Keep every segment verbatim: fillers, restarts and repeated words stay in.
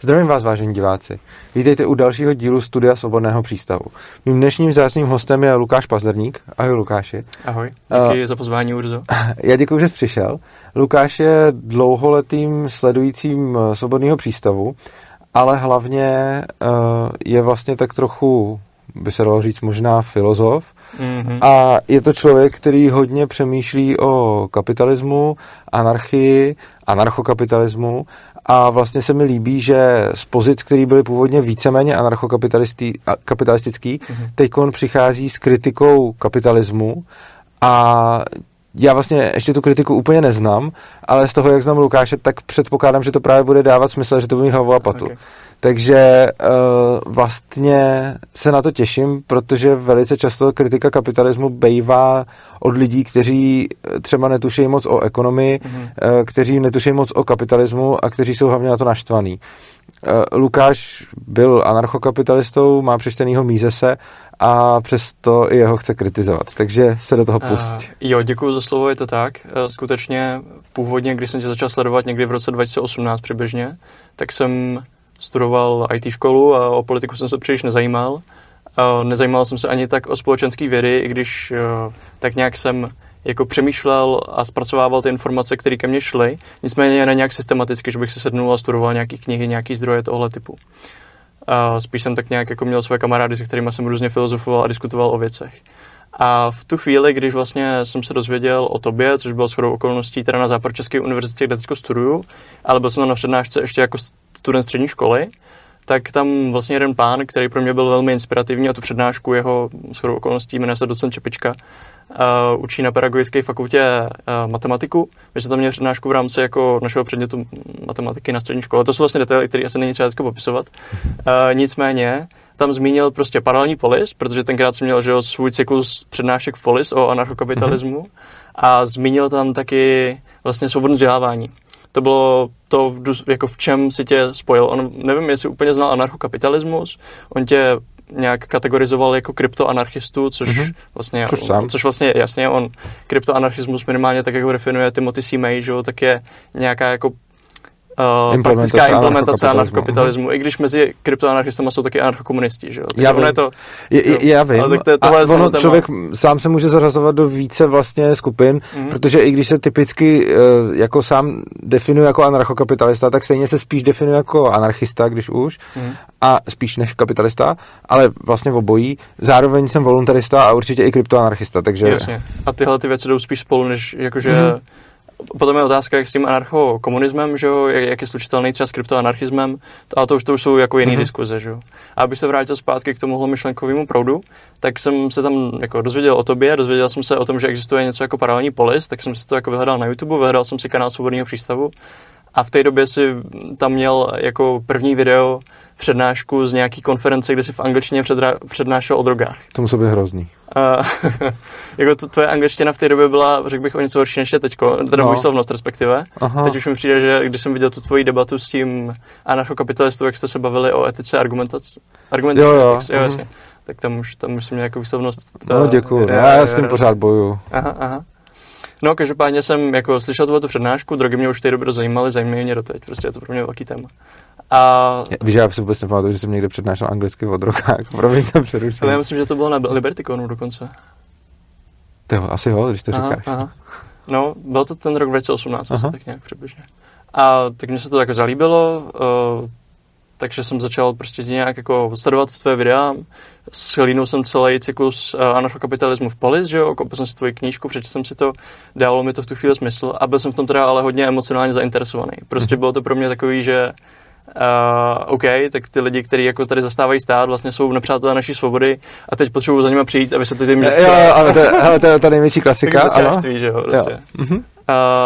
Zdravím vás, vážení diváci. Vítejte u dalšího dílu Studia Svobodného přístavu. Mým dnešním vzácným hostem je Lukáš Pazderník. Ahoj, Lukáši. Ahoj, díky uh, za pozvání, Urzo. Já děkuji, že jsi přišel. Lukáš je dlouholetým sledujícím Svobodného přístavu, ale hlavně uh, je vlastně tak trochu, by se dalo říct, možná filozof. Mm-hmm. A je to člověk, který hodně přemýšlí o kapitalismu, anarchii, anarchokapitalismu. A vlastně se mi líbí, že z pozic, které byly původně víceméně anarchokapitalistický, mm-hmm. teď on přichází s kritikou kapitalismu. A já vlastně ještě tu kritiku úplně neznám, ale z toho, jak znám Lukáše, tak předpokládám, že to právě bude dávat smysl, že to bude mít hlavu a patu. Okay. Takže uh, vlastně se na to těším, protože velice často kritika kapitalismu bejvá od lidí, kteří třeba netušejí moc o ekonomii, mm-hmm. uh, kteří netušejí moc o kapitalismu a kteří jsou hlavně na to naštvaný. Uh, Lukáš byl anarchokapitalistou, má přečtenýho Misese a přesto i jeho chce kritizovat. Takže se do toho pust. Uh, jo, děkuji za slovo, je to tak. Uh, skutečně původně, když jsem tě začal sledovat někdy v roce dva tisíce osmnáct přibližně, tak jsem studoval í té školu a o politiku jsem se příliš nezajímal. Nezajímal jsem se ani tak o společenské vědy, i když tak nějak jsem jako přemýšlel a zpracovával ty informace, které ke mně šly. Nicméně ne nějak systematicky, že bych se sednul a studoval nějaké knihy, nějaké zdroje tohohle typu. Spíš jsem tak nějak jako měl své kamarády, se kterými jsem různě filozofoval a diskutoval o věcech. A v tu chvíli, když vlastně jsem se dozvěděl o tobě, což bylo shodou okolností teda na Západočeské univerzitě, kde teď studuju, ale byl jsem na přednášce ještě jako student střední školy, tak tam vlastně jeden pán, který pro mě byl velmi inspirativní, a tu přednášku jeho shodou okolností, jmenuje se docent Čepička, uh, učí na pedagogické fakultě uh, matematiku. My jsme tam měli přednášku v rámci jako našeho předmětu matematiky na střední škole. To jsou vlastně detaily, které asi není třeba popisovat. Uh, nicméně tam zmínil prostě paralelní polis, protože tenkrát jsem měl, že jo, svůj cyklus přednášek v polis o anarchokapitalismu, mm-hmm. a zmínil tam taky vlastně svobodné vzdělávání. To bylo to, jako v čem si tě spojil. On, nevím, jestli úplně znal anarchokapitalismus, on tě nějak kategorizoval jako kryptoanarchistu, což, mm-hmm. vlastně, což, on, což vlastně jasně, on kryptoanarchismus minimálně tak, jak ho definuje Timothy C. May, že jo, tak je nějaká jako Uh, praktická implementace anarchokapitalismu, mm-hmm. i když mezi kryptoanarchistama jsou taky anarchokomunisti, že jo? Já vím, to, je, jo. Já vím. Ale tak to, a ono člověk téma. Sám se může zařazovat do více vlastně skupin, mm-hmm. protože i když se typicky jako sám definuje jako anarchokapitalista, tak stejně se spíš definuje jako anarchista, když už, mm-hmm. a spíš než kapitalista, ale vlastně obojí. Zároveň jsem voluntarista a určitě i kryptoanarchista, takže... Jasně. A tyhle ty věci jdou spíš spolu, než jakože... Mm-hmm. Potom je otázka, jak s tím anarchokomunismem, že jo, jak je slučitelný třeba s kryptoanarchismem, a to už, to už jsou jako jiné mm-hmm. diskuze, že jo. A abych se vrátil zpátky k tomuhle myšlenkovému proudu, tak jsem se tam jako dozvěděl o tobě, dozvěděl jsem se o tom, že existuje něco jako paralelní polis, tak jsem si to jako vyhledal na YouTube, vyhledal jsem si kanál Svobodného přístavu a v té době si tam měl jako první video přednášku z nějaký konference, kde si v angličtině předra- přednášel o drogách. To muselo být hrozný. Uh, jako t- tvoje angličtina v té době byla, řekl bych, o něco horší než je teďko, teda no. Výslovnost respektive. Aha. Teď už mi přijde, že když jsem viděl tu tvoji debatu s tím anarchokapitalistou, jak jste se bavili o etice argumentace, argumentace, jo, jo. Jo, mm. tak tam už, tam už jsem nějakou výslovnost... Uh, no děkuju, já, já s tím pořád bojuju. Aha, aha. No, každopádně jsem jako slyšel tuhle tu přednášku, drogy mě už v té době zajímaly, zajímají mě doteď, prostě je to pro mě velký téma. A... Víš, já si vůbec nepamatuju, že jsem někde přednášel anglicky o drogách, promiň, tam přerušil. Ale já myslím, že to bylo na Libertikonu dokonce. To asi jo, když to aha, říkáš. Aha. No, byl to ten rok dva tisíce osmnáct, asi tak nějak přibližně. A tak mně se to jako zalíbilo, uh, takže jsem začal prostě nějak jako sledovat tvé videa. Schlínul jsem celý cyklus uh, anarchokapitalismu v Polis, že jo, koupil jsem si tvoji knížku, přečetl jsem si to, dávalo mi to v tu chvíli smysl a byl jsem v tom teda ale hodně emocionálně zainteresovaný. Prostě bylo to pro mě takový, že Uh, OK, tak ty lidi, kteří jako tady zastávají stát, vlastně jsou nepřátelé naší svobody a teď potřebuju za nima přijít, aby se ty tím... Jo, ale to, ale to je ta největší klasika. Ano. Mesiářství, že jo, prostě. Jo. Mm-hmm. Uh,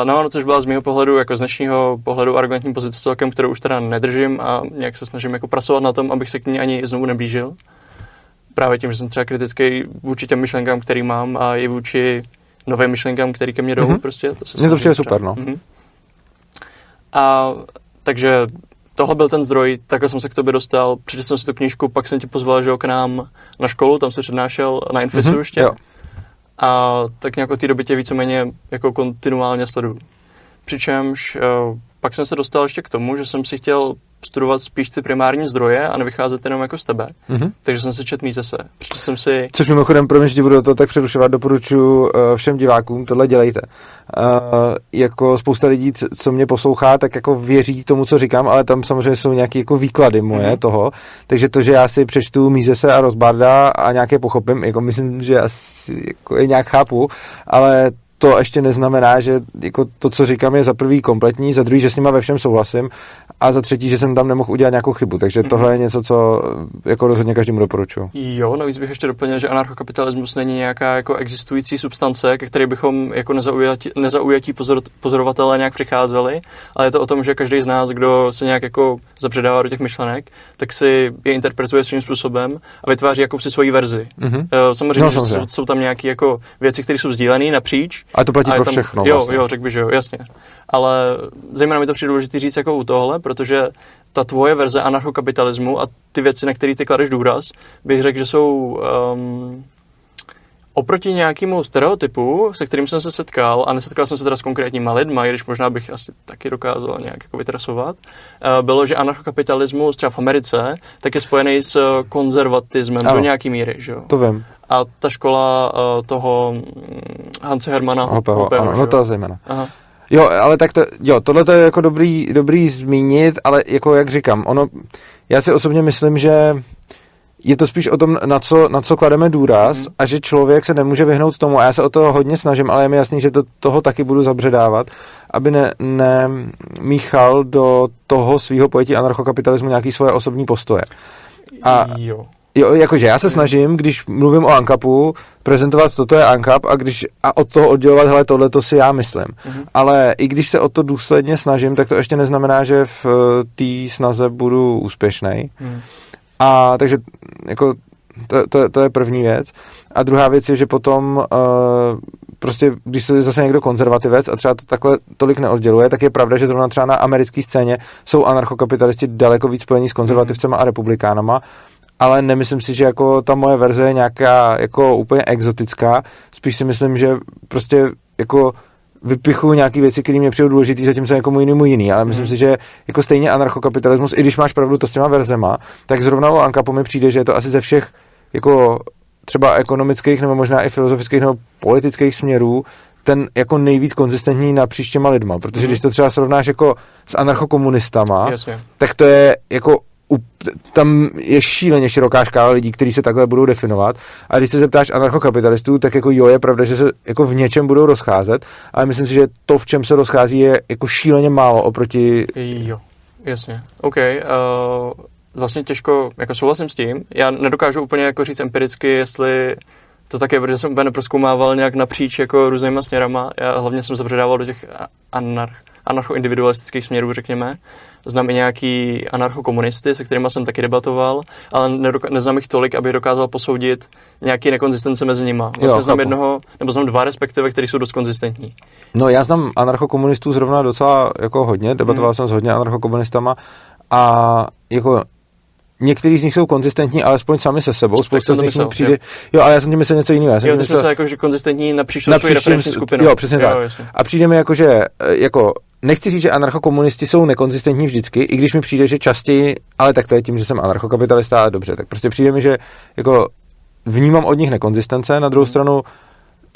no, což byla z mýho pohledu, jako z dnešního pohledu argumentní pozice celkem, kterou už teda nedržím a nějak se snažím jako pracovat na tom, abych se k ní ani znovu neblížil. Právě tím, že jsem třeba kritický vůči těm myšlenkám, který mám a i vůči novým myšlenkám, který ke mně jdou, mm-hmm. prostě. To mě to přijde super, no. Mm-hmm. A takže tohle byl ten zdroj, takhle jsem se k tobě dostal, přečetl jsem si tu knížku, pak jsem tě pozval, že jo, k nám na školu, tam se přednášel na Infisu mm-hmm, ještě. Jo. A tak nějak od té doby tě víceméně jako kontinuálně sleduju. Přičemž pak jsem se dostal ještě k tomu, že jsem si chtěl studovat spíš ty primární zdroje a nevycházet jenom jako z tebe. Mm-hmm. Takže jsem si četl Mízese. Jsem si... Což mimochodem, pro mě, že budu to tak přerušovat, doporučuji všem divákům, tohle dělejte. Uh, jako spousta lidí, co mě poslouchá, tak jako věří tomu, co říkám, ale tam samozřejmě jsou nějaké jako výklady moje mm-hmm. toho. Takže to, že já si přečtu Mízese a Rozbarda a nějaké pochopím, jako myslím, že asi jako je nějak chápu, ale to ještě neznamená, že jako to, co říkám, je za prvý kompletní, za druhý, že s nima ve všem souhlasím a za třetí, že jsem tam nemohl udělat nějakou chybu. Takže tohle je něco, co jako rozhodně každému doporučuji. Jo, navíc bych ještě doplnil, že anarchokapitalismus není nějaká jako existující substance, ke které bychom jako nezaujatí, nezaujatí pozor, pozorovatelé nějak přicházeli, ale je to o tom, že každý z nás, kdo se nějak jako zabředává do těch myšlenek, tak si je interpretuje svým způsobem a vytváří jakousi svoji verzi. Mm-hmm. Samozřejmě, no, samozřejmě. Jsou, jsou tam nějaké jako věci, které jsou sdílené napříč. A to platí a pro tam, všechno. Jo, vlastně. Jo, řekl bych, že jo, jasně. Ale zejména mi to přijde důležitý říct jako u tohle, protože ta tvoje verze anarchokapitalismu a ty věci, na které ty kladeš důraz, bych řekl, že jsou um, oproti nějakému stereotypu, se kterým jsem se setkal, a nesetkal jsem se teda s konkrétníma lidma, i když možná bych asi taky dokázal nějak jako vytrasovat, uh, bylo, že anarchokapitalismus třeba v Americe tak je spojený s konzervatismem ano. do nějaký míry, že jo. To vím. A ta škola uh, toho Hanse Hermana Hopeho, ano, no to zejména. Aha. Jo, ale tak to, jo, tohle to je jako dobrý, dobrý zmínit, ale jako jak říkám, ono, já si osobně myslím, že je to spíš o tom, na co, na co klademe důraz mm. a že člověk se nemůže vyhnout tomu a já se o to hodně snažím, ale je mi jasný, že to, toho taky budu zabředávat, aby ne, ne míchal do toho svýho pojetí anarchokapitalismu nějaký svoje osobní postoje. A jo. Jo, jakože já se snažím, když mluvím o ANCAPu, prezentovat toto je ANCAP a, když, a od toho oddělovat, hele, tohle to si já myslím. Mm-hmm. Ale i když se o to důsledně snažím, tak to ještě neznamená, že v té snaze budu úspěšnej. Mm. A takže jako to, to, to je první věc. A druhá věc je, že potom uh, prostě, když se zase někdo konzervativec a třeba to takhle tolik neodděluje, tak je pravda, že zrovna třeba na americké scéně jsou anarchokapitalisti daleko víc spojení s konzervativcema mm. a republikánama, ale nemyslím si, že jako ta moje verze je nějaká jako úplně exotická. Spíš si myslím, že prostě jako vypichuju nějaké věci, které mě přijdou důležitý, zatímco někomu jinému jiný. Ale myslím mm. si, že jako stejně anarchokapitalismus, i když máš pravdu to s těma verzema, tak zrovna o ANCAPu mi přijde, že je to asi ze všech jako třeba ekonomických nebo možná i filozofických nebo politických směrů ten jako nejvíc konzistentní napříč těma lidma. Protože mm. když to třeba srovnáš jako s anarchokomunistama, yes, yeah. tak to je jako tam je šíleně široká škála lidí, kteří se takhle budou definovat. A když se zeptáš anarchokapitalistů, tak jako jo, je pravda, že se jako v něčem budou rozcházet, ale myslím si, že to, v čem se rozchází, je jako šíleně málo oproti... Jo, jasně. OK, uh, vlastně těžko, jako souhlasím s tím. Já nedokážu úplně jako říct empiricky, jestli to tak je, protože jsem úplně neprozkoumával nějak napříč jako různýma směrama. Já hlavně jsem zabředával do těch anarch... anarchoindividualistických směrů, řekněme. Znám i nějaký anarchokomunisty, se kterými jsem taky debatoval, ale nedoka- neznám jich tolik, abych dokázal posoudit nějaký nekonzistence mezi nimi. Vlastně jo, znám chápu. jednoho, nebo znám dva respektive, které jsou dost konzistentní. No já znám anarchokomunistů zrovna docela jako hodně, debatoval hmm. jsem s hodně anarchokomunistama a jako někteří z nich jsou konzistentní, alespoň sami se sebou. Spousta z nich myslel, přijde. Jo. jo, ale já jsem tím myslel něco jiného. Já jsem jo, ty myslel... jsi jako, že konzistentní na příští referenční skupinu. Jo, přesně jo, tak. Jasně. A přijde mi jako, že jako, nechci říct, že anarchokomunisti jsou nekonzistentní vždycky, i když mi přijde, že častěji, ale tak to je tím, že jsem anarchokapitalista a dobře, tak prostě přijde mi, že jako vnímám od nich nekonzistence, na druhou stranu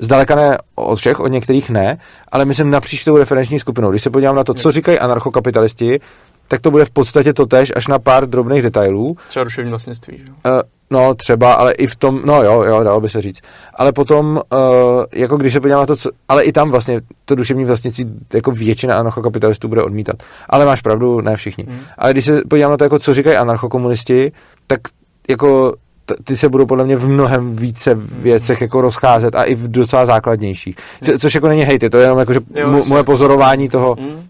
zdaleka ne od všech, od některých ne, ale myslím napříč tou referenční skupinou. Když se podívám na to, co říkají anarchokapitalisti, tak to bude v podstatě totéž až na pár drobných detailů. Třeba duševní vlastnictví, že jo? Uh, no, třeba, ale i v tom, no jo, jo, dalo by se říct. Ale potom, uh, jako když se podívám na to, co, ale i tam vlastně to duševní vlastnictví jako většina anarchokapitalistů bude odmítat. Ale máš pravdu, ne všichni. Hmm. Ale když se podívám na to, jako co říkají anarchokomunisti, tak jako t- ty se budou podle mě v mnohem více věcech jako rozcházet a i v docela základnějších. Co, což jako není hejty, to je jenom jako, že jo, m- moje pozorování toho... Hmm.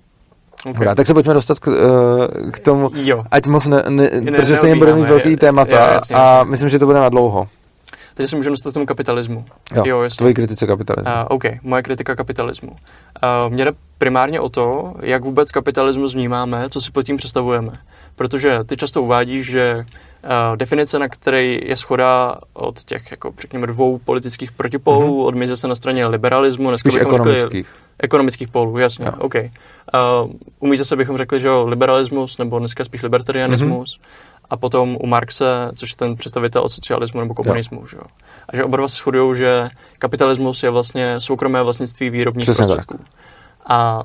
Okay. No, tak se pojďme dostat k, uh, k tomu, jo. ať moc, ne, ne, ne, protože stejně budeme mít velký je, témata je, jasně, a jasně. myslím, že to bude na dlouho. Takže se můžeme dostat tomu kapitalismu. Jo, jo tvoje kritika kapitalismu. Uh, OK, moje kritika kapitalismu. Uh, mě jde primárně o to, jak vůbec kapitalismus vnímáme, co si pod tím představujeme. Protože ty často uvádíš, že uh, definice, na které je shoda od těch, jako řekněme, dvou politických protipolů, mm-hmm. odmíze se na straně liberalismu, dneska spíš bychom ekonomických. Řekli, ekonomických polů, jasně, no. OK. Uh, umíze se bychom řekli, že jo, liberalismus, nebo dneska spíš libertarianismus, mm-hmm. a potom u Marxe, což je ten představitel socialismu nebo komunismu. Že? A že oba dva se shodují, že kapitalismus je vlastně soukromé vlastnictví výrobních Přesně prostředků. Tak. A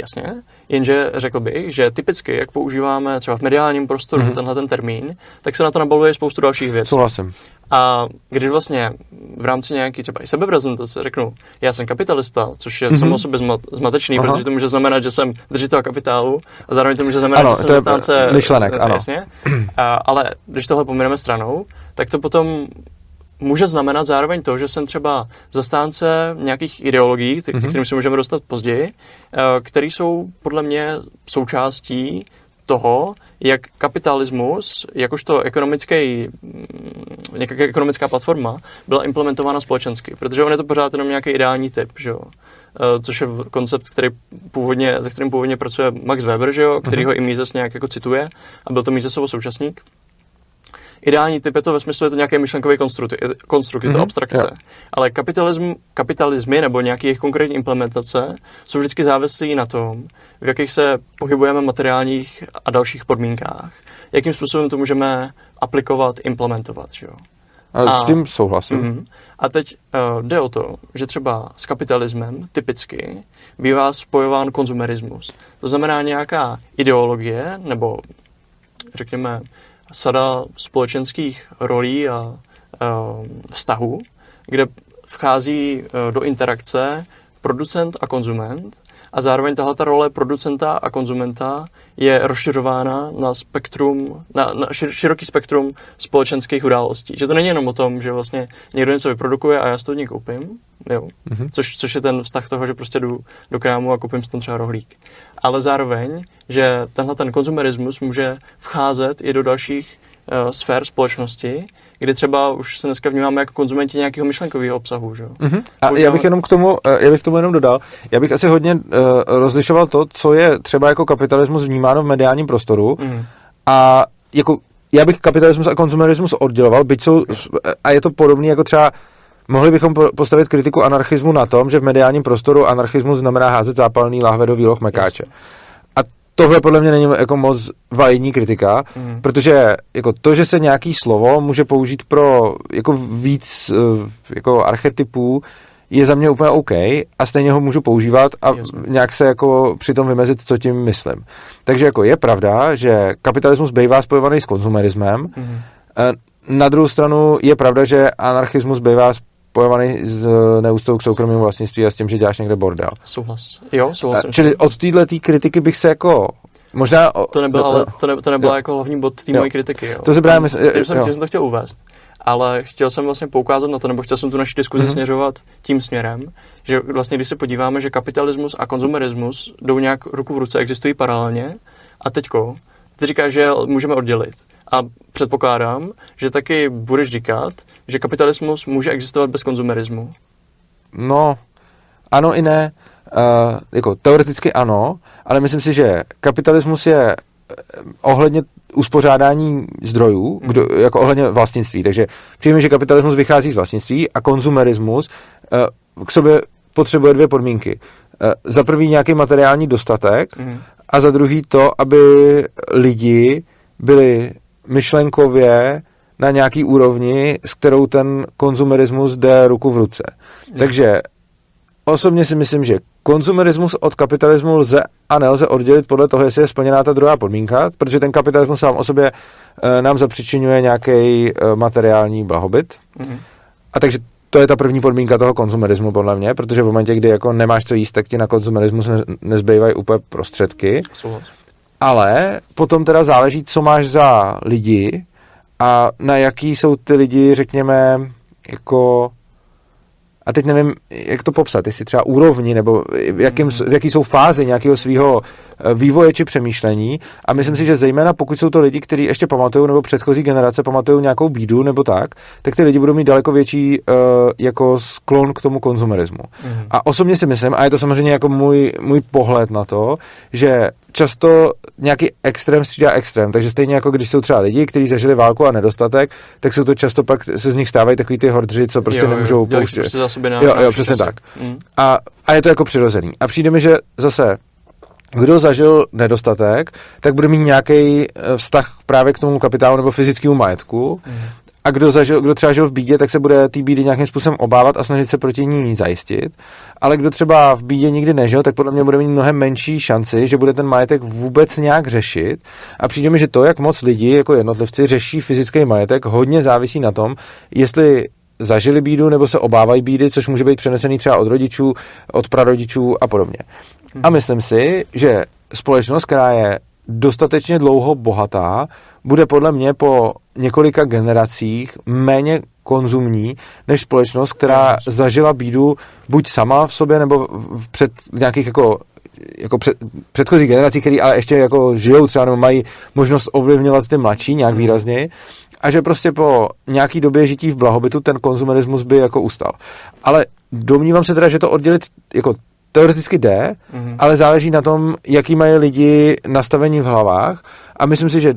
jasně, jenže řekl bych, že typicky, jak používáme třeba v mediálním prostoru mm-hmm. tenhle ten termín, tak se na to nabaluje spoustu dalších věcí. Souhlasím. A když vlastně v rámci nějaký třeba i sebeprezentace řeknu, já jsem kapitalista, což je mm-hmm. samo o sobě zmatečný, Aha. protože to může znamenat, že jsem držitel kapitálu a zároveň to může znamenat, ano, že jsem zastánce myšlenek, ano. Jasně. A, ale když tohle pomineme stranou, tak to potom může znamenat zároveň to, že jsem třeba zastánce nějakých ideologií, k kterým se můžeme dostat později, které jsou podle mě součástí toho, jak kapitalismus, jakožto ekonomický, nějaká ekonomická platforma, byla implementována společensky. Protože on je to pořád jenom nějaký ideální typ, že jo? Což je koncept, který původně, ze kterým původně pracuje Max Weber, že jo? Který ho i Mises nějak jako cituje a byl to Misesovo současník. Ideální typ je to ve smyslu, je to nějaké myšlenkový konstrukt, konstrukt je to mm-hmm, abstrakce. Jo. Ale kapitalism, kapitalismy nebo nějaké jejich konkrétní implementace jsou vždycky závislí na tom, v jakých se pohybujeme materiálních a dalších podmínkách. Jakým způsobem to můžeme aplikovat, implementovat. Že jo? A, a s tím souhlasím. Mm, a teď uh, jde o to, že třeba s kapitalismem typicky bývá spojován konzumerismus. To znamená nějaká ideologie nebo řekněme sada společenských rolí a uh, vztahů, kde vchází uh, do interakce producent a konzument a zároveň tahleta role producenta a konzumenta je rozšiřována na spektrum, na, na široký spektrum společenských událostí. Že to není jenom o tom, že vlastně někdo něco vyprodukuje a já si to od něj koupím, jo. Mm-hmm. Což, což je ten vztah toho, že prostě jdu do krámu a koupím si tam třeba rohlík. Ale zároveň, že tenhle ten konzumerismus může vcházet i do dalších uh, sfér společnosti, kdy třeba už se dneska vnímáme jako konzumenti nějakého myšlenkového obsahu, že jo? Mm-hmm. A já bych jenom k tomu, já bych k tomu jenom dodal, já bych asi hodně uh, rozlišoval to, co je třeba jako kapitalismus vnímáno v mediálním prostoru mm. a jako já bych kapitalismus a konzumerismus odděloval, byť jsou, a je to podobný jako třeba mohli bychom postavit kritiku anarchismu na tom, že v mediálním prostoru anarchismus znamená házet zápalný láhve do výloh mekáče. A tohle podle mě není jako moc validní kritika, mm. protože jako to, že se nějaký slovo může použít pro jako víc jako archetypů, je za mě úplně OK a stejně ho můžu používat a nějak se jako přitom vymezit, co tím myslím. Takže jako je pravda, že kapitalismus bývá spojovaný s konzumerismem. Mm. Na druhou stranu je pravda, že anarchismus bývá pojovaný z neúctou k soukromému vlastnictví a s tím, že děláš někde bordel. Souhlas. Jo, souhlas. Čili od téhle tý kritiky bych se jako možná... O, to nebylo, ale, to ne, to nebylo jako hlavní bod té mojí kritiky. Jo. To si právě myslím. Tím, tím, jsem, tím jsem to chtěl uvést. Ale chtěl jsem vlastně poukázat na to, nebo chtěl jsem tu naši diskuzi mm-hmm. směřovat tím směrem, že vlastně když se podíváme, že kapitalismus a konzumerismus jdou nějak ruku v ruce, existují paralelně a teďko ty říkáš, že můžeme oddělit. A předpokládám, že taky budeš říkat, že kapitalismus může existovat bez konzumerismu. No, ano i ne. Uh, jako teoreticky ano, ale myslím si, že kapitalismus je ohledně uspořádání zdrojů, kdo, jako ohledně vlastnictví. Takže přijmeme, že kapitalismus vychází z vlastnictví a konzumerismus uh, k sobě potřebuje dvě podmínky. Uh, za prvý nějaký materiální dostatek mm. a za druhý to, aby lidi byli myšlenkově na nějaký úrovni, s kterou ten konzumerismus jde ruku v ruce. Je. Takže osobně si myslím, že konzumerismus od kapitalismu lze a nelze oddělit podle toho, jestli je splněná ta druhá podmínka, protože ten kapitalismus sám o sobě e, nám zapřičiňuje nějaký e, materiální blahobyt. Mhm. A takže to je ta první podmínka toho konzumerismu podle mě, protože v momentě, kdy jako nemáš co jíst, tak ti na konzumerismus ne- nezbývají úplně prostředky. Absolut. Ale potom teda záleží, co máš za lidi a na jaký jsou ty lidi, řekněme, jako... A teď nevím, jak to popsat, jestli třeba úrovni, nebo jakým, jaký jsou fáze nějakého svého vývoje či přemýšlení. A myslím si, že zejména pokud jsou to lidi, kteří ještě pamatují nebo předchozí generace pamatují nějakou bídu nebo tak, tak ty lidi budou mít daleko větší uh, jako sklon k tomu konzumerismu. Mm-hmm. A osobně si myslím, a je to samozřejmě jako můj, můj pohled na to, že často nějaký extrém střídá extrém, takže stejně jako když jsou třeba lidi, kteří zažili válku a nedostatek, tak jsou to často pak se z nich stávají takový ty hordři, co prostě jo, nemůžou pouštět. Prostě za sobě na, jo, jo, přesně tak. Mm. A, a je to jako přirozený. A přijde mi, že zase kdo zažil nedostatek, tak bude mít nějaký vztah právě k tomu kapitálu nebo fyzickému majetku. Mm. A kdo, zažil, kdo třeba žil v bídě, tak se bude té bídy nějakým způsobem obávat a snažit se proti ní zajistit. Ale kdo třeba v bídě nikdy nežil, tak podle mě bude mít mnohem menší šanci, že bude ten majetek vůbec nějak řešit. A přijde mi, že to, jak moc lidi jako jednotlivci řeší fyzický majetek, hodně závisí na tom, jestli zažili bídu nebo se obávají bídy, což může být přenesený třeba od rodičů, od prarodičů a podobně. A myslím si, že společnost, která je dostatečně dlouho bohatá, bude podle mě po několika generacích méně konzumní než společnost, která zažila bídu buď sama v sobě nebo v před nějakých jako, jako před, předchozích generací, které ale ještě jako žijou třeba nebo mají možnost ovlivňovat ty mladší nějak výrazně. A že prostě po nějaký době žití v blahobytu ten konzumerismus by jako ustal. Ale domnívám se teda, že to oddělit jako teoreticky jde, mm-hmm. ale záleží na tom, jaký mají lidi nastavení v hlavách. A myslím si, že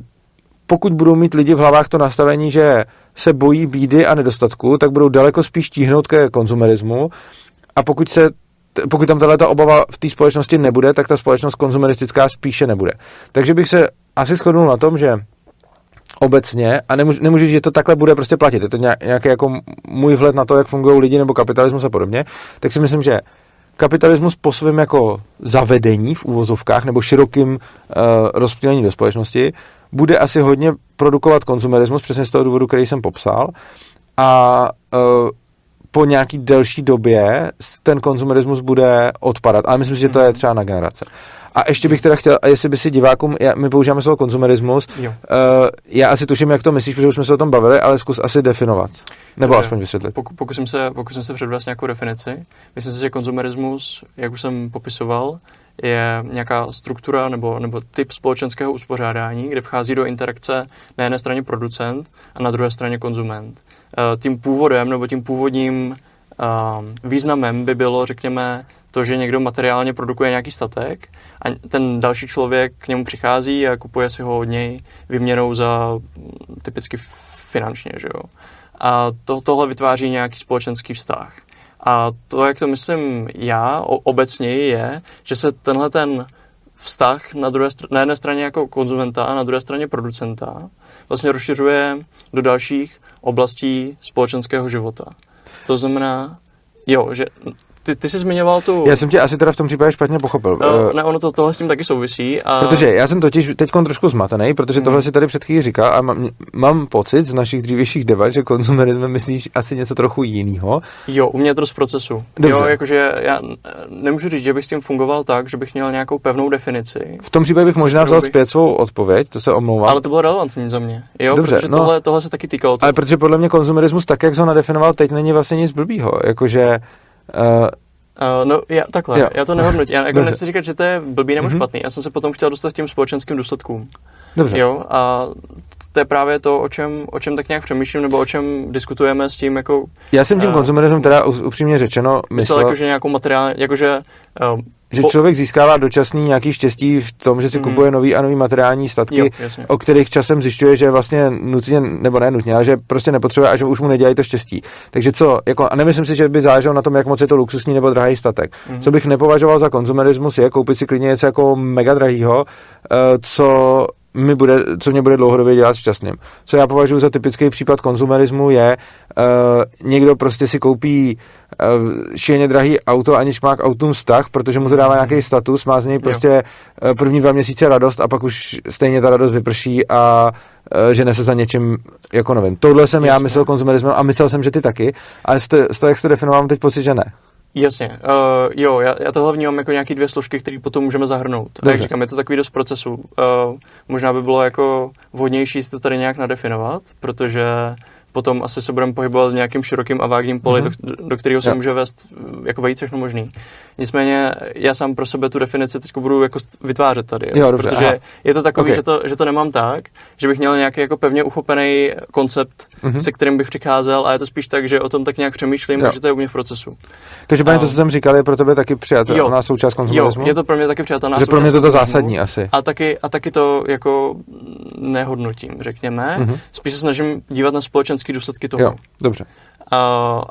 pokud budou mít lidi v hlavách to nastavení, že se bojí bídy a nedostatku, tak budou daleko spíš tíhnout ke konzumerismu. A pokud se pokud tam tato obava v té společnosti nebude, tak ta společnost konzumeristická spíše nebude. Takže bych se asi shodnul na tom, že obecně, a nemůžu, nemůžu, že to takhle bude prostě platit, je to nějaký jako můj vhled na to, jak fungují lidi nebo kapitalismus a podobně, tak si myslím, že kapitalismus po svém jako zavedení v úvozovkách nebo širokým uh, rozptýlení do společnosti bude asi hodně produkovat konzumerismus, přesně z toho důvodu, který jsem popsal, a uh, po nějaký delší době ten konzumerismus bude odpadat. Ale myslím si, že to je třeba na generace. A ještě bych teda chtěl, jestli by si divákům, já, my používáme slovo konzumerismus, uh, já asi tuším, jak to myslíš, protože už jsme se o tom bavili, ale zkus asi definovat. Nebo aspoň vysvětlit. Poku, pokusím se, pokusím se předvést nějakou definici. Myslím si, že konzumerismus, jak už jsem popisoval, je nějaká struktura nebo, nebo typ společenského uspořádání, kde vchází do interakce na jedné straně producent a na druhé straně konzument. Tím původem nebo tím původním významem by bylo, řekněme, to, že někdo materiálně produkuje nějaký statek a ten další člověk k němu přichází a kupuje si ho od něj výměnou za typicky finančně, že jo. A to, tohle vytváří nějaký společenský vztah. A to, jak to myslím já obecněji, je, že se tenhle ten vztah na, druhé, na jedné straně jako konzumenta a na druhé straně producenta vlastně rozšiřuje do dalších oblastí společenského života. To znamená, jo, že ty, ty jsi zmiňoval tu... Já jsem tě asi teda v tom případě špatně pochopil. No, ne, ono to, tohle s tím taky souvisí. A... Protože já jsem totiž teďkon trošku zmatený, protože tohle hmm. si tady před chvílí říkal a mám, mám pocit z našich dřívějších debat, že konzumerismem myslíš asi něco trochu jiného. Jo, u mě je to z procesu. Dobře. Jo, jakože já nemůžu říct, že bych s tím fungoval tak, že bych měl nějakou pevnou definici. V tom případě bych možná vzal bych... zpět svou odpověď, to se omlouvám. Ale to bylo relevantní za mě. Jo, dobře, protože no, tohle, tohle se taky týkalo. Toho. Ale protože podle mě konzumerismus tak, jak ho nadefinoval, teď není vlastně nic blbýho, jakože Uh, uh, no, já, takhle, jo. já to nehodnotím. Já jako nechci říkat, že to je blbý nebo mm-hmm. špatný. Já jsem se potom chtěl dostat k těm společenským důsledkům. Dobře. Jo, a to je právě to, o čem, o čem tak nějak přemýšlím, nebo o čem diskutujeme s tím, jako... Já jsem tím uh, konzumerismem teda upřímně řečeno myslel... Myslel, jakože nějakou materiální, jakože... Uh, že po... člověk získává dočasný nějaký štěstí v tom, že si mm. kupuje nový a nový materiální statky, jo, o kterých časem zjišťuje, že vlastně nutně, nebo ne nutně, ale že prostě nepotřebuje a že už mu nedělají to štěstí. Takže co, jako, a nemyslím si, že by záleželo na tom, jak moc je to luxusní nebo drahý statek. Mm. Co bych nepovažoval za konzumerismus je koupit si klidně něco jako mega drahýho, co mi bude, co mě bude dlouhodobě dělat šťastným. Co já považuji za typický případ konzumerismu je, uh, někdo prostě si koupí uh, šíleně drahý auto, aniž má k autům vztah, protože mu to dává nějaký status, má z něj prostě uh, první dva měsíce radost a pak už stejně ta radost vyprší a uh, žene se za něčím jako novým. Tohle jsem Jasně. já myslel konzumerismem a myslel jsem, že ty taky, ale z toho, jak jste definoval, mám teď pocit, že ne. Jasně, uh, jo, já, já tohle vnímám jako nějaký dvě složky, které potom můžeme zahrnout. Dobře. Jak říkám, je to takový dost procesu. Uh, možná by bylo jako vhodnější si to tady nějak nadefinovat, protože potom asi se budeme pohybovat v nějakým širokým a vágním poli, mm-hmm. do, do kterého se yeah. může vést jako vejít všechno možný. Nicméně já sám pro sebe tu definici teď budu jako vytvářet tady, jo, dobře, protože aha. je to takový, okay. že, to, že to nemám tak, že bych měl nějaký jako pevně uchopený koncept, mm-hmm. se kterým bych přicházel, a je to spíš tak, že o tom tak nějak přemýšlím, jo. že to je u mě v procesu. Každopádně um, to, co jsem říkal, je pro tebe taky přijatelná součást konzumismu? Jo, je to pro mě taky přijatelná součást. Pro mě to to zásadní asi. A taky, a taky to jako nehodnotím, řekněme. Mm-hmm. Spíš se snažím dívat na společenské důsledky toho. Jo, dobře. A,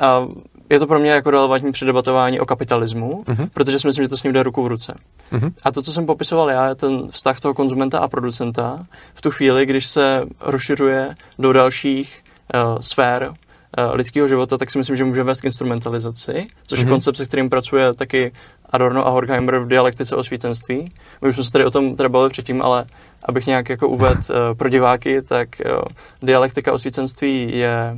a je to pro mě jako relevantní předebatování o kapitalismu, mm-hmm. protože si myslím, že to s ním jde ruku v ruce. Mm-hmm. A to, co jsem popisoval já, je ten vztah toho konzumenta a producenta v tu chvíli, když se rozšiřuje do dalších uh, sfér uh, lidského života, tak si myslím, že může vést k instrumentalizaci, což mm-hmm. je koncept, se kterým pracuje taky Adorno a Horkheimer v Dialektice osvícenství. My už jsme se tady o tom teda bavili předtím, ale abych nějak jako uvedl uh, pro diváky, tak uh, Dialektika osvícenství je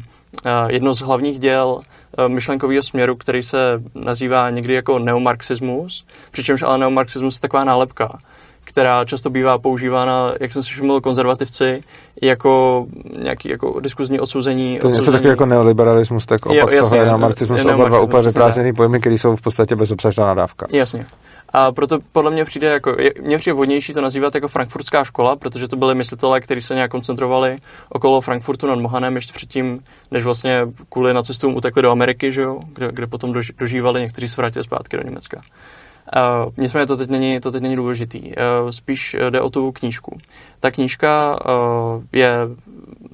jedno z hlavních děl myšlenkového směru, který se nazývá někdy jako neomarxismus, přičemž ale neomarxismus je taková nálepka, která často bývá používána, jak jsem si všiml, konzervativci, jako nějaký jako diskuzní odsouzení. To je něco takový jako neoliberalismus, tak opak jo, jasně, toho neomarxismus, oba dva úplně vyprázdněný pojmy, které jsou v podstatě bezobsažná nadávka. Jasně. A proto podle mě přijde jako, mě přijde vhodnější to nazývat jako frankfurtská škola, protože to byli myslitelé, kteří se nějak koncentrovali okolo Frankfurtu nad Mohanem ještě předtím, než vlastně kvůli nacistům utekli do Ameriky, že jo? Kde, kde potom dožívali, někteří se vrátili zpátky do Německa. Uh, nicméně to teď není, to teď není důležitý. Uh, spíš jde o tu knížku. Ta knížka uh, je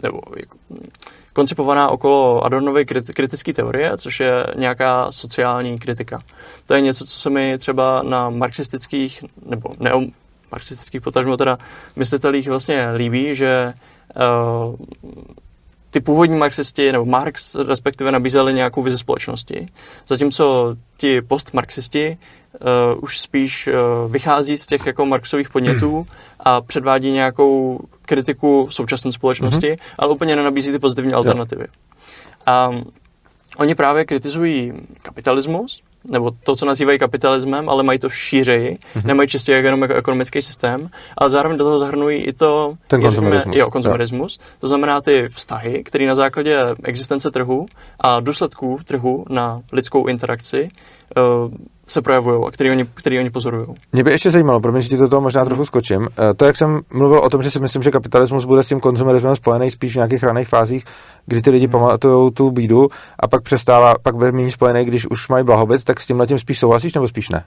nebo, jako, koncipovaná okolo Adornovy kritické teorie, což je nějaká sociální kritika. To je něco, co se mi třeba na marxistických nebo neomarxistických potažmo teda myslitelích vlastně líbí, že uh, ty původní marxisti, nebo Marx respektive nabízeli nějakou vizi společnosti, zatímco ti postmarxisti uh, už spíš uh, vychází z těch jako marxových podnětů hmm. a předvádí nějakou kritiku současné společnosti, hmm. ale úplně nenabízí ty pozitivní alternativy. A oni právě kritizují kapitalismus, nebo to, co nazývají kapitalismem, ale mají to šířeji, mm-hmm. nemají čistě jenom jako ekonomický systém, ale zároveň do toho zahrnují i to... Ten konzumerismus. Jo, konzumerismus. Ja. To znamená ty vztahy, které na základě existence trhu a důsledků trhu na lidskou interakci uh, se projevují a který oni, který oni pozorují. Mě by ještě zajímalo, promiň, že ti do toho možná trochu skočím. To, jak jsem mluvil o tom, že si myslím, že kapitalismus bude s tím konzumerismem spojený spíš v nějakých raných fázích, kdy ty lidi pamatujou tu bídu a pak přestává, pak bude méně spojený, když už mají blahobyt, tak s tímhletím spíš souhlasíš nebo spíš ne?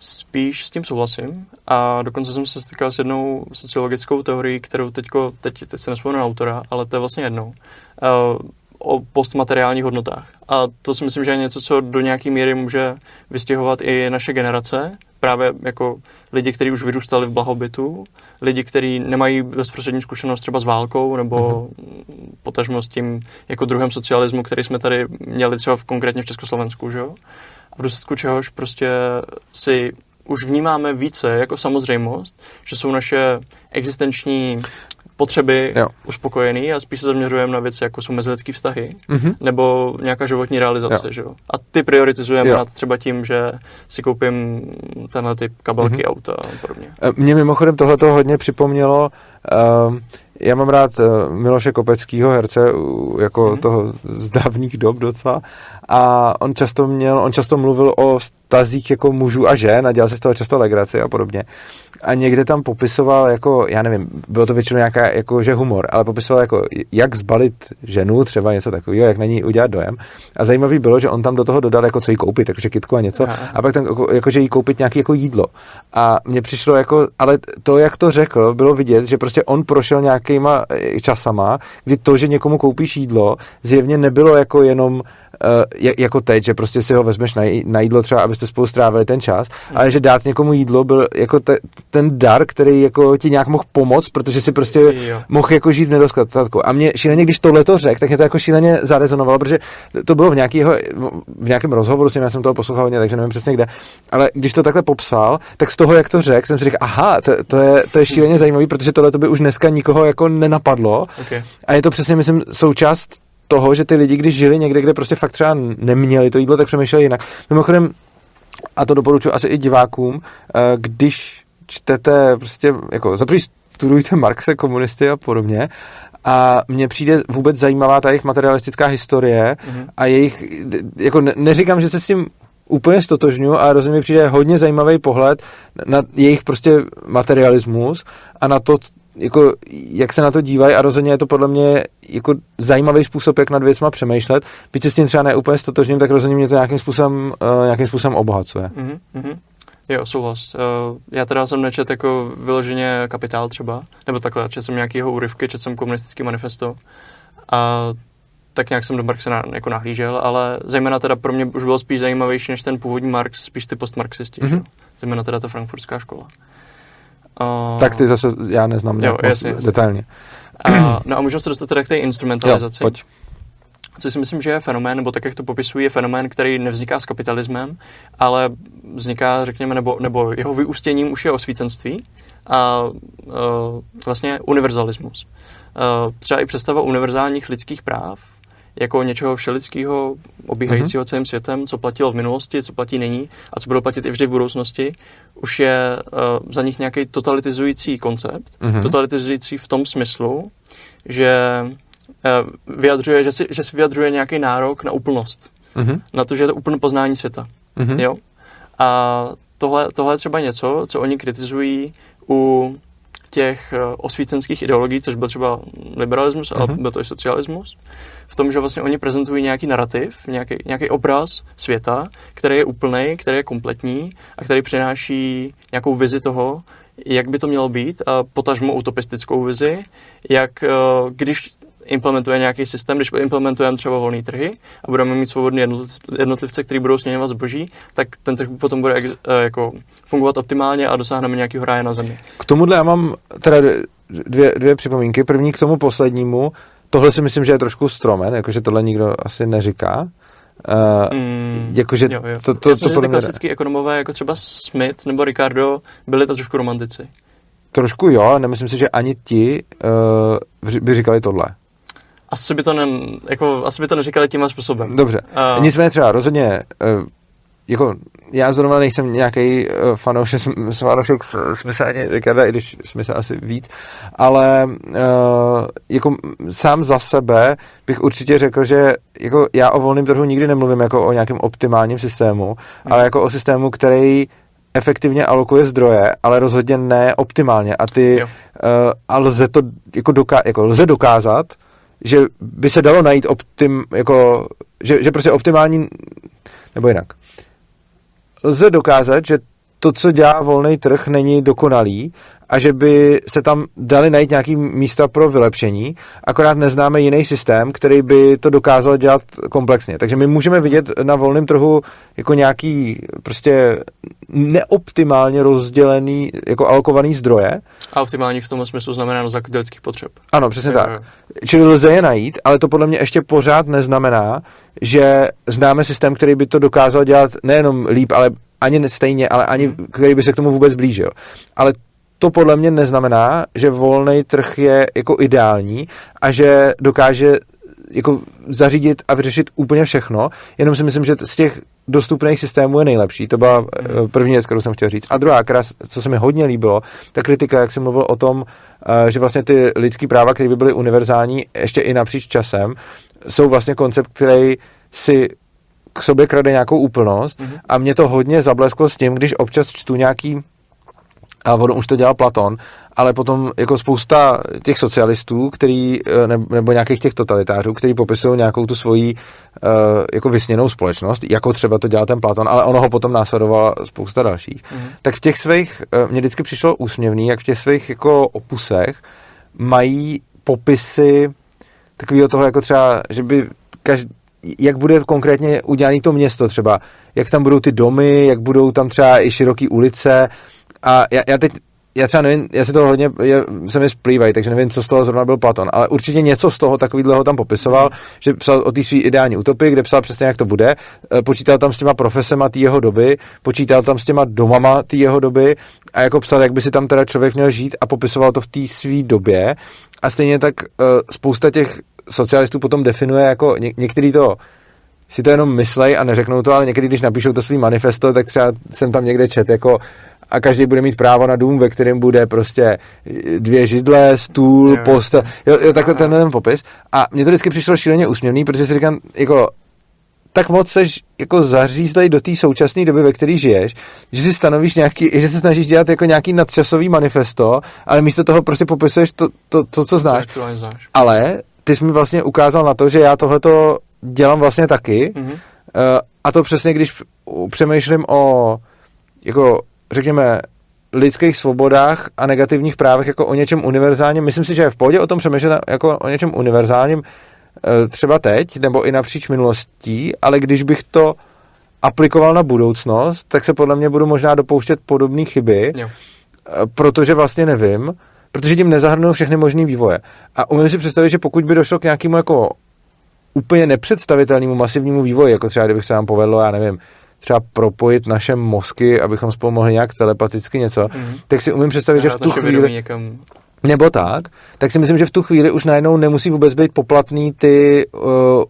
Spíš s tím souhlasím a dokonce jsem se stýkal s jednou sociologickou teorií, kterou teďko, teď, teď se nespomenu na autora, ale to je vlastně jednou. Uh, o postmateriálních hodnotách. A to si myslím, že je něco, co do nějaké míry může vystihovat i naše generace, právě jako lidi, kteří už vyrůstali v blahobytu, lidi, kteří nemají bezprostřední zkušenost třeba s válkou nebo mm-hmm. potažmo s tím jako druhem socialismu, který jsme tady měli třeba v, konkrétně v Československu, že jo? V důsledku čehož prostě si už vnímáme více jako samozřejmost, že jsou naše existenční potřeby jo. uspokojený a spíš se zaměřujeme na věci, jako jsou mezilidský vztahy mm-hmm. nebo nějaká životní realizace. Jo. Že jo? A ty prioritizujeme jo. nad třeba tím, že si koupím tenhle typ kabelky, mm-hmm. auta a podobně. Mně mimochodem tohle to hodně připomnělo. Um, já mám rád Miloše Kopeckýho, herce, jako mm-hmm. toho z dávných dob docela. A on často, měl, on často mluvil o vztazích jako mužů a žen a dělal se z toho často legraci a podobně. A někde tam popisoval, jako, já nevím, bylo to většinou nějaká, jako, že humor, ale popisoval, jako, jak zbalit ženu, třeba něco takového, jak na ní udělat dojem. A zajímavý bylo, že on tam do toho dodal, jako, co jí koupit, jakože kytku a něco, aha. a pak tam, jako, jako, že jí koupit nějaké jako jídlo. A mně přišlo, jako, ale to, jak to řekl, bylo vidět, že prostě on prošel nějakýma časama, kdy to, že někomu koupíš jídlo, zjevně nebylo jako jenom Uh, jako teď, že prostě si ho vezmeš na, j- na jídlo třeba, abyste spolu strávili ten čas, hmm. ale že dát někomu jídlo byl jako te- ten dar, který jako ti nějak mohl pomoct, protože si prostě jo. mohl jako žít v nedostatku. A mě šíleně, když tohleto řekl, tak mě to jako šíleně zarezonovalo, protože to bylo v, nějakýho, v nějakém rozhovoru s ním, já jsem toho poslouchal hodně, takže nevím přesně kde, ale když to takhle popsal, tak z toho, jak to řekl, jsem si řekl, aha, to, to, je, to je šíleně zajímavý, protože tohleto by už dneska nikoho jako nenapadlo okay. a je to přesně, myslím, součást toho, že ty lidi, když žili někde, kde prostě fakt třeba neměli to jídlo, tak přemýšleli jinak. Mimochodem, a to doporučuji asi i divákům, když čtete prostě, jako zaprvé studujte Marxe, komunisty a podobně, a mně přijde vůbec zajímavá ta jejich materialistická historie mm-hmm. a jejich, jako neříkám, že se s tím úplně stotožňuji, a rozhodně mi přijde hodně zajímavý pohled na jejich prostě materialismus a na to, jako, jak se na to dívají, a rozhodně je to podle mě jako zajímavý způsob, jak nad věcma přemýšlet. Byť se s tím třeba ne úplně stotožním, tak rozhodně mě to nějakým způsobem, uh, nějakým způsobem obohacuje. Mm-hmm. Jo, souhlas. Uh, já teda jsem nečet jako vyloženě Kapitál třeba, nebo takhle, četl jsem nějakýho úryvky, četl jsem Komunistický manifesto a tak nějak jsem do Marxe na, jako nahlížel, ale zejména teda pro mě už bylo spíš zajímavější než ten původní Marx, spíš ty postmarxisti, mm-hmm. zejména teda ta frankfurtská škola. Uh, tak ty zase já neznám nějak jo, jasně, detailně. A, no a můžeme se dostat teda k té instrumentalizaci. Jo, co si myslím, že je fenomén, nebo tak, jak to popisují, je fenomén, který nevzniká s kapitalismem, ale vzniká, řekněme, nebo, nebo jeho vyústěním už je osvícenství a uh, vlastně univerzalismus. Uh, třeba i představa univerzálních lidských práv, jako něčeho všelidského, obíhajícího celým světem, co platilo v minulosti, co platí nyní a co budou platit i vždy v budoucnosti, už je uh, za nich nějaký totalitizující koncept, mm-hmm. totalitizující v tom smyslu, že uh, vyjadřuje, že si, že si vyjadřuje nějaký nárok na úplnost, mm-hmm. na to, že je to úplné poznání světa. Mm-hmm. Jo? A tohle, tohle je třeba něco, co oni kritizují u těch osvícenských ideologií, což byl třeba liberalismus, ale uh-huh. byl to i socialismus, v tom, že vlastně oni prezentují nějaký narrativ, nějaký, nějaký obraz světa, který je úplný, který je kompletní a který přináší nějakou vizi toho, jak by to mělo být, a potažmo utopistickou vizi, jak když implementuje nějaký systém, když implementujeme třeba volné trhy a budeme mít svobodné jednotlivce, kteří budou směňovat zboží, tak ten trh potom bude ex, jako fungovat optimálně a dosáhneme nějakého ráje na zemi. K tomuhle já mám teda dvě, dvě připomínky. První k tomu poslednímu. Tohle si myslím, že je trošku stromen, jakože tohle nikdo asi neříká. Uh, mm, jakože jo, jo. To, to, já to, myslím, to že ty klasický ekonomové, jako třeba Smith nebo Ricardo, byli to trošku romantici. Trošku jo, nemyslím si, že ani ti uh, by říkali tohle. Asi by to, ne, jako, asi by to neříkali tímhle způsobem. Dobře. Uh, Nicméně třeba rozhodně, uh, jako já zrovna nejsem nějaký uh, fanoušek, fanoušek Smitha ani Ricarda, i když Smitha asi víc, ale uh, jako sám za sebe bych určitě řekl, že jako já o volném trhu nikdy nemluvím jako o nějakém optimálním systému, hmm. ale jako o systému, který efektivně alokuje zdroje, ale rozhodně ne optimálně. A ty, uh, a lze to jako, doká- jako lze dokázat, že by se dalo najít optim, jako, že, že prostě optimální, nebo jinak. Lze dokázat, že to, co dělá volný trh, není dokonalý a že by se tam dali najít nějaký místa pro vylepšení, akorát neznáme jiný systém, který by to dokázal dělat komplexně. Takže my můžeme vidět na volném trhu jako nějaký prostě neoptimálně rozdělený, jako alokovaný zdroje. A optimální v tom smyslu znamená základních lidských potřeb. Ano, přesně je, tak. Je. Čili lze je najít, ale to podle mě ještě pořád neznamená, že známe systém, který by to dokázal dělat nejenom líp, ale ani stejně, ale ani, který by se k tomu vůbec blížil. Ale to podle mě neznamená, že volný trh je jako ideální a že dokáže jako zařídit a vyřešit úplně všechno, jenom si myslím, že z těch dostupných systémů je nejlepší. To byla první věc, kterou jsem chtěl říct. A druhá, která, co se mi hodně líbilo, ta kritika, jak jsem mluvil o tom, že vlastně ty lidský práva, které by byly univerzální ještě i napříč časem, jsou vlastně koncept, který si k sobě krade nějakou úplnost mm-hmm. a mě to hodně zablesklo s tím, když občas čtu nějaký, a on už to dělal Platón, ale potom jako spousta těch socialistů, který, nebo nějakých těch totalitářů, kteří popisují nějakou tu svoji jako vysněnou společnost, jako třeba to dělal ten Platón, ale ono ho potom následovala spousta dalších. Mm-hmm. Tak v těch svých, mě vždycky přišlo úsměvný, jak v těch svých jako opusech mají popisy takového toho, jako třeba, že by každý, jak bude konkrétně udělané to město třeba, jak tam budou ty domy, jak budou tam třeba i široké ulice a já, já teď, já třeba nevím, já si toho hodně, je, se mi splývají, takže nevím, co z toho zrovna byl Platon, ale určitě něco z toho takovýhleho tam popisoval, že psal o té svý ideální utopii, kde psal přesně, jak to bude, počítal tam s těma profesema té jeho doby, počítal tam s těma domama té jeho doby a jako psal, jak by si tam teda člověk měl žít a popisoval to v té své době a stejně tak spousta těch socialistů potom definuje jako, ně, některý to si to jenom myslej a neřeknou to, ale někdy, když napíšou to svý manifesto, tak třeba jsem tam někde čet, jako a každý bude mít právo na dům, ve kterém bude prostě dvě židle, stůl, jo, postel, jo, jo, takhle tenhle ten popis. A mně to vždycky přišlo šíleně úsměvný, protože si říkám, jako, tak moc seš jako zařízlej do té současné doby, ve které žiješ, že si stanovíš nějaký, že se snažíš dělat jako nějaký nadčasový manifesto, ale místo toho prostě popisuješ to, to, to co znáš. Ale ty jsi mi vlastně ukázal na to, že já tohleto dělám vlastně taky, mm-hmm. a to přesně, když přemýšlím o, jako, řekněme, lidských svobodách a negativních právech jako o něčem univerzálním. Myslím si, že je v pohodě o tom přemýšlet jako o něčem univerzálním třeba teď, nebo i napříč minulostí, ale když bych to aplikoval na budoucnost, tak se podle mě budu možná dopouštět podobné chyby, jo. protože vlastně nevím, protože tím nezahrnuju všechny možné vývoje. A umím si představit, že pokud by došlo k nějakému jako úplně nepředstavitelnému masivnímu vývoji, jako třeba kdybych se nám povedlo, já nevím, třeba propojit naše mozky, abychom spolu mohli nějak telepaticky něco, mm-hmm. tak si umím představit, že v tu chvíli... Nebo tak, tak si myslím, že v tu chvíli už najednou nemusí vůbec být poplatný ty uh,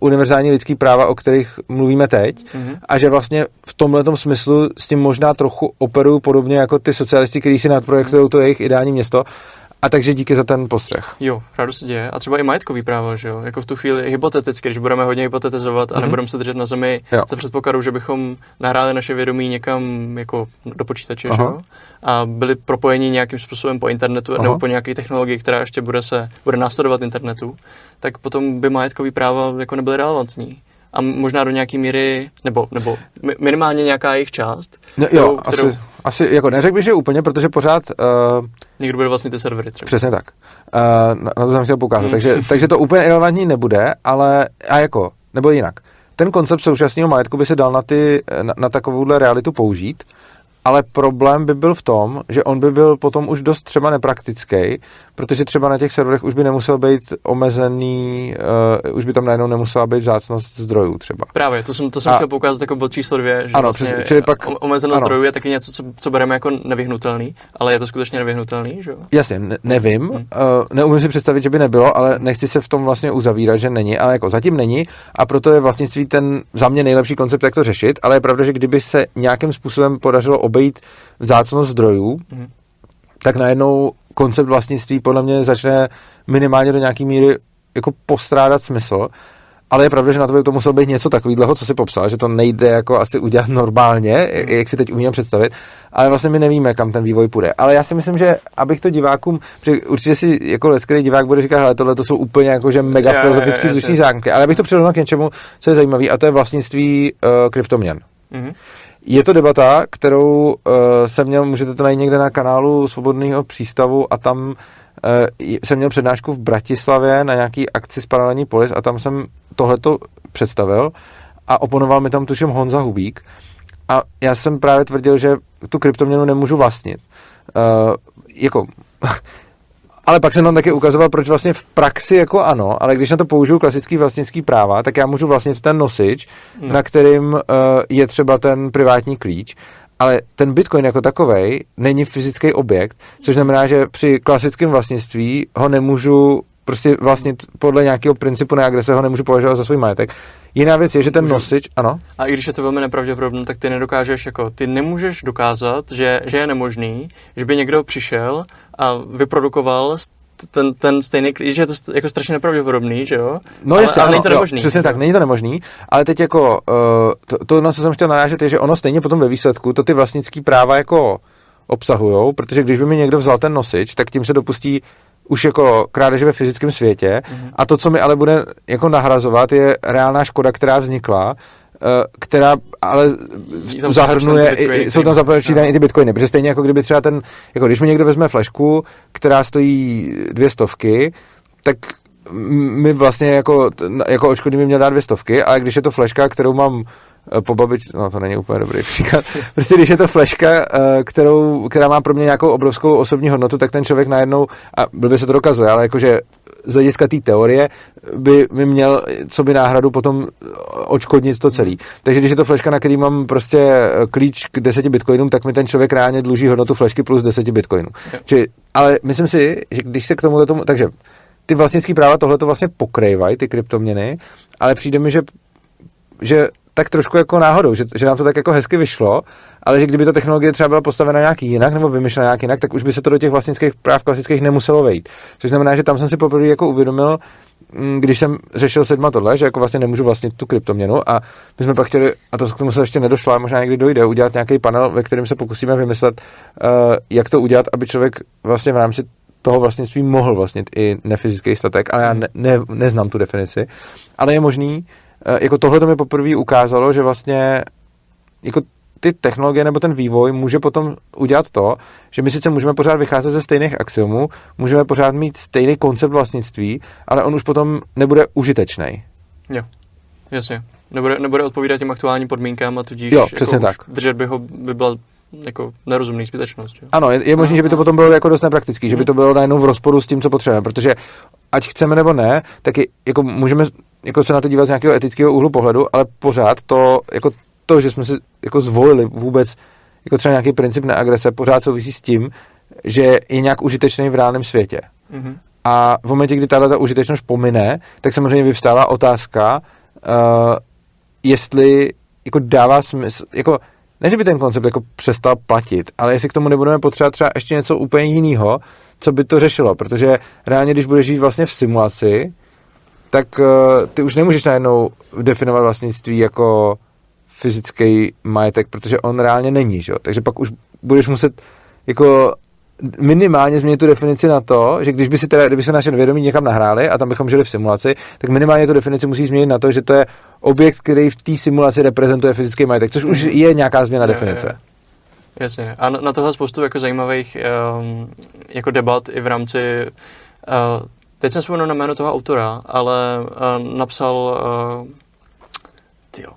univerzální lidský práva, o kterých mluvíme teď, mm-hmm. a že vlastně v tomhletom smyslu s tím možná trochu operují podobně jako ty socialisti, kteří si nadprojektují mm-hmm. to jejich ideální město. A takže díky za ten postřeh. Jo, rádo se děje. A třeba i majetkový práva, že jo? Jako v tu chvíli hypoteticky, když budeme hodně hypotetizovat mm-hmm. a nebudeme se držet na zemi za předpokladu, že bychom nahráli naše vědomí někam jako do počítače, že jo? A byli propojeni nějakým způsobem po internetu Aha. nebo po nějaké technologii, která ještě bude se bude následovat internetu, tak potom by majetkový práva jako nebyly relevantní. A možná do nějaké míry, nebo, nebo minimálně nějaká jejich část. No, jo, kterou, asi, kterou... asi jako neřekl bych, že úplně, protože pořád... Uh... Někdo bude vlastně ty servery třeba. Přesně tak. Uh, na to jsem chtěl poukázat. Hmm. Takže, takže to úplně irrelevantní nebude, ale a jako, nebo jinak. Ten koncept současného majetku by se dal na, ty, na, na takovouhle realitu použít, ale problém by byl v tom, že on by byl potom už dost třeba nepraktický, protože třeba na těch serverech už by nemusel být omezený, uh, už by tam najednou nemusela být vzácnost zdrojů třeba. Právě, to jsem, to jsem a, chtěl poukázat jako bod číslo dvě, že ano, vlastně přes, pak, omezenost ano. zdrojů je taky něco, co, co bereme jako nevyhnutelný, ale je to skutečně nevyhnutelný, že jo? Jasně, ne, nevím, hmm. uh, neumím si představit, že by nebylo, ale nechci se v tom vlastně uzavírat, že není, ale jako zatím není a proto je vlastnictví ten za mě nejlepší koncept, jak to řešit, ale je pravda, že kdyby se nějakým způsobem podařilo obejít vzácnost zdrojů, hmm. tak najednou koncept vlastnictví podle mě začne minimálně do nějaký míry jako postrádat smysl, ale je pravda, že na to by to muselo být něco takového, co si popsal, že to nejde jako asi udělat normálně, jak si teď umím představit, ale vlastně my nevíme, kam ten vývoj půjde. Ale já si myslím, že abych to divákům, protože určitě si jako lecký divák bude říkat, hele, tohle to jsou úplně jako, že mega já, filozofický já, já, vzdušní zámky, ale abych to přirovnal k něčemu, co je zajímavý, a to je vlastnictví uh, kryptoměn. Mm-hmm. Je to debata, kterou uh, jsem měl, můžete to najít někde na kanálu Svobodného přístavu a tam uh, jsem měl přednášku v Bratislavě na nějaký akci z Paralelní polis a tam jsem tohleto představil a oponoval mi tam tuším Honza Hubík a já jsem právě tvrdil, že tu kryptoměnu nemůžu vlastnit. Uh, jako... Ale pak jsem tam taky ukazoval, proč vlastně v praxi jako ano, ale když na to použiju klasický vlastnický práva, tak já můžu vlastnit ten nosič, hmm. na kterým uh, je třeba ten privátní klíč. Ale ten Bitcoin jako takovej není fyzický objekt, což znamená, že při klasickém vlastnictví ho nemůžu prostě vlastnit podle nějakého principu na agrese, ho nemůžu považovat za svůj majetek. Jiná věc je, že ten můžu. nosič, ano. A i když je to velmi nepravděpodobné, tak ty nedokážeš jako, ty nemůžeš dokázat, že, že je nemožný, že by někdo přišel a vyprodukoval ten, ten stejný klíč, že je to jako strašně nepravděpodobný, že jo? No ale, jasně, ale ano, není to nemožný. Jo, přesně tak, není to nemožný, ale teď jako, uh, to, na co jsem chtěl narážet, je, že ono stejně potom ve výsledku to ty vlastnický práva jako obsahujou, protože když by mi někdo vzal ten nosič, tak tím se dopustí už jako krádeže ve fyzickém světě mm-hmm. a to, co mi ale bude jako nahrazovat, je reálná škoda, která vznikla, která ale zahrnuje, bitcoin, jsou tam započítané no. i ty bitcoiny, protože stejně jako kdyby třeba ten, jako když mi někdo vezme flešku, která stojí dvě stovky, tak mi vlastně jako, jako očkodný mi měl dát dvě stovky, ale když je to fleška, kterou mám po babičce, no to není úplně dobrý příklad, prostě když je to fleška, kterou, která má pro mě nějakou obrovskou osobní hodnotu, tak ten člověk najednou, a blbě se to dokazuje, ale jakože z hlediska té teorie by mi měl co by náhradu potom odškodnit to celý. Takže když je to fleška, na který mám prostě klíč k deseti bitcoinům, tak mi ten člověk reálně dluží hodnotu flešky plus deseti bitcoinů. Čili, ale myslím si, že když se k tomu tomu, takže ty vlastnický práva tohle to vlastně pokrývají, ty kryptoměny, ale přijde mi, že, že tak trošku jako náhodou, že, že nám to tak jako hezky vyšlo, ale že kdyby ta technologie třeba byla postavena nějak jinak nebo vymyšlena nějak jinak, tak už by se to do těch vlastnických práv klasických nemuselo vejít. Což znamená, že tam jsem si poprvé jako uvědomil, když jsem řešil sedma tohle, že jako vlastně nemůžu vlastnit tu kryptoměnu, a my jsme pak chtěli, a to k tomu se ještě nedošlo, a možná někdy dojde, udělat nějaký panel, ve kterém se pokusíme vymyslet, jak to udělat, aby člověk vlastně v rámci toho vlastnictví mohl vlastnit i nefyzický statek, ale já ne, ne, neznám tu definici. Ale je možný, jako tohle to mi poprvé ukázalo, že vlastně jako ty technologie nebo ten vývoj může potom udělat to, že my sice můžeme pořád vycházet ze stejných axiomů, můžeme pořád mít stejný koncept vlastnictví, ale on už potom nebude užitečný. Jo, jasně. Nebude, nebude odpovídat těm aktuálním podmínkám, a tudíž jo, jako tak. Držet by ho by byla jako nerozumný zbytečnost. Jo? Ano, je, je možné, že by to potom bylo jako dost nepraktický, hmm. že by to bylo najednou v rozporu s tím, co potřebujeme, protože ať chceme nebo ne, tak je, jako můžeme jako se na to dívat z nějakého etického úhlu pohledu, ale pořád to jako to, že jsme si jako zvolili vůbec jako třeba nějaký princip neagrese, pořád souvisí s tím, že je nějak užitečný v reálném světě. Mm-hmm. A v momentě, kdy tahle ta užitečnost pomine, tak samozřejmě vyvstává otázka, uh, jestli jako dává smysl, jako ne, že by ten koncept jako přestal platit, ale jestli k tomu nebudeme potřebovat třeba ještě něco úplně jiného, co by to řešilo, protože reálně, když budeš žít vlastně v simulaci, tak uh, ty už nemůžeš najednou definovat vlastnictví jako fyzický majetek, protože on reálně není, že jo? Takže pak už budeš muset jako minimálně změnit tu definici na to, že když by si teda, kdyby se naše vědomí někam nahráli a tam bychom žili v simulaci, tak minimálně tu definici musí změnit na to, že to je objekt, který v té simulaci reprezentuje fyzický majetek, což už je nějaká změna je, definice. Je, je. Jasně. A na tohle spoustu jako zajímavých um, jako debat i v rámci uh, teď jsem vzpomněl na jméno toho autora, ale uh, napsal uh, tyjo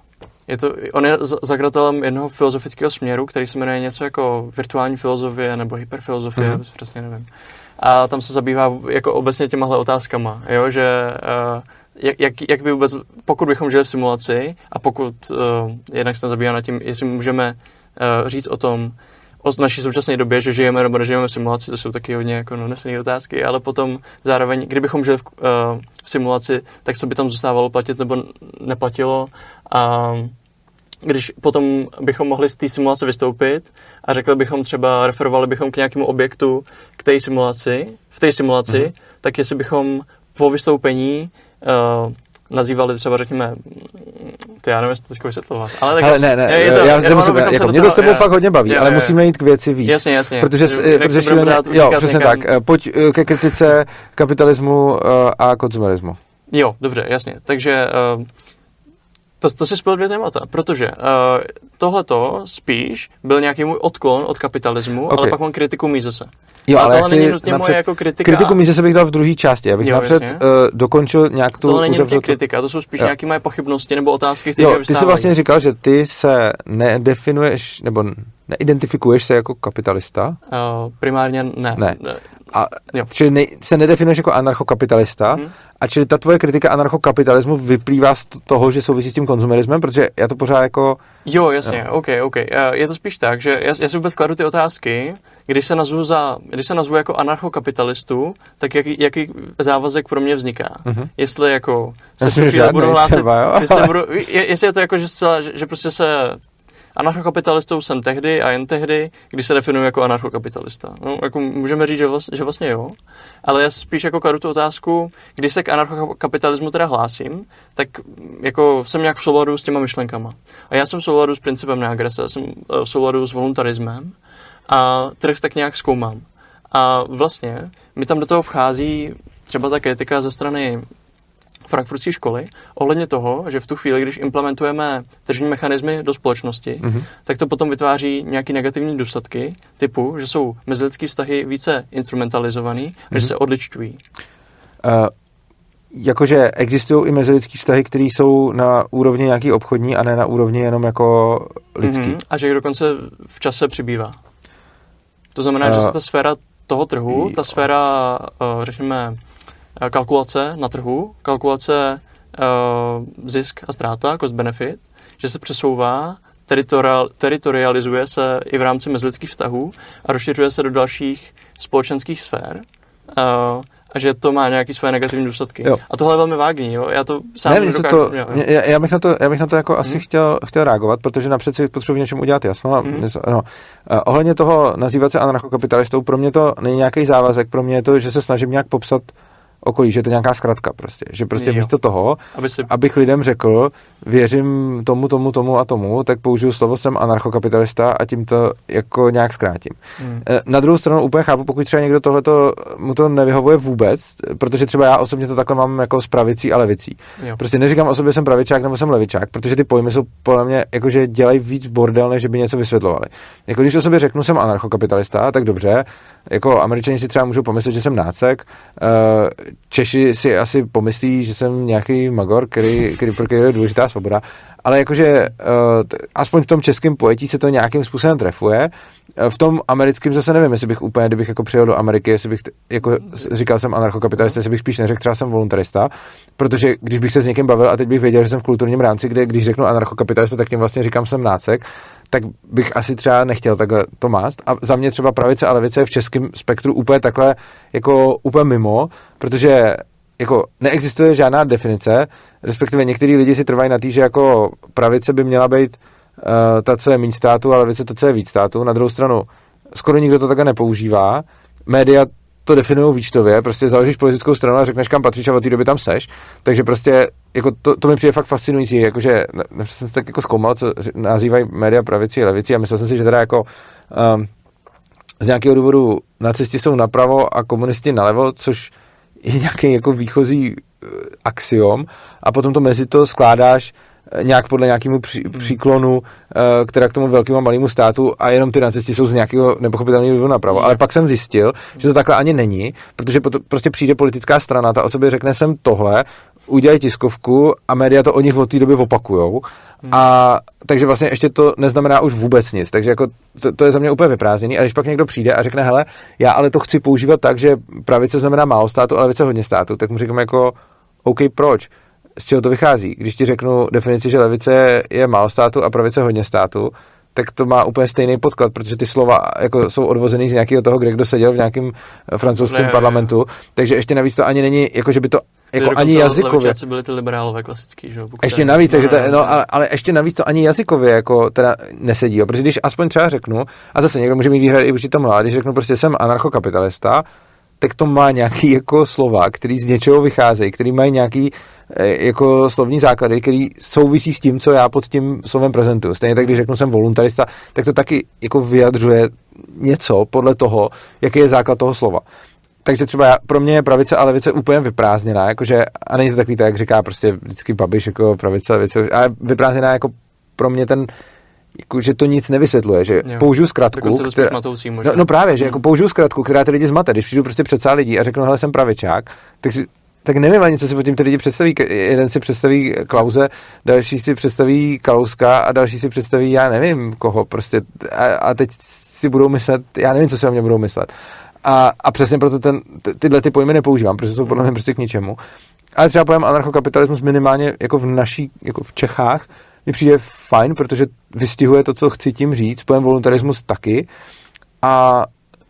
Je to, on je zakladatelem jednoho filozofického směru, který se jmenuje něco jako virtuální filozofie nebo hyperfilozofie, mm. přesně nevím. A tam se zabývá jako obecně těmahle otázkama, jo, že uh, jak, jak by vůbec, pokud bychom žili v simulaci a pokud uh, jednak se tam zabývá nad tím, jestli můžeme uh, říct o tom, o naší současné době, že žijeme nebo nežijeme v simulaci, to jsou taky hodně jako nesené otázky, ale potom zároveň, kdybychom žili v, uh, v simulaci, tak co by tam zůstávalo platit nebo neplatilo, a když potom bychom mohli z té simulace vystoupit a řekli bychom třeba, referovali bychom k nějakému objektu k té simulaci, v té simulaci, mm-hmm. tak jestli bychom po vystoupení uh, nazývali třeba, řekněme, ty já nevím, jestli to teďko vysvětlovat. Ale, ale ne, ne, je, je to, já se musím, jako, mě to s tebou fakt hodně baví, je, je, ale je, je. Musíme jít k věci víc. Jasně, jasně. Protože, je, protože šíleně, brát, jo, přesně někam. Tak, pojď ke kritice kapitalismu a konzumerismu. Jo, dobře, jasně, takže uh, To, to si spojil dvě témata, protože uh, tohleto spíš byl nějaký můj odklon od kapitalismu, okay. ale pak mám kritiku Misese. Jo, ale tohle není nutně napřed, moje jako kritika. Kritiku Misese bych dal v druhé části, já bych jo, napřed uh, dokončil nějak tu... Tohle není nutně to... kritika, to jsou spíš jo. nějaké moje pochybnosti nebo otázky, které vystávají. Ty jsi vlastně říkal, že ty se nedefinuješ, nebo neidentifikuješ se jako kapitalista? Uh, primárně ne. ne. A, čili nej, se nedefinuješ jako anarchokapitalista, hmm. a čili ta tvoje kritika anarchokapitalismu vyplývá z toho, že souvisí s tím konzumerismem, protože já to pořád jako... Jo, jasně, no. ok, ok. Je to spíš tak, že já, já si vůbec kladu ty otázky, když se nazvu, za, když se nazvu jako anarchokapitalistu, tak jaký, jaký závazek pro mě vzniká? Mm-hmm. Jestli jako... Se já budu hlásit, třeba, jestli, budu, jestli je to jako, že, zcela, že, že prostě se... Anarchokapitalistou jsem tehdy a jen tehdy, když se definuji jako anarchokapitalista. No, jako můžeme říct, že vlastně, že vlastně jo, ale já spíš jako kladu tu otázku, když se k anarchokapitalismu teda hlásím, tak jako jsem nějak v souladu s těma myšlenkama. A já jsem v souladu s principem neagrese, jsem v souladu s voluntarismem a trh tak nějak zkoumám. A vlastně mi tam do toho vchází třeba ta kritika ze strany frankfurtské školy ohledně toho, že v tu chvíli, když implementujeme tržní mechanismy do společnosti, mm-hmm. tak to potom vytváří nějaké negativní důsledky typu, že jsou mezilidské vztahy více instrumentalizované, mm-hmm. že se odličťují. Uh, jakože existují i mezilidské vztahy, které jsou na úrovni nějaký obchodní a ne na úrovni jenom jako lidský. Mm-hmm. A že jich dokonce v čase přibývá. To znamená, uh, že se ta sféra toho trhu, ta sféra, uh, řekněme, kalkulace na trhu, kalkulace uh, zisk a ztráta, cost benefit, že se přesouvá, teritorial, teritorializuje se i v rámci mezilidských vztahů a rozšiřuje se do dalších společenských sfér. Uh, a že to má nějaký své negativní důsledky. Jo. A tohle je velmi vágní, jo. Já to sám nevím, dokážu, to, jo. Já, já bych na to, já bych na to jako hmm. asi chtěl, chtěl reagovat, protože napřed si potřebuji něčem udělat jasno. Hmm. No. A ohledně toho nazývat se anarchokapitalistou, pro mě to není nějaký závazek, pro mě je to, že se snažím nějak popsat okolí, že je to nějaká zkratka prostě, že prostě jo. místo toho, Aby si... abych lidem řekl, věřím tomu, tomu, tomu a tomu, tak použiju slovo jsem anarchokapitalista a tím to jako nějak zkrátím. Hmm. Na druhou stranu úplně chápu, pokud třeba někdo tohleto, mu to nevyhovuje vůbec, protože třeba já osobně to takhle mám jako s pravicí a levicí. Jo. Prostě neříkám o sobě jsem pravičák nebo jsem levičák, protože ty pojmy jsou podle mě jakože dělají víc bordel, než by něco vysvětlovali. Jako když o sobě řeknu jsem anarchokapitalista, tak dobře, jako Američané si třeba můžou pomyslet, že jsem nácek, Češi si asi pomyslí, že jsem nějaký magor, který, který pro který je důležitá svoboda, ale jakože aspoň v tom českém pojetí se to nějakým způsobem trefuje. V tom americkém zase nevím, jestli bych úplně, kdybych jako přijel do Ameriky, jestli bych jako říkal jsem anarchokapitalista, jestli bych spíš neřekl, třeba jsem voluntarista, protože když bych se s někým bavil a teď bych věděl, že jsem v kulturním rámci, kde když řeknu anarchokapitalista, tak tím vlastně říkám jsem nácek, tak bych asi třeba nechtěl takhle to mást. A za mě třeba pravice a levice je v českém spektru úplně takhle jako úplně mimo, protože jako neexistuje žádná definice, respektive některý lidi si trvají na tý, že jako pravice by měla být uh, ta, co je méně státu, a levice ta, co je víc státu. Na druhou stranu skoro nikdo to takhle nepoužívá. Média to definují výčtově, prostě založíš politickou stranu a řekneš, kam patříš a od té doby tam seš. Takže prostě jako to, to mi přijde fakt fascinující, jakože jsem se tak jako zkoumal, co nazývají média pravici a levici a myslel jsem si, že teda jako um, z nějakého důvodu nacisti jsou napravo a komunisti nalevo, což je nějaký jako výchozí axiom a potom to mezi to skládáš nějak podle nějakému pří, příklonu, která k tomu velkému a malému státu a jenom ty nacisti jsou z nějakého nepochopitelného důvodu napravo. Ale pak jsem zjistil, že to takhle ani není, protože prostě přijde politická strana, ta o sobě řekne sem tohle, udělají tiskovku a média to o nich od té doby opakujou. A takže vlastně ještě to neznamená už vůbec nic. Takže jako to, to je za mě úplně vyprázdněný. A když pak někdo přijde a řekne, hele, já ale to chci používat tak, že pravice znamená málo státu a levice hodně státu, tak mu říkáme jako OK, proč? Z čeho to vychází? Když ti řeknu definici, že levice je málo státu a pravice hodně státu, tak to má úplně stejný podklad, protože ty slova jako jsou odvozený z nějakého toho, kde kdo seděl v nějakém francouzském ne, parlamentu. Ne, ne. Takže ještě navíc to ani není, jako že by to jako ani jazykově. Byli ty liberálové klasický, že jo? Ještě navíc, takže ta, no, ale, ale ještě navíc to ani jazykově jako teda nesedí, jo? Protože když aspoň třeba řeknu, a zase někdo může mít výhrady i určitě mládí, když řeknu prostě jsem anarchokapitalista, tak to má nějaký jako slova, který z něčeho vycházejí, který mají nějaký jako slovní základy, který souvisí s tím, co já pod tím slovem prezentuju. Stejně tak, když řeknu jsem voluntarista, tak to taky jako vyjadřuje něco podle toho, jaký je základ toho slova. Takže třeba já, pro mě je pravice a levice úplně vyprázdněná, jakože, a není to takový, tak jak říká prostě vždycky Babiš, jako pravice a levice, a vyprázdněná jako pro mě ten, jako, že to nic nevysvětluje, že jo. Použiju zkratku, která, no, no právě, že jako použiju zkratku, která ty lidi zmate, když přijdu prostě před sál lidí a řeknu, hele, jsem pravičák, tak si tak nevím ani, co si pod tím ty lidi představí. Jeden si představí Klauze, další si představí Kalouska a další si představí, já nevím koho, prostě. A, a teď si budou myslet, já nevím, co si o mě budou myslet. A, a přesně proto ten, ty, tyhle ty pojmy nepoužívám, protože to podle mě prostě k ničemu. Ale třeba pojem anarchokapitalismus minimálně jako v naší, jako v Čechách, mi přijde fajn, protože vystihuje to, co chci tím říct, pojem voluntarismus taky. A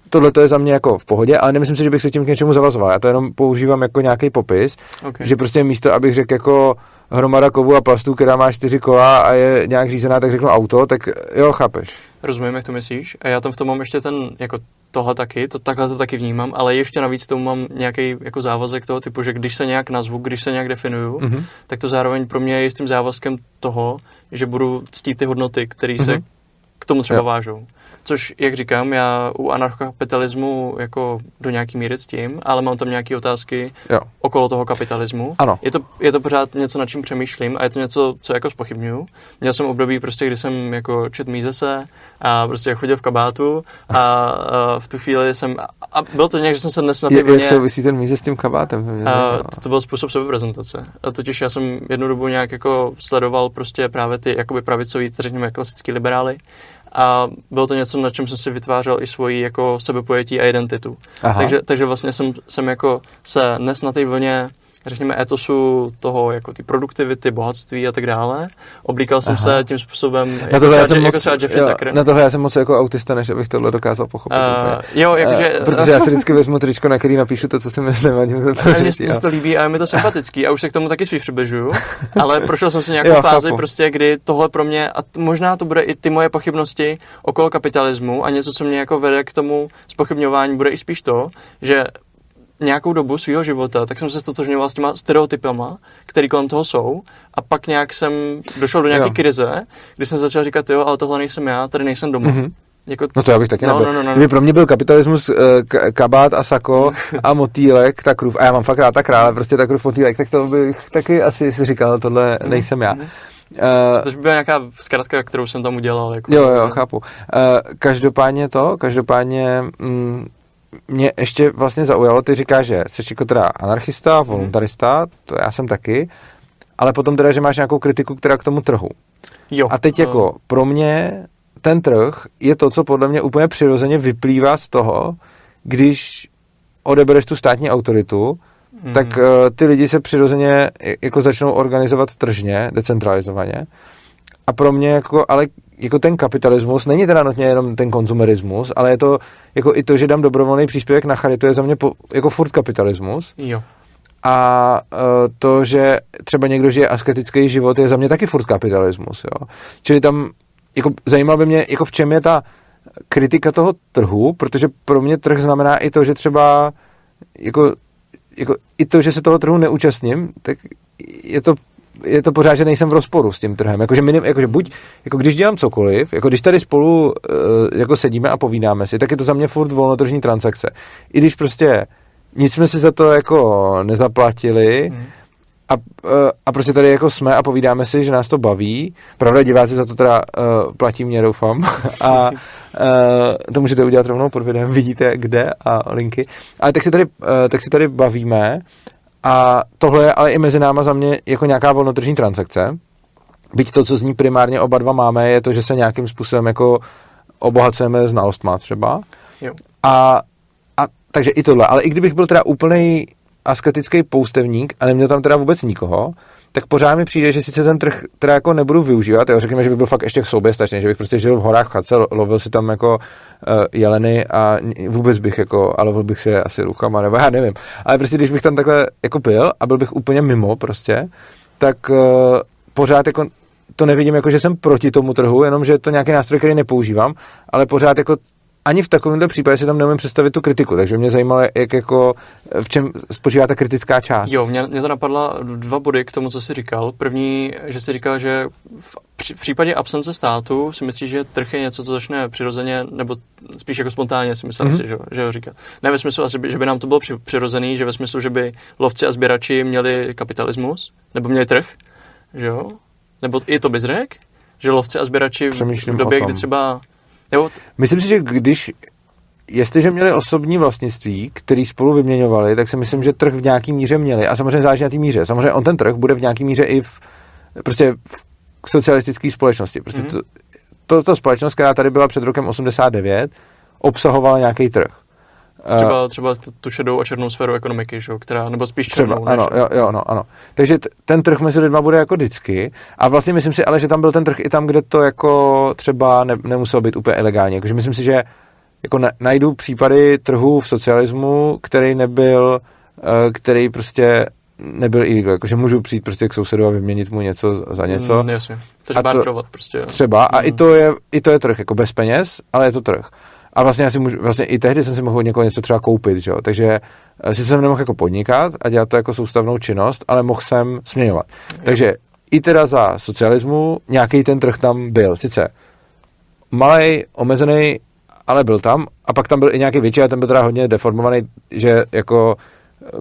tohle to je za mě jako v pohodě, ale nemyslím si, že bych se tím k něčemu zavazoval. Já to jenom používám jako nějaký popis, okay. Že prostě místo, abych řekl jako hromada kovů a plastů, která má čtyři kola a je nějak řízená, tak řeknu auto, tak jo, chápeš. Rozumím, jak to myslíš. A já tam v tom mám ještě ten, jako tohle taky, to, takhle to taky vnímám, ale ještě navíc tomu mám nějaký jako závazek toho typu, že když se nějak nazvu, když se nějak definuju, mm-hmm. tak to zároveň pro mě je jistým závazkem toho, že budu ctít ty hodnoty, které mm-hmm. se k tomu třeba jo. vážou. Což, jak říkám, já u anarchokapitalismu jako do nějaký míry ctím, ale mám tam nějaké otázky jo. okolo toho kapitalismu. Ano. Je to, je to pořád něco, nad čím přemýšlím a je to něco, co jako zpochybňuju. Měl jsem období, prostě, kdy jsem jako čet Mízese a prostě chodil v kabátu a, a v tu chvíli jsem... A bylo to nějak, že jsem se dnes na té vlně... Jak souvisí ten Mízes s tím kabátem? A to byl způsob sebeprezentace. A totiž já jsem jednu dobu nějak jako sledoval prostě právě ty jakoby pravicový, řekněme klasický liberály. A bylo to něco, na čem jsem si vytvářel i svoji jako sebepojetí a identitu. Aha. Takže, takže vlastně jsem, jsem jako se dnes na té vlně řekněme, etosu toho, jako ty produktivity, bohatství a tak dále. Oblíkal jsem Aha. se tím způsobem, na tohle jako, já třeba, jako moc, třeba Jeffy jo, Tucker. Na tohle já jsem moc jako autista, než abych tohle dokázal pochopit. Uh, jo, jakože... Uh, protože já si vždycky vezmu tričko, na který napíšu to, co si myslím, a tím se to řeší. Mně se to líbí a je mi to sympatický a už se k tomu taky spíš přibližuju, ale prošel jsem si nějakou fázi, prostě, kdy tohle pro mě, a možná to bude i ty moje pochybnosti okolo kapitalismu a něco, co mě jako vede k tomu zpochybňování, bude i spíš to, že nějakou dobu svého života, tak jsem se stotožňoval s těma stereotypama, který kolem toho jsou, a pak nějak jsem došel do nějaké jo. krize, kdy jsem začal říkat, jo, ale tohle nejsem já, tady nejsem doma. Mm-hmm. Jako... No to já bych taky no, nebyl. No, no, no. Pro mě byl kapitalismus k- kabát a sako a motýlek, ta krův, a já mám fakt rád ta krále, prostě ta krův motýlek, tak to bych taky asi si říkal, tohle mm-hmm. nejsem já. Mm-hmm. Uh, to by byla nějaká zkratka, kterou jsem tam udělal. Jako, jo, jo, ne? Chápu. Uh, každopádně to, každopádně... Mm, mě ještě vlastně zaujalo, ty říkáš, že jsi jako teda anarchista, voluntarista, to já jsem taky, ale potom teda, že máš nějakou kritiku, která k tomu trhu. Jo. A teď jako pro mě ten trh je to, co podle mě úplně přirozeně vyplývá z toho, když odebereš tu státní autoritu, hmm. tak uh, ty lidi se přirozeně jako začnou organizovat tržně, decentralizovaně. A pro mě jako, ale jako ten kapitalismus není teda nutně jenom ten konzumerismus, ale je to jako i to, že dám dobrovolný příspěvek na charitu, je za mě po, jako furt kapitalismus. Jo. A uh, to, že třeba někdo žije asketický život, je za mě taky furt kapitalismus, jo. Čili tam jako zajímalo by mě, jako v čem je ta kritika toho trhu, protože pro mě trh znamená i to, že třeba jako, jako i to, že se toho trhu neúčastním, tak je to je to pořád, že nejsem v rozporu s tím trhem. Jakože minim, jakože buď, jako když dělám cokoliv, jako když tady spolu jako sedíme a povídáme si, tak je to za mě furt volnotržní transakce. I když prostě nic jsme si za to jako nezaplatili hmm. a, a prostě tady jako jsme a povídáme si, že nás to baví. Pravda, diváci za to teda uh, platí mě, doufám. A uh, to můžete udělat rovnou pod videem, vidíte kde a linky. Ale tak si tady, uh, tak si tady bavíme. A tohle je ale i mezi náma za mě jako nějaká volnotržní transakce. Byť to, co z ní primárně oba dva máme, je to, že se nějakým způsobem jako obohacujeme znalostma třeba. Jo. A, a takže i tohle. Ale i kdybych byl teda úplnej asketický poustevník a neměl tam teda vůbec nikoho, tak pořád mi přijde, že sice ten trh teda jako nebudu využívat, jo, řekněme, že bych byl fakt ještě soběstačný, že bych prostě žil v horách v chatce, lovil si tam jako uh, jeleny a vůbec bych jako, ale lovil bych si je asi rukama, nebo já nevím, ale prostě když bych tam takhle jako byl a byl bych úplně mimo prostě, tak uh, pořád jako to nevidím jako, že jsem proti tomu trhu, jenom že je to nějaký nástroj, který nepoužívám, ale pořád jako ani v takovémto případě si tam neumím představit tu kritiku, takže mě zajímalo, jak jako, v čem spočívá ta kritická část. Jo, mě, mě to napadla dva body k tomu, co jsi říkal. První, že jsi říkal, že v, při, v případě absence státu si myslíš, že trh je něco, co začne přirozeně, nebo spíš jako spontánně si myslel, mm-hmm. že, že ho říká. Ne ve smyslu, asi, že by nám to bylo při, přirozený, že ve smyslu, že by lovci a sběrači měli kapitalismus, nebo měli trh, že jo? Nebo i to bys řekl, že lovci a sběrači v době, kdy třeba... Jo. Myslím si, že když, jestliže měli osobní vlastnictví, který spolu vyměňovali, tak si myslím, že trh v nějaký míře měli. A samozřejmě záleží na té míře. Samozřejmě on ten trh bude v nějaký míře i v, prostě v socialistické společnosti. Prostě mm-hmm. to, to společnost, která tady byla před rokem osmdesát devět, obsahovala nějaký trh. Třeba, třeba tu šedou a černou sféru ekonomiky, že? Která, nebo spíš černou. Třeba, ano, jo, jo, no, ano. Takže t- ten trh mezi lidma bude jako vždycky. A vlastně myslím si ale, že tam byl ten trh i tam, kde to jako třeba ne- nemuselo být úplně ilegálně. Jakože myslím si, že jako na- najdu případy trhu v socialismu, který nebyl, který prostě nebyl illegal. Jakože můžu přijít prostě k sousedu a vyměnit mu něco za něco. Mm, jasně. Takže barterovat prostě. Jo. Třeba. A mm. i, to je, i to je trh. Jako bez peněz, ale je to trh. A vlastně, já si můžu, vlastně i tehdy jsem si mohl od někoho něco třeba koupit, že jo? Takže sice jsem nemohl jako podnikat a dělat to jako soustavnou činnost, ale mohl jsem směňovat. Takže i teda za socialismu nějaký ten trh tam byl. Sice malej, omezený, ale byl tam. A pak tam byl i nějaký větší, a ten byl teda hodně deformovaný, že jako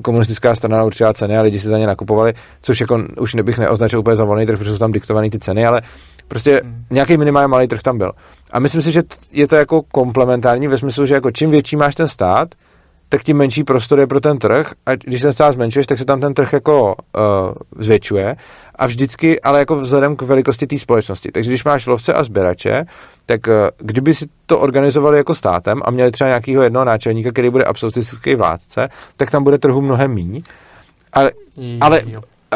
komunistická strana určila ceny a lidi si za ně nakupovali, což jako už nebych neoznačil úplně za volný trh, protože jsou tam diktovaný ty ceny, ale prostě hmm. nějaký minimálně malý trh tam byl. A myslím si, že je to jako komplementární ve smyslu, že jako čím větší máš ten stát, tak tím menší prostor je pro ten trh, a když ten stát zmenšuješ, tak se tam ten trh jako uh, zvětšuje a vždycky, ale jako vzhledem k velikosti té společnosti. Takže když máš lovce a sběrače, tak uh, kdyby si to organizovali jako státem a měli třeba nějakého jednoho náčelníka, který bude absolutistický vládce, tak tam bude trhu mnohem míň. Ale, ale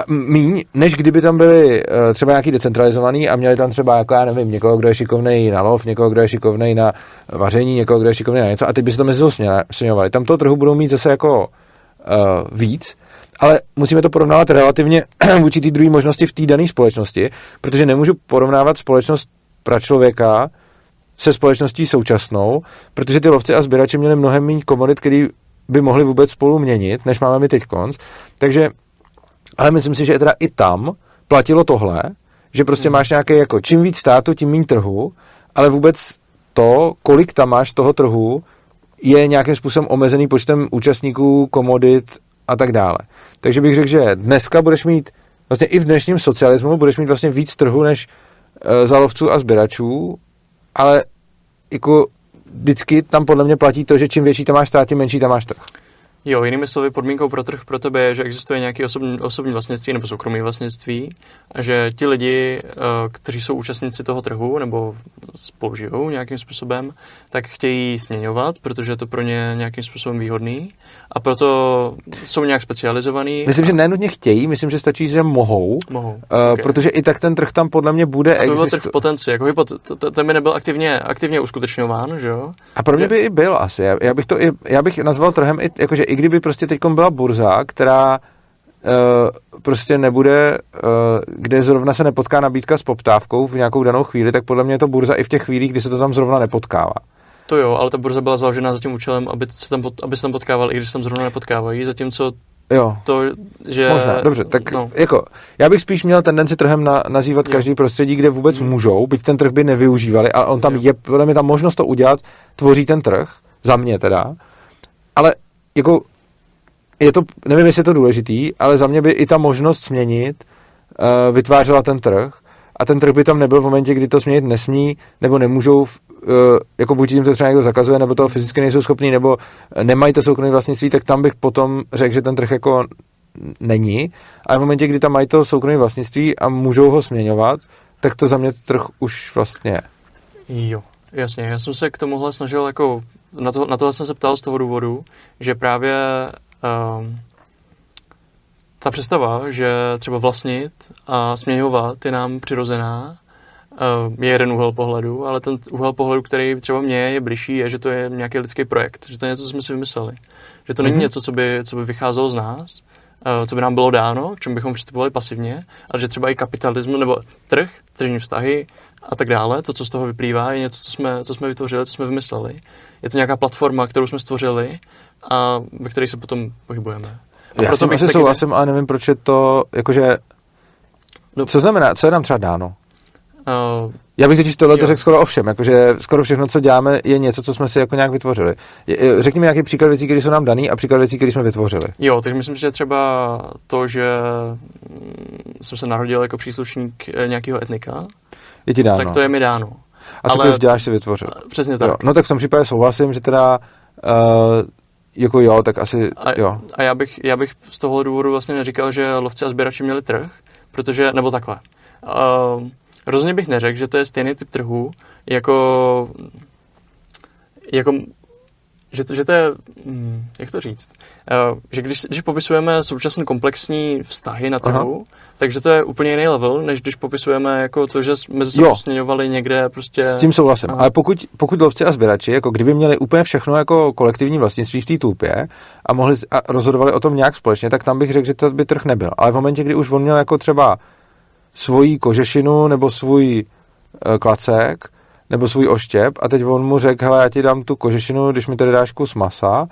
míň, než kdyby tam byly třeba nějaký decentralizovaný a měli tam třeba, jako já nevím, někoho, kdo je šikovnej na lov, někoho, kdo je šikovnej na vaření, někoho, kdo je šikovnej na něco a ty by se to mezi směňovali. Tam toho trhu budou mít zase jako uh, víc, ale musíme to porovnávat relativně vůči té druhé možnosti v té dané společnosti, protože nemůžu porovnávat společnost pračlověka se společností současnou, protože ty lovci a sběrači měli mnohem méně komodit, který by mohli vůbec spolu měnit, než máme my teď konc. Takže, ale myslím si, že teda i tam platilo tohle, že prostě hmm. máš nějaké jako čím víc státu, tím méně trhu, ale vůbec to, kolik tam máš toho trhu, je nějakým způsobem omezený počtem účastníků, komodit a tak dále. Takže bych řekl, že dneska budeš mít, vlastně i v dnešním socialismu budeš mít vlastně víc trhu než e, za lovců a sběračů, ale jako vždycky tam podle mě platí to, že čím větší tam máš stát, tím menší tam máš trh. Jo, jinými slovy, podmínkou pro trh pro tebe je, že existuje nějaké osobní, osobní vlastnictví nebo soukromé vlastnictví a že ti lidi, kteří jsou účastníci toho trhu nebo spoužijou nějakým způsobem, tak chtějí směňovat, protože je to pro ně nějakým způsobem výhodný a proto jsou nějak specializovaný. Myslím, a... že nenutně chtějí, myslím, že stačí, že mohou, mohou. Uh, okay. Protože i tak ten trh tam podle mě bude existovat. To byl trh v potenci, jako hypot- ten by nebyl aktivně, aktivně uskutečňován, že jo? A pro mě by i byl asi, já bych to i, já bych nazval trhem i, jakože i kdyby prostě teďkom byla burza, která uh, prostě nebude, uh, kde zrovna se nepotká nabídka s poptávkou v nějakou danou chvíli, tak podle mě je to burza i v těch chvílích, kdy se to tam zrovna nepotkává. To jo, ale ta burza byla založena za tím účelem, aby se tam, pot, aby se tam potkával, i když se tam zrovna nepotkávají, zatímco jo. To, že... Možná, dobře, tak no. Jako, já bych spíš měl tendenci trhem na, nazývat jo. Každý prostředí, kde vůbec jo. můžou, byť ten trh by nevyužívali, ale on tam jo. je, podle mě ta možnost to udělat, tvoří ten trh, za mě teda, ale jako, je to, nevím, jestli je to důležitý, ale za mě by i ta možnost směnit uh, vytvářela ten trh a ten trh by tam nebyl v momentě, kdy to směnit nesmí, nebo nemůžou, uh, jako buď jim to třeba někdo zakazuje, nebo toho fyzicky nejsou schopní, nebo nemají to soukromé vlastnictví, tak tam bych potom řekl, že ten trh jako není. A v momentě, kdy tam mají to soukromé vlastnictví a můžou ho směňovat, tak to za mě trh už vlastně je. Jo. Jasně, já jsem se k tomuhle snažil, jako, na, to, na tohle jsem se ptal z toho důvodu, že právě um, ta představa, že třeba vlastnit a směňovat je nám přirozená, um, je jeden úhel pohledu, ale ten úhel pohledu, který třeba mně je bližší, je, že to je nějaký lidský projekt, že to je něco, co jsme si vymysleli, že to není mm-hmm. něco, co by, co by vycházelo z nás, uh, co by nám bylo dáno, k čemu bychom přistupovali pasivně, ale že třeba i kapitalismus nebo trh, tržní vztahy, a tak dále, to, co z toho vyplývá, je něco, co jsme, co jsme vytvořili, co jsme vymysleli. Je to nějaká platforma, kterou jsme stvořili a ve které se potom pohybujeme. A já proto jsem souhlasím, ale nevím, proč je to, jakože... No. Co znamená, co je nám třeba dáno? Uh, já bych totiž tohle to řekl skoro o všem, jakože skoro všechno, co děláme, je něco, co jsme si jako nějak vytvořili. Řekni mi nějaký příklad věcí, které jsou nám daný a příklad věcí, které jsme vytvořili. Jo, takže myslím, že třeba to, že jsem se narodil jako příslušník nějakého etnika, je ti dáno. Tak to je mi dáno. A ale... cokoliv děláš, si vytvořil. Přesně tak. Jo. No tak v tom případě souhlasím, že teda uh, jako jo, tak asi a, jo. A já bych, já bych z toho důvodu vlastně neříkal, že lovci a sběrači měli trh, protože, nebo takhle. Uh, rozhodně bych neřekl, že to je stejný typ trhu, jako, jako že, to, že to je, hm, jak to říct, uh, že když, když popisujeme současné komplexní vztahy na trhu, aha. Takže to je úplně jiný level, než když popisujeme jako to, že jsme se posměňovali někde prostě... S tím souhlasím, aha. Ale pokud, pokud lovci a sběrači, jako kdyby měli úplně všechno jako kolektivní vlastnictví v té tulpě a mohli a rozhodovali o tom nějak společně, tak tam bych řekl, že to by trh nebyl. Ale v momentě, kdy už on měl jako třeba svoji kožešinu nebo svůj e, klacek, nebo svůj oštěp a teď on mu řekl, hele, já ti dám tu kožešinu, když mi tady dáš kus masa,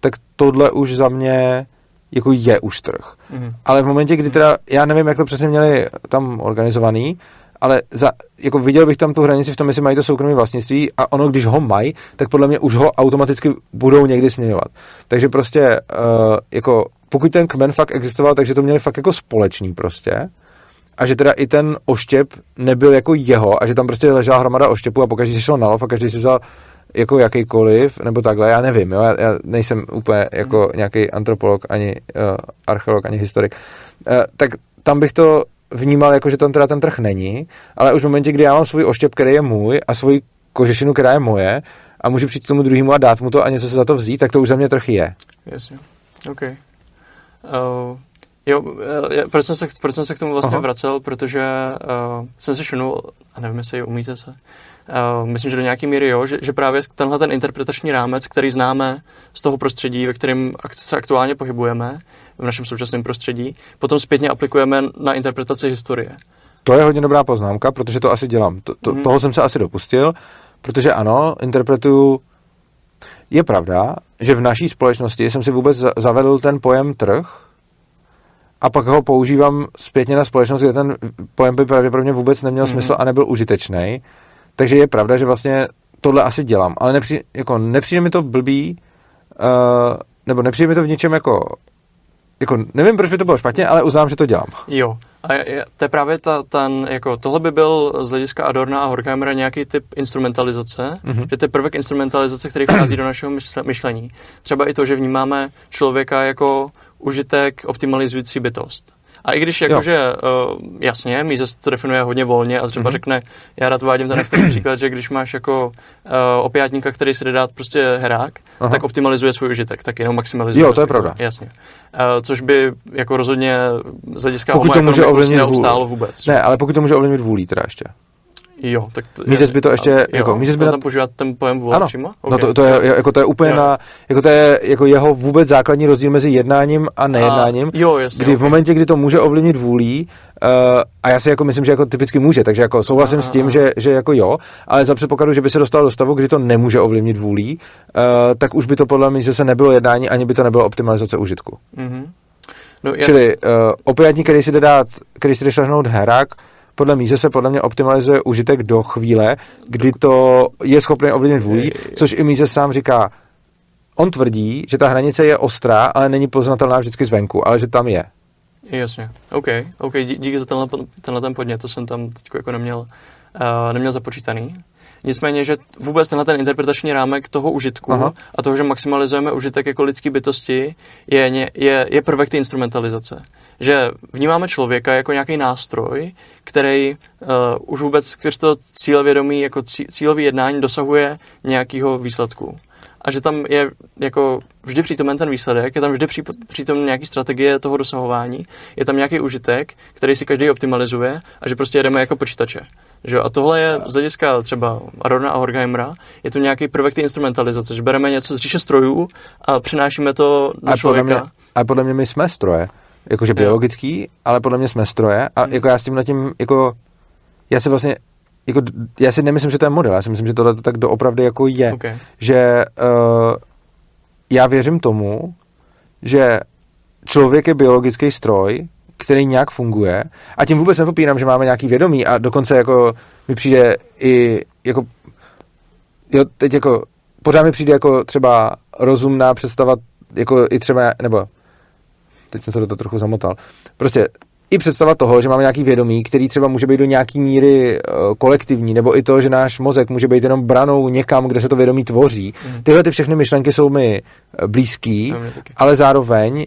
tak tohle už za mě jako je už trh. Mm. Ale v momentě, kdy teda, já nevím, jak to přesně měli tam organizovaný, ale za, jako viděl bych tam tu hranici v tom, jestli mají to soukromé vlastnictví a ono, když ho mají, tak podle mě už ho automaticky budou někdy směňovat. Takže prostě, uh, jako pokud ten kmen fakt existoval, takže to měli fakt jako společný prostě, a že teda i ten oštěp nebyl jako jeho a že tam prostě ležela hromada oštěpů a pokaždý se šel na lov a každý si vzal jako jakýkoliv, nebo takhle, já nevím, jo, já, já nejsem úplně jako hmm. nějaký antropolog, ani uh, archeolog, ani historik, uh, tak tam bych to vnímal jako, že tam teda ten trh není, ale už v momentě, kdy já mám svůj oštěp, který je můj a svoji kožešinu, která je moje a můžu přijít k tomu druhému a dát mu to a něco se za to vzít, tak to už za mě trh je. Jasně, OK. Uh... Jo, proč jsem se, proč jsem se k tomu vlastně Aha. vracel, protože uh, jsem se šunul, a nevím, jestli umíte se, uh, myslím, že do nějaký míry jo, že, že právě tenhle ten interpretační rámec, který známe z toho prostředí, ve kterém se aktuálně pohybujeme, v našem současném prostředí, potom zpětně aplikujeme na interpretaci historie. To je hodně dobrá poznámka, protože to asi dělám. To, to, mm. Toho jsem se asi dopustil, protože ano, interpretuju. Je pravda, že v naší společnosti jsem si vůbec zavedl ten pojem trh a pak ho používám zpětně na společnost, kde ten pojem by pravděpodobně vůbec neměl mm. smysl a nebyl užitečný. Takže je pravda, že vlastně tohle asi dělám. Ale nepři, jako nepřijde mi to blbý, uh, nebo nepřijde mi to v ničem jako... Jako, nevím, proč by to bylo špatně, ale uznám, že to dělám. Jo. A je, to je právě ta, ten, jako, tohle by byl z hlediska Adorna a Horkheimera nějaký typ instrumentalizace, mm-hmm. že to je prvek instrumentalizace, který vchází do našeho myšlení. Třeba i to, že vnímáme člověka jako užitek optimalizující bytost. A i když, jakože, uh, jasně, Mises to definuje hodně volně a třeba mm-hmm. řekne, já rád vádím ten extrémní příklad, že když máš jako uh, opiátníka, který si jde dát prostě herák, Aha. tak optimalizuje svůj užitek, tak jenom maximalizuje. Jo, to je pravda. Jasně. Uh, což by jako rozhodně z hlediska homo economicus neobstálo vůbec. Že? Ne, ale pokud to může ovlivnit vůlí teda ještě. Jo, tak to, Mises by to ještě jako Mises by tam na... používat ten pojem vůle přímo? Okay. No to, to je jako to je úplně na, jako to je jako jeho vůbec základní rozdíl mezi jednáním a nejednáním. A, jo, jasně, kdy okay. v momentě, kdy to může ovlivnit vůlí, uh, a já si jako myslím, že jako typicky může, takže jako souhlasím a, s tím, že že jako jo, ale za předpokladu, že by se dostal do stavu, kdy to nemůže ovlivnit vůlí, uh, tak už by to podle mě se nebylo jednání, ani by to nebylo optimalizace užitku. Mhm. No, čili uh, opiátník, který si jde dát, který si jde šlehnout herák, podle míře se podle mě optimalizuje užitek do chvíle, kdy to je schopné ovlivnit vůli, což i Míze sám říká. On tvrdí, že ta hranice je ostrá, ale není poznatelná vždycky zvenku, ale že tam je. Jasně. OK, OK, díky za tenhle, tenhle ten podnět, to jsem tam teď jako neměl, uh, neměl započítaný. Nicméně, že vůbec tenhle ten interpretační rámek toho užitku Aha. a toho, že maximalizujeme užitek jako lidské bytosti, je, je, je prvek ty instrumentalizace. Že vnímáme člověka jako nějaký nástroj, který uh, už vůbec skrz to cílevědomí, jako cílový jednání dosahuje nějakého výsledku. A že tam je jako vždy přítomen ten výsledek, je tam vždy přítomen nějaký strategie toho dosahování, je tam nějaký užitek, který si každý optimalizuje a že prostě jedeme jako počítače. Že? A tohle je z hlediska třeba Adorna a Horkheimera, je to nějaký prvek té instrumentalizace, že bereme něco z říše strojů a přenášíme to do a člověka. Podle mě, a podle mě my jsme stroje, jakože biologický, ale podle mě jsme stroje a hmm. jako já s tím nad tím, jako já si vlastně Jako, já si nemyslím, že to je model, já si myslím, že tohle to tak doopravdy jako je. Okay. Že uh, já věřím tomu, že člověk je biologický stroj, který nějak funguje a tím vůbec nepopírám, že máme nějaký vědomí a dokonce jako mi přijde i jako, jo, teď jako pořád mi přijde jako třeba rozumná představa jako i třeba, nebo teď jsem se do toho trochu zamotal, prostě i představa toho, že máme nějaký vědomí, který třeba může být do nějaký míry kolektivní, nebo i to, že náš mozek může být jenom branou někam, kde se to vědomí tvoří. Tyhle ty všechny myšlenky jsou mi blízký, ale zároveň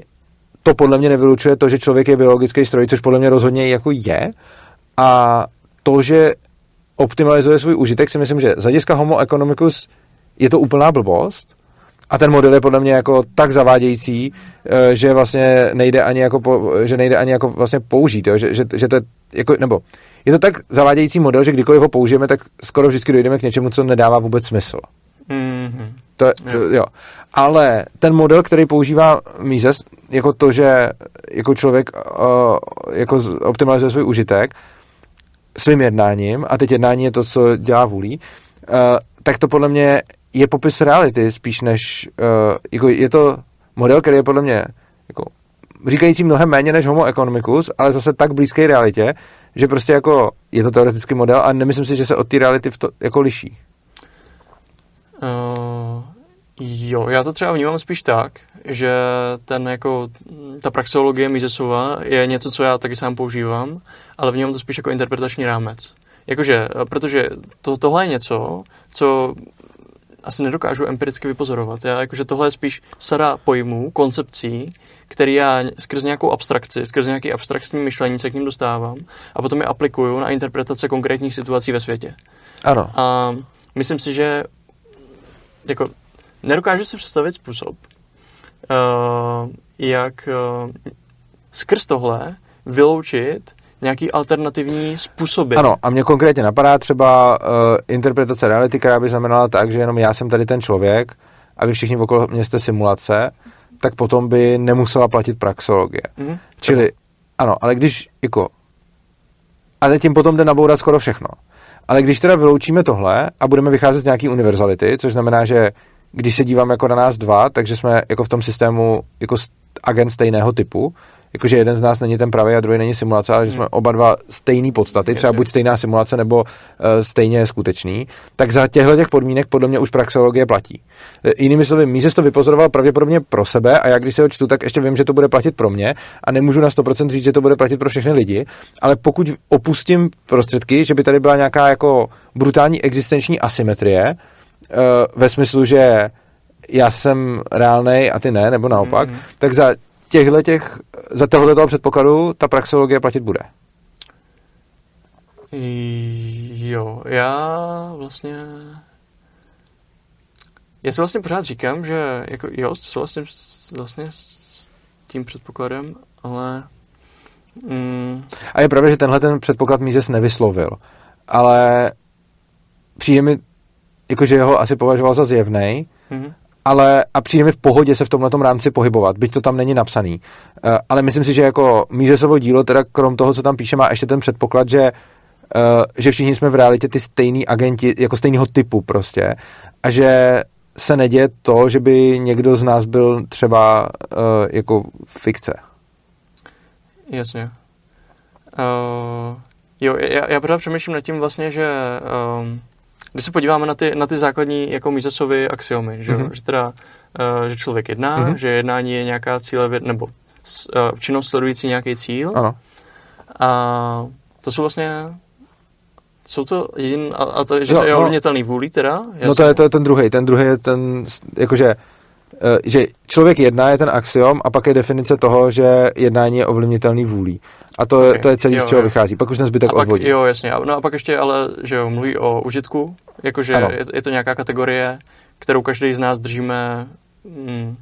to podle mě nevylučuje to, že člověk je biologický stroj, což podle mě rozhodně jako je. A to, že optimalizuje svůj užitek, si myslím, že z hlediska homo economicus je to úplná blbost. A ten model je podle mě jako tak zavádějící, že vlastně nejde ani jako po, že nejde ani jako vlastně použít, jo? Že, že, že to je jako, nebo je to tak zavádějící model, že kdykoliv ho použijeme, tak skoro vždycky dojdeme k něčemu, co nedává vůbec smysl. Mm-hmm. To, to, jo. Ale ten model, který používá Mises, jako to, že jako člověk uh, jako optimalizuje svůj užitek svým jednáním, a teď jednání je to, co dělá vůlí, uh, tak to podle mě je popis reality spíš než, uh, jako je to model, který je podle mě jako říkající mnohem méně než homo economicus, ale zase tak blízký realitě, že prostě jako je to teoretický model a nemyslím si, že se od té reality v to, jako liší. Uh, jo, já to třeba vnímám spíš tak, že ten jako, ta praxeologie Misesova je něco, co já taky sám používám, ale vnímám to spíš jako interpretační rámec. Jakože, protože to, tohle je něco, co asi nedokážu empiricky vypozorovat. Já, jakože tohle je spíš sada pojmů, koncepcí, který já skrz nějakou abstrakci, skrz nějaký abstraktní myšlení se k ním dostávám a potom je aplikuju na interpretace konkrétních situací ve světě. Ano. A myslím si, že jako nedokážu si představit způsob, uh, jak uh, skrz tohle vyloučit nějaký alternativní způsoby. Ano, a mě konkrétně napadá třeba uh, interpretace reality, která by znamenala tak, že jenom já jsem tady ten člověk a vy všichni okolo mě jste simulace, tak potom by nemusela platit praxologie. Mm-hmm. Čili, ano, ale když, jako, ale tím potom jde nabourat skoro všechno. Ale když teda vyloučíme tohle a budeme vycházet z nějaký univerzality, což znamená, že když se díváme jako na nás dva, takže jsme jako v tom systému jako agent stejného typu, jakože jeden z nás není ten pravý a druhý není simulace, ale že jsme oba dva stejný podstaty, třeba buď stejná simulace, nebo uh, stejně skutečný, tak za těchto těch podmínek podle mě už praxeologie platí. Jinými slovy, Mízes to vypozoroval pravděpodobně pro sebe a já když se ho čtu, tak ještě vím, že to bude platit pro mě a nemůžu na sto procent říct, že to bude platit pro všechny lidi, ale pokud opustím prostředky, že by tady byla nějaká jako brutální existenční asymetrie, uh, ve smyslu, že já jsem reálnej a ty ne, nebo naopak, mm-hmm. tak za těchto těch, za tohoto předpokladu ta praxeologie platit bude. Jo, já vlastně... Já si vlastně pořád říkám, že jako, jo, souhlasím vlastně s tím předpokladem, ale... Mm. A je pravda, že tenhle ten předpoklad Mízes nevyslovil, ale přijde mi, jakože jeho asi považoval za zjevnej, mm-hmm. ale a přijde mi v pohodě se v tomhletom rámci pohybovat, byť to tam není napsaný. Uh, ale myslím si, že jako Mízesovo dílo, teda krom toho, co tam píše, má ještě ten předpoklad, že, uh, že všichni jsme v realitě ty stejný agenti, jako stejného typu prostě. A že se neděje to, že by někdo z nás byl třeba uh, jako fikce. Jasně. Uh, jo, já, já pořád přemýšlím nad tím vlastně, že... Um... Když se podíváme na ty, na ty základní jako Mízesovy axiomy, že, mm-hmm. že, teda, uh, že člověk jedná, mm-hmm. že jednání je nějaká cíle, nebo uh, činnost sledující nějaký cíl. Ano. A to jsou vlastně, jsou to jedin, a, a to, že no, je ovlivnitelný no, vůlí teda? Jasný. No to je, to je ten druhý, ten druhý je ten, jakože, uh, že člověk jedná je ten axiom a pak je definice toho, že jednání je ovlivnitelný vůlí. A to, okay. to je celý, jo, z čeho jo. vychází. Pak už ten zbytek odvodí. Jo, jasně. No a pak ještě ale, že jo, mluví o užitku. Jakože je, je to nějaká kategorie, kterou každý z nás držíme. Hmm.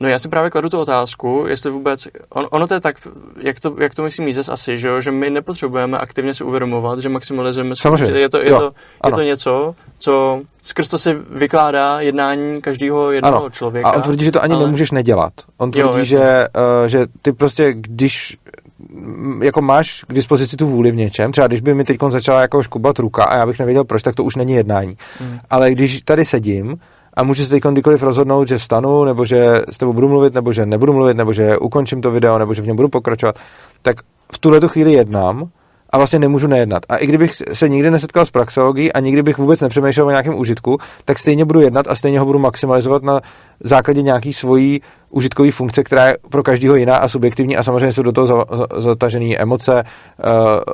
No já si právě kladu tu otázku, jestli vůbec... On, ono to je tak, jak to, jak to myslí Mízes asi, že jo, že my nepotřebujeme aktivně si uvědomovat, že maximalizujeme... Samozřejmě. Je to, je to, je to něco, co skrz to si vykládá jednání každého jednoho ano. člověka. A on tvrdí, že to ani ale... nemůžeš nedělat. On tvrdí, jo, že, uh, že ty prostě, když... jako máš k dispozici tu vůli v něčem, třeba když by mi teď začala jako škubat ruka a já bych nevěděl proč, tak to už není jednání. Hmm. Ale když tady sedím a můžu se teď kdykoliv rozhodnout, že vstanu, nebo že s tebou budu mluvit, nebo že nebudu mluvit, nebo že ukončím to video, nebo že v něm budu pokračovat, tak v tuhletu chvíli jednám a vlastně nemůžu nejednat. A i kdybych se nikdy nesetkal s praxeologií a nikdy bych vůbec nepřemýšlel o nějakém užitku, tak stejně budu jednat a stejně ho budu maximalizovat na základě nějaký svojí užitkové funkce, která je pro každého jiná a subjektivní a samozřejmě jsou do toho zatažené emoce,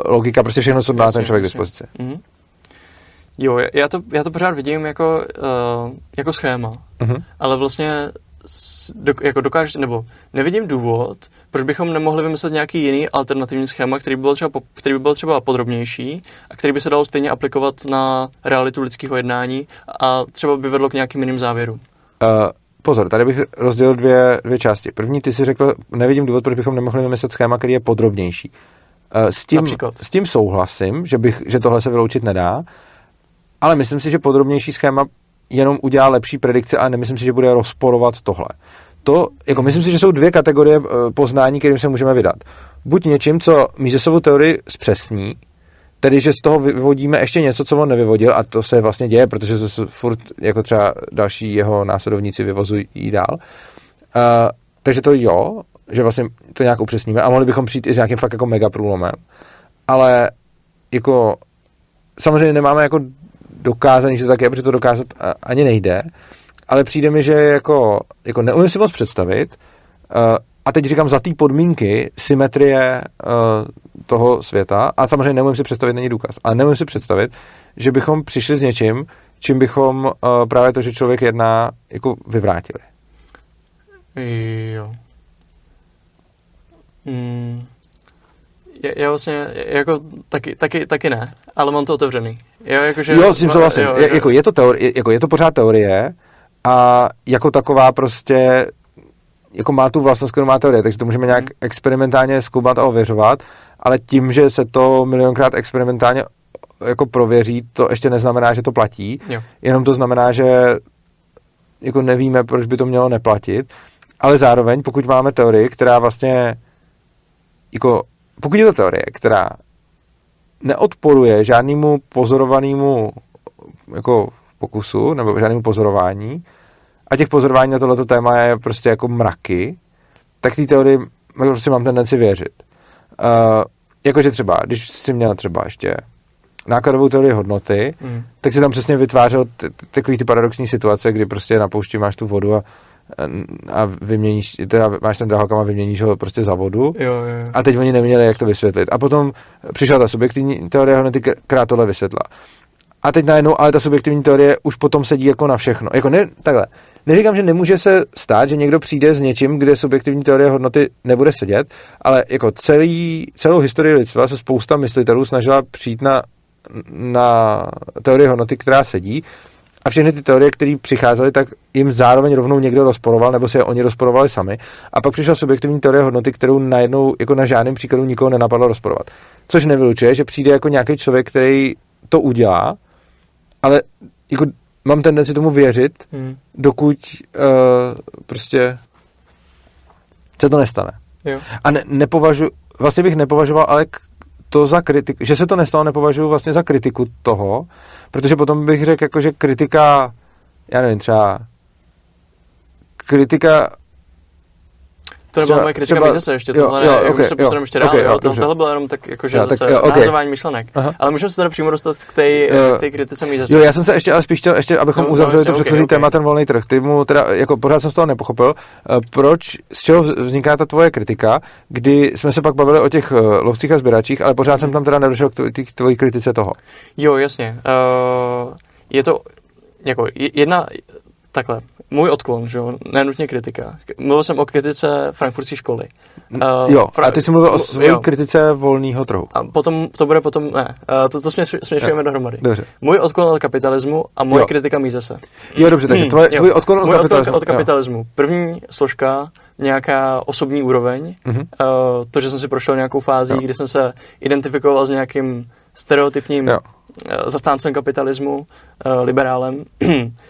logika, prostě všechno, co má ten člověk k dispozici. Mm-hmm. Jo, já to, já to pořád vidím jako, uh, jako schéma, mm-hmm. ale vlastně do, jako dokážeš, nebo nevidím důvod, proč bychom nemohli vymyslet nějaký jiný alternativní schéma, který by byl třeba, který by byl třeba podrobnější a který by se dalo stejně aplikovat na realitu lidského jednání a třeba by vedlo k nějakým jiným závěrům. Uh, pozor, tady bych rozdělil dvě, dvě části. První, ty si řekl, nevidím důvod, proč bychom nemohli vymyslet schéma, který je podrobnější. Uh, s, tím, s tím souhlasím, že, bych, že tohle se vyloučit nedá, ale myslím si, že podrobnější schéma jenom udělá lepší predikce a nemyslím si, že bude rozporovat tohle. To, jako myslím si, že jsou dvě kategorie poznání, kterým se můžeme vydat. Buď něčím, co Mízesovu teorii zpřesní, tedy, že z toho vyvodíme ještě něco, co on nevyvodil a to se vlastně děje, protože to furt jako třeba další jeho následovníci vyvozují dál. Uh, takže to jo, že vlastně to nějak upřesníme a mohli bychom přijít i s nějakým fakt jako mega průlomem. Ale jako samozřejmě nemáme jako dokázaný, že to tak je, protože to dokázat ani nejde, ale přijde mi, že jako, jako neumím si moc představit uh, a teď říkám za té podmínky symetrie uh, toho světa a samozřejmě neumím si představit, není důkaz, ale neumím si představit, že bychom přišli s něčím, čím bychom uh, právě to, že člověk jedná, jako vyvrátili. Jo. Mm. Já, já vlastně jako taky, taky, taky ne, ale mám to otevřený. Jo, jakože, jo s tím souhlasím. Jo, je, jako, je, to teori, jako, je to pořád teorie a jako taková prostě jako má tu vlastnost, kterou má teorie, takže to můžeme nějak experimentálně zkoumat a ověřovat, ale tím, že se to milionkrát experimentálně jako prověří, to ještě neznamená, že to platí, jo. Jenom to znamená, že jako nevíme, proč by to mělo neplatit, ale zároveň, pokud máme teorii, která vlastně jako, pokud je to teorie, která neodporuje žádnému pozorovanému jako pokusu nebo žádnému pozorování a těch pozorování na tohleto téma je prostě jako mraky, tak té teorii prostě mám tendenci věřit. Uh, jakože třeba, když jsi měl třeba ještě nákladovou teorii hodnoty, mm. tak si tam přesně vytvářel t- t- takový ty paradoxní situace, kdy prostě na poušti máš tu vodu a a vyměníš, teda máš ten drahokam a vyměníš ho prostě za vodu, jo, jo, jo. A teď oni neměli, jak to vysvětlit. A potom přišla ta subjektivní teorie hodnoty, která tohle vysvětla. A teď najednou, ale ta subjektivní teorie už potom sedí jako na všechno. Jako ne, takhle. Neříkám, že nemůže se stát, že někdo přijde s něčím, kde subjektivní teorie hodnoty nebude sedět, ale jako celý, celou historii lidstva se spousta myslitelů snažila přijít na, na teorii hodnoty, která sedí. A všechny ty teorie, které přicházely, tak jim zároveň rovnou někdo rozporoval, nebo se je oni rozporovali sami. A pak přišla subjektivní teorie hodnoty, kterou najednou jako na žádném příkladu nikoho nenapadlo rozporovat. Což nevylučuje, že přijde jako nějaký člověk, který to udělá, ale jako mám tendenci tomu věřit, hmm. dokud uh, prostě se to nestane. Jo. A ne, nepovažu, vlastně bych nepovažoval, ale k, to za kritiku, že se to nestalo, nepovažuji vlastně za kritiku toho, protože potom bych řekl, jako, že kritika, já nevím, třeba kritika... To nebyla moje kritika byznesu ještě, tohle jo, ne, jo, okay, se posuneme ještě dál, okay, jo, tohle bylo jenom tak, jako, že jo, tak, zase jo, okay. názování myšlenek. Aha. Ale můžeme se teda přímo dostat k té kritice míznesu. Jo, já jsem se ještě, ale spíš chtěl, ještě, abychom no, uzavřeli no, to okay, předchozí okay. téma, ten volný trh. Ty mu teda, jako pořád jsem z toho nepochopil, proč, z čeho vzniká ta tvoje kritika, kdy jsme se pak bavili o těch lovcích a sběračích, ale pořád hmm. jsem tam teda nedošel k tvojí kritice toho. Jo, jasně. Uh, je to, jako, jedna, takhle. Můj odklon, že jo, nenutně kritika. Mluvil jsem o kritice frankfurtské školy. Uh, jo, fra- a ty jsi mluvil o své kritice volného trhu. A potom, to bude potom, ne, uh, to, to směš- směšujeme dohromady. Dobře. Můj odklon od kapitalismu a moje jo. kritika mízese. Jo, dobře, takže tvoje, tvůj odklon od Můj kapitalismu. Odklon od kapitalismu. První složka, nějaká osobní úroveň, mm-hmm. uh, to, že jsem si prošel nějakou fází, jo. kdy jsem se identifikoval s nějakým stereotypním jo. zastáncem kapitalismu, uh, liberálem.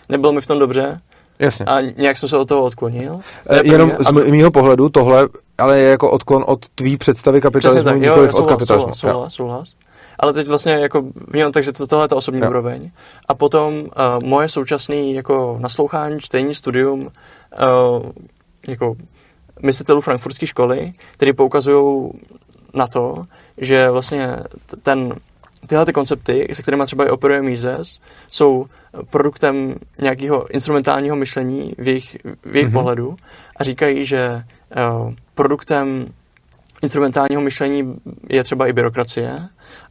Nebylo mi v tom dobře. Jasně. A nějak jsem se od toho odklonil. E, jenom z m- mýho pohledu tohle, ale je jako odklon od tvý představy kapitalismu, tak, nikoliv jo, souhlas, od kapitalismu. Souhlas, souhlas, souhlas. Ale teď vlastně jako vnímám tak, že to, tohle je ta osobní jo. úroveň. A potom uh, moje současné jako naslouchání, čtení, studium uh, jako myslitelů frankfurtské školy, který poukazují na to, že vlastně ten, tyhle ty koncepty, se kterými třeba i operuje Mises, jsou produktem nějakého instrumentálního myšlení v jejich, v jejich mm-hmm. pohledu a říkají, že uh, produktem instrumentálního myšlení je třeba i byrokracie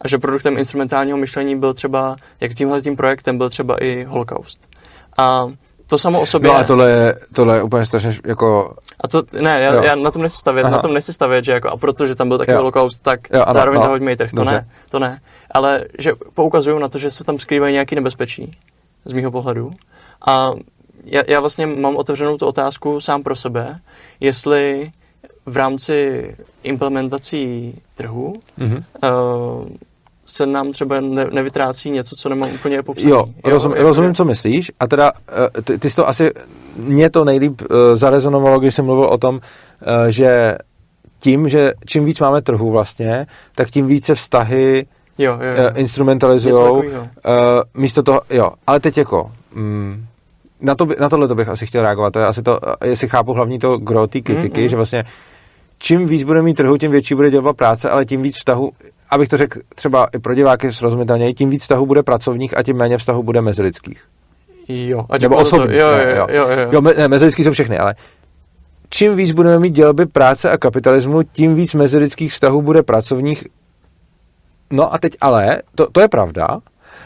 a že produktem instrumentálního myšlení byl třeba, jak tímhletím projektem byl třeba i holokaust. A to samo o sobě... No a tohle je, tohle je úplně strašně jako... A to, ne, já, já na tom nechci stavět, Aha. na tom nechci stavět, že jako, a protože tam byl takový holokaust, tak jo, ano, zároveň no. zahoďme i trh. To ne, to ne. Ale že poukazují na to, že se tam skrývají nějaký nebezpečí, z mýho pohledu. A já, já vlastně mám otevřenou tu otázku sám pro sebe, jestli v rámci implementací trhu mm-hmm. uh, se nám třeba ne, nevytrácí něco, co nemám úplně popsané. Jo, jo rozum, jako rozumím, je... co myslíš. A teda, uh, ty, ty jsi to asi, mě to nejlíp uh, zarezonovalo, když jsem mluvil o tom, uh, že tím, že čím víc máme trhu vlastně, tak tím více vztahy Jo, jo, jo. instrumentalizujou. Uh, místo toho, jo, ale teď jako, mm, na, to by, na tohle to bych asi chtěl reagovat, to je asi to, jestli chápu hlavní to gro té kritiky, mm, mm. že vlastně čím víc bude mít trhu, tím větší bude dělba práce, ale tím víc vztahu, abych to řekl třeba i pro diváky srozumitelněji, tím víc vztahu bude pracovních a tím méně vztahu bude mezilidských. Jo. A nebo osobních. Jo, jo, jo. jo, jo. jo me, ne, mezilidský jsou všechny, ale čím víc budeme mít dělby práce a kapitalismu, tím víc mezilidských vztahů bude pracovních. No a teď ale, to, to je pravda,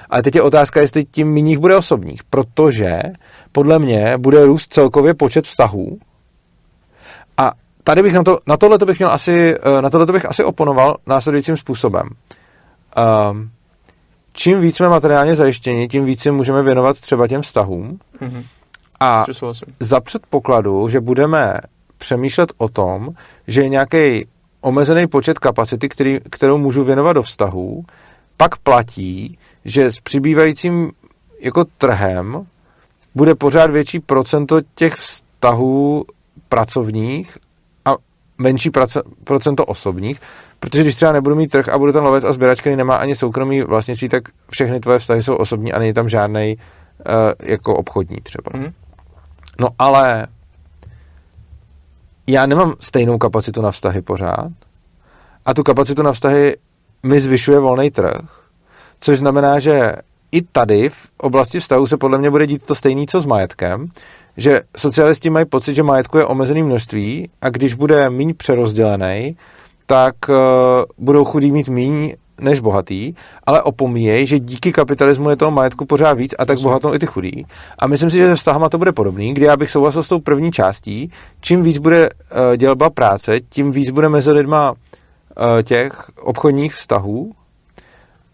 ale teď je otázka, jestli tím méně bude osobních, protože podle mě bude růst celkově počet vztahů a tady bych na, to, na tohleto bych měl asi, na tohleto bych asi oponoval následujícím způsobem. Um, čím víc jsme materiálně zajištěni, tím víc si můžeme věnovat třeba těm vztahům mm-hmm. a za předpokladu, že budeme přemýšlet o tom, že je nějaký omezený počet kapacity, který, kterou můžu věnovat do vztahů, pak platí, že s přibývajícím jako trhem bude pořád větší procento těch vztahů pracovních a menší praco- procento osobních, protože když třeba nebudu mít trh a budu ten lovec a sběrač, který nemá ani soukromý vlastnictví, tak všechny tvoje vztahy jsou osobní a není tam žádnej uh, jako obchodní třeba. Mm. No ale já nemám stejnou kapacitu na vztahy pořád a tu kapacitu na vztahy mi zvyšuje volný trh, což znamená, že i tady v oblasti vztahu se podle mě bude dít to stejné, co s majetkem, že socialisti mají pocit, že majetku je omezený množství a když bude míň přerozdělený, tak uh, budou chudí mít míň než bohatý, ale opomíjej, že díky kapitalismu je toho majetku pořád víc a tak bohatnou i ty chudí. A myslím si, že se vztahama to bude podobný, kdy já bych souhlasil s tou první částí, čím víc bude uh, dělba práce, tím víc bude mezi lidma uh, těch obchodních vztahů,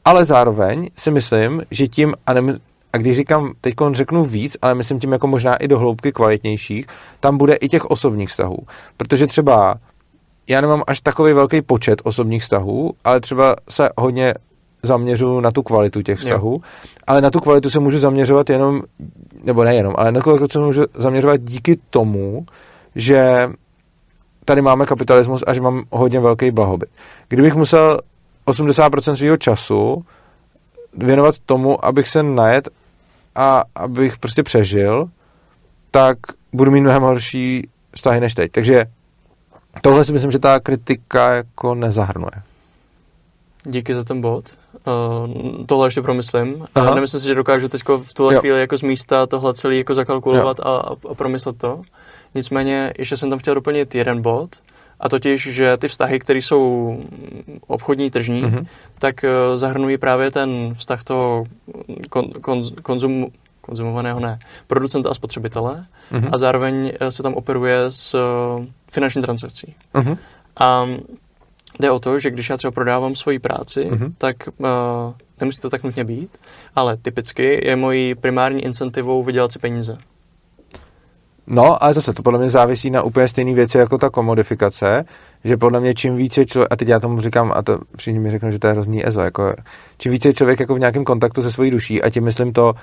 ale zároveň si myslím, že tím, a, ne, a když říkám, teď řeknu víc, ale myslím tím jako možná i do hloubky kvalitnějších, tam bude i těch osobních vztahů. Protože třeba já nemám až takový velký počet osobních vztahů, ale třeba se hodně zaměřuju na tu kvalitu těch vztahů, jo. Ale na tu kvalitu se můžu zaměřovat jenom, nebo nejenom, ale na tu kvalitu se můžu zaměřovat díky tomu, že tady máme kapitalismus a že mám hodně velký blahobyt. Kdybych musel osmdesát procent svého času věnovat tomu, abych se najet a abych prostě přežil, tak budu mít mnohem horší vztahy než teď. Takže tohle si myslím, že ta kritika jako nezahrnuje. Díky za ten bod. Uh, tohle ještě promyslím. Aha. A nemyslím si, že dokážu teď v tuhle jo. chvíli jako z místa tohle celý jako zakalkulovat a, a promyslet to. Nicméně ještě jsem tam chtěl doplnit jeden bod, a totiž, že ty vztahy, které jsou obchodní, tržní, mm-hmm. tak uh, zahrnují právě ten vztah toho kon, kon, konzum, konzumovaného, ne, producenta a spotřebitele mm-hmm. a zároveň se tam operuje s uh, finanční transakcí. Mm-hmm. A jde o to, že když já třeba prodávám svoji práci, mm-hmm. tak uh, nemusí to tak nutně být, ale typicky je mojí primární incentivou vydělat si peníze. No, ale zase to podle mě závisí na úplně stejné věci jako ta komodifikace, že podle mě čím víc je člověk, a teď já tomu říkám, a to všichni mi řeknou, že to je hrozný ezo, jako čím víc je člověk jako v nějakém kontaktu se svojí duší, a tím myslím to,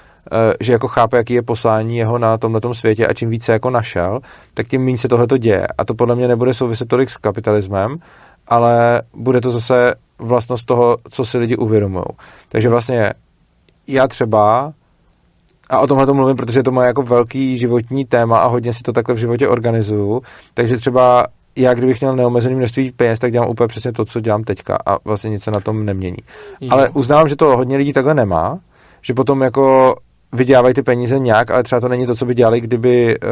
že jako chápe, jaký je poslání jeho na tomhletom světě, a čím víc se jako našel, tak tím méně se tohleto děje. A to podle mě nebude souviset tolik s kapitalismem, ale bude to zase vlastnost toho, co si lidi uvědomují. Takže vlastně já třeba a o tomhle to mluvím, protože to má jako velký životní téma a hodně si to takhle v životě organizuju. Takže třeba já, kdybych měl neomezený množství peněz, tak dělám úplně přesně to, co dělám teďka a vlastně nic se na tom nemění. Jo. Ale uznávám, že to hodně lidí takhle nemá, že potom jako vydělávají ty peníze nějak, ale třeba to není to, co by dělali, kdyby uh,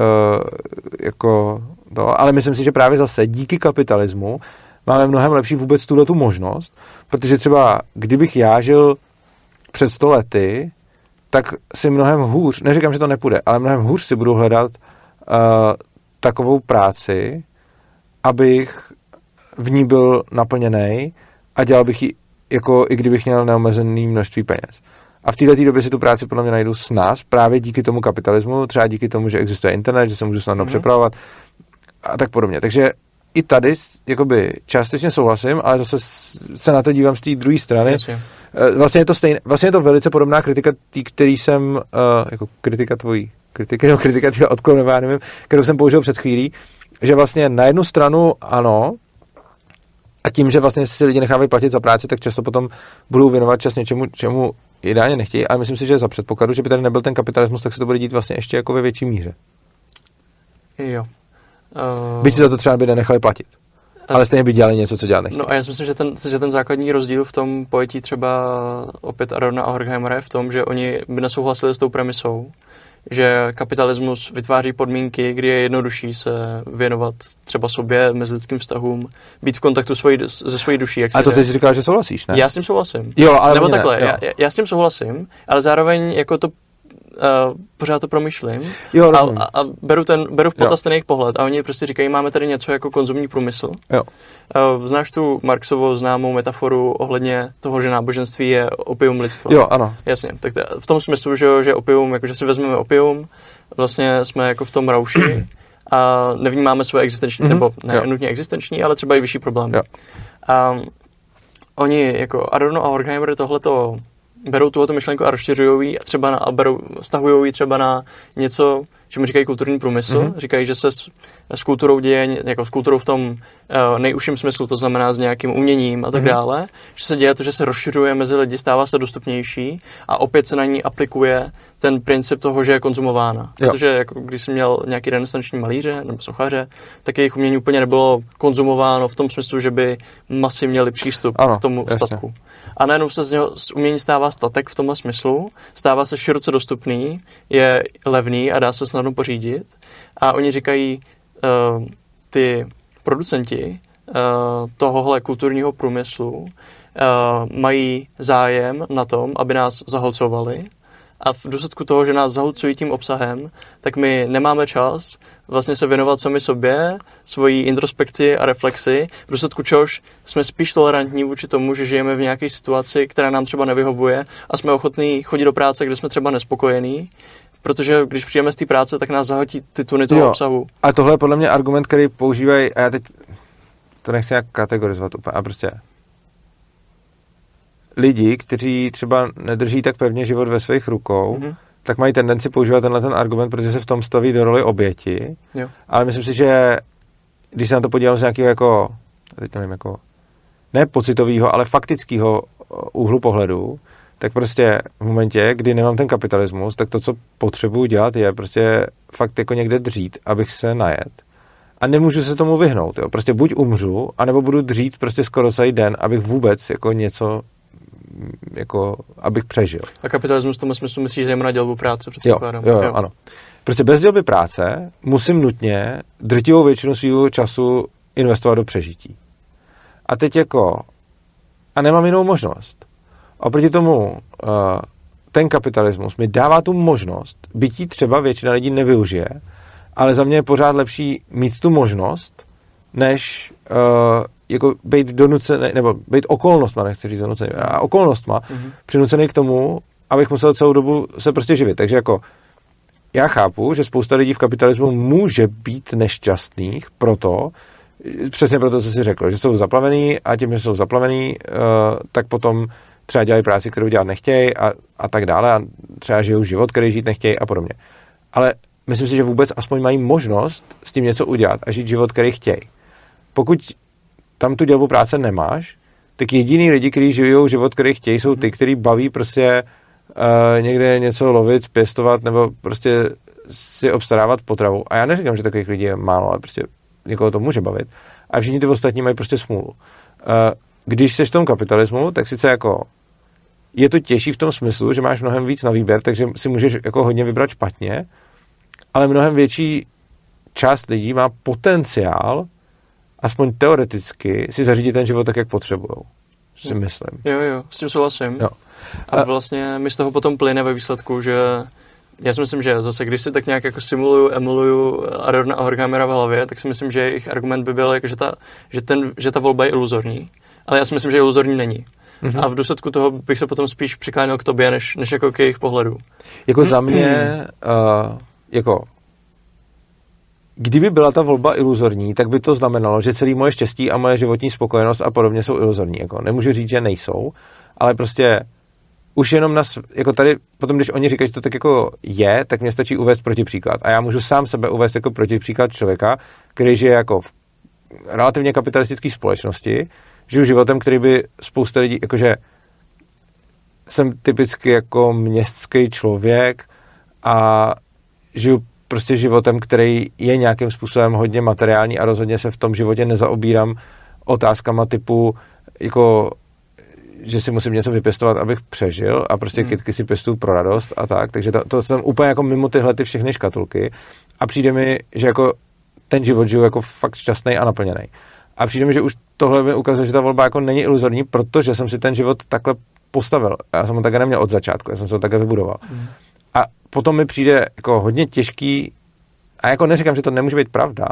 jako to. Ale myslím si, že právě zase díky kapitalismu máme mnohem lepší vůbec tuhle tu možnost, protože třeba kdybych já žil před sto lety, tak si mnohem hůř, neříkám, že to nepůjde, ale mnohem hůř si budu hledat uh, takovou práci, abych v ní byl naplněnej a dělal bych ji, jako i kdybych měl neomezený množství peněz. A v této době si tu práci podle mě najdu s nás, právě díky tomu kapitalismu, třeba díky tomu, že existuje internet, že se můžu snadno mm-hmm. přepravovat a tak podobně. Takže i tady jakoby částečně souhlasím, ale zase se na to dívám z té druhé strany. Vlastně je to stejné, vlastně je to velice podobná kritika, tý, který jsem, uh, jako kritika tvojí, kritika, no, kritika tvojí odklonu, já nevím, kterou jsem použil před chvílí, že vlastně na jednu stranu ano, a tím, že vlastně si lidi nechávají platit za práci, tak často potom budou věnovat čas něčemu, čemu ideálně nechtějí, ale myslím si, že za předpokladu, že by tady nebyl ten kapitalismus, tak se to bude dít vlastně ještě jako ve větší míře. Jo. Uh... Byť si za to třeba by nenechali platit. Ale stejně by dělali něco, co dělat nechtějí. No a já si myslím, že ten, že ten základní rozdíl v tom pojetí třeba opět Arona a Horkheimera je v tom, že oni by nesouhlasili s tou premisou, že kapitalismus vytváří podmínky, kdy je jednodušší se věnovat třeba sobě, mezilidským vztahům, být v kontaktu svojí, se svojí duší. Jak a to ty jsi říkal, že souhlasíš, ne? Já s tím souhlasím. Jo, ale nebo takhle, ne, jo. Já, já s tím souhlasím, ale zároveň jako to Uh, pořád to promýšlím jo, a, a, a beru, ten, beru v potaz jo. ten jejich pohled a oni prostě říkají, máme tady něco jako konzumní průmysl. Jo. Uh, znáš tu Marxovou známou metaforu ohledně toho, že náboženství je opium lidstva? Jo, ano. Jasně, tak t- v tom smyslu, že, že opium, jakože si vezmeme opium, vlastně jsme jako v tom rauši a nevnímáme svoje existenční, mm-hmm. nebo ne jo. nutně existenční, ale třeba i vyšší problémy. Um, oni jako Adorno a Horkheimer tohleto berou tuhoto myšlenku a rozšiřují ji a třeba na, a berou, stahují ji třeba na něco, čemu říkají kulturní průmysl. Mm-hmm. Říkají, že se s, s kulturou děje, jako s kulturou v tom uh, nejužším smyslu, to znamená s nějakým uměním a tak mm-hmm. dále, že se děje to, že se rozšiřuje mezi lidi, stává se dostupnější a opět se na ní aplikuje ten princip toho, že je konzumována. Jo. Protože jako, když jsem měl nějaký renesanční malíře nebo sochaře, tak jejich umění úplně nebylo konzumováno v tom smyslu, že by masy měly přístup ano, k tomu jasně. statku. A najednou se z něho z umění stává statek v tomhle smyslu, stává se široce dostupný, je levný a dá se snadno pořídit. A oni říkají, uh, ty producenti uh, tohohle kulturního průmyslu uh, mají zájem na tom, aby nás zahlcovali. A v důsledku toho, že nás zahlcují tím obsahem, tak my nemáme čas vlastně se věnovat sami sobě, svojí introspekci a reflexi, v důsledku čehož jsme spíš tolerantní vůči tomu, že žijeme v nějaké situaci, která nám třeba nevyhovuje a jsme ochotní chodit do práce, kde jsme třeba nespokojení, protože když přijdeme z té práce, tak nás zahltí ty tuny toho jo, obsahu. A tohle je podle mě argument, který používají, a já teď to nechci nějak kategorizovat úplně, a prostě... lidi, kteří třeba nedrží tak pevně život ve svých rukou, mm-hmm. tak mají tendenci používat tenhle ten argument, protože se v tom staví do roli oběti. Jo. Ale myslím si, že když se na to podívám z nějakého jako, teď nevím, jako, ne pocitového, ale faktického úhlu pohledu, tak prostě v momentě, kdy nemám ten kapitalismus, tak to, co potřebuju dělat, je prostě fakt jako někde dřít, abych se najet. A nemůžu se tomu vyhnout. Jo. Prostě buď umřu, anebo budu dřít prostě skoro celý den, abych vůbec jako něco jako, abych přežil. A kapitalismus v tom smyslu myslíš zejména dělbu práce? Jo, jo, jo, ano. Prostě bez dělby práce musím nutně drtivou většinu svého času investovat do přežití. A teď jako, a nemám jinou možnost. Oproti tomu ten kapitalismus mi dává tu možnost, byť ji třeba většina lidí nevyužije, ale za mě je pořád lepší mít tu možnost, než jako být donucený, nebo být okolnostma, nechci říct donucený, a okolnostma mm-hmm. přinucený k tomu, abych musel celou dobu se prostě živit. Takže jako já chápu, že spousta lidí v kapitalismu může být nešťastných proto, přesně proto, co jsi řekl, že jsou zaplavený a tím, že jsou zaplavený, tak potom třeba dělají práci, kterou dělat nechtějí a, a tak dále a třeba žijou život, který žít nechtějí a podobně. Ale myslím si, že vůbec aspoň mají možnost s tím něco udělat a žít život, který chtějí. Pokud tam tu dělbu práce nemáš, tak jediný lidi, kteří žijou život, který chtějí, jsou ty, kteří baví prostě uh, někde něco lovit, pěstovat nebo prostě si obstarávat potravu. A já neříkám, že takových lidí je málo, ale prostě někoho to může bavit. A všichni ty ostatní mají prostě smůlu. Uh, když seš v tom kapitalismu, tak sice jako je to těžší v tom smyslu, že máš mnohem víc na výběr, takže si můžeš jako hodně vybrat špatně, ale mnohem větší část lidí má potenciál aspoň teoreticky si zařídit ten život tak, jak potřebujou, si myslím. Jo, jo, s tím souhlasím. Jo. A, a vlastně mi z toho potom plyne ve výsledku, že já si myslím, že zase, když si tak nějak jako simuluju, emuluju Adorna a Horkheimera v hlavě, tak si myslím, že jejich argument by byl, jako, že, ta, že, ten, že ta volba je iluzorní. Ale já si myslím, že iluzorní není. Mm-hmm. A v důsledku toho bych se potom spíš přiklánil k tobě, než, než jako k jejich pohledu. Jako za mě, uh, jako... kdyby byla ta volba iluzorní, tak by to znamenalo, že celý moje štěstí a moje životní spokojenost a podobně jsou iluzorní. Jako nemůžu říct, že nejsou, ale prostě už jenom na, jako tady, potom když oni říkají, že to tak jako je, tak mě stačí uvést protipříklad. A já můžu sám sebe uvést jako protipříklad člověka, který žije jako v relativně kapitalistické společnosti, žiju životem, který by spousta lidí, jakože jsem typicky jako městský člověk a žiju prostě životem, který je nějakým způsobem hodně materiální a rozhodně se v tom životě nezaobírám otázkama typu, jako, že si musím něco vypěstovat, abych přežil a prostě mm. kytky si pěstuju pro radost a tak. Takže to, to jsem úplně jako mimo tyhle ty všechny škatulky a přijde mi, že jako ten život žiju jako fakt šťastnej a naplněnej. A přijde mi, že už tohle mi ukazuje, že ta volba jako není iluzorní, protože jsem si ten život takhle postavil. Já jsem ho také neměl od začátku, já jsem se ho také vybudoval. Mm. A potom mi přijde jako hodně těžký, a jako neříkám, že to nemůže být pravda,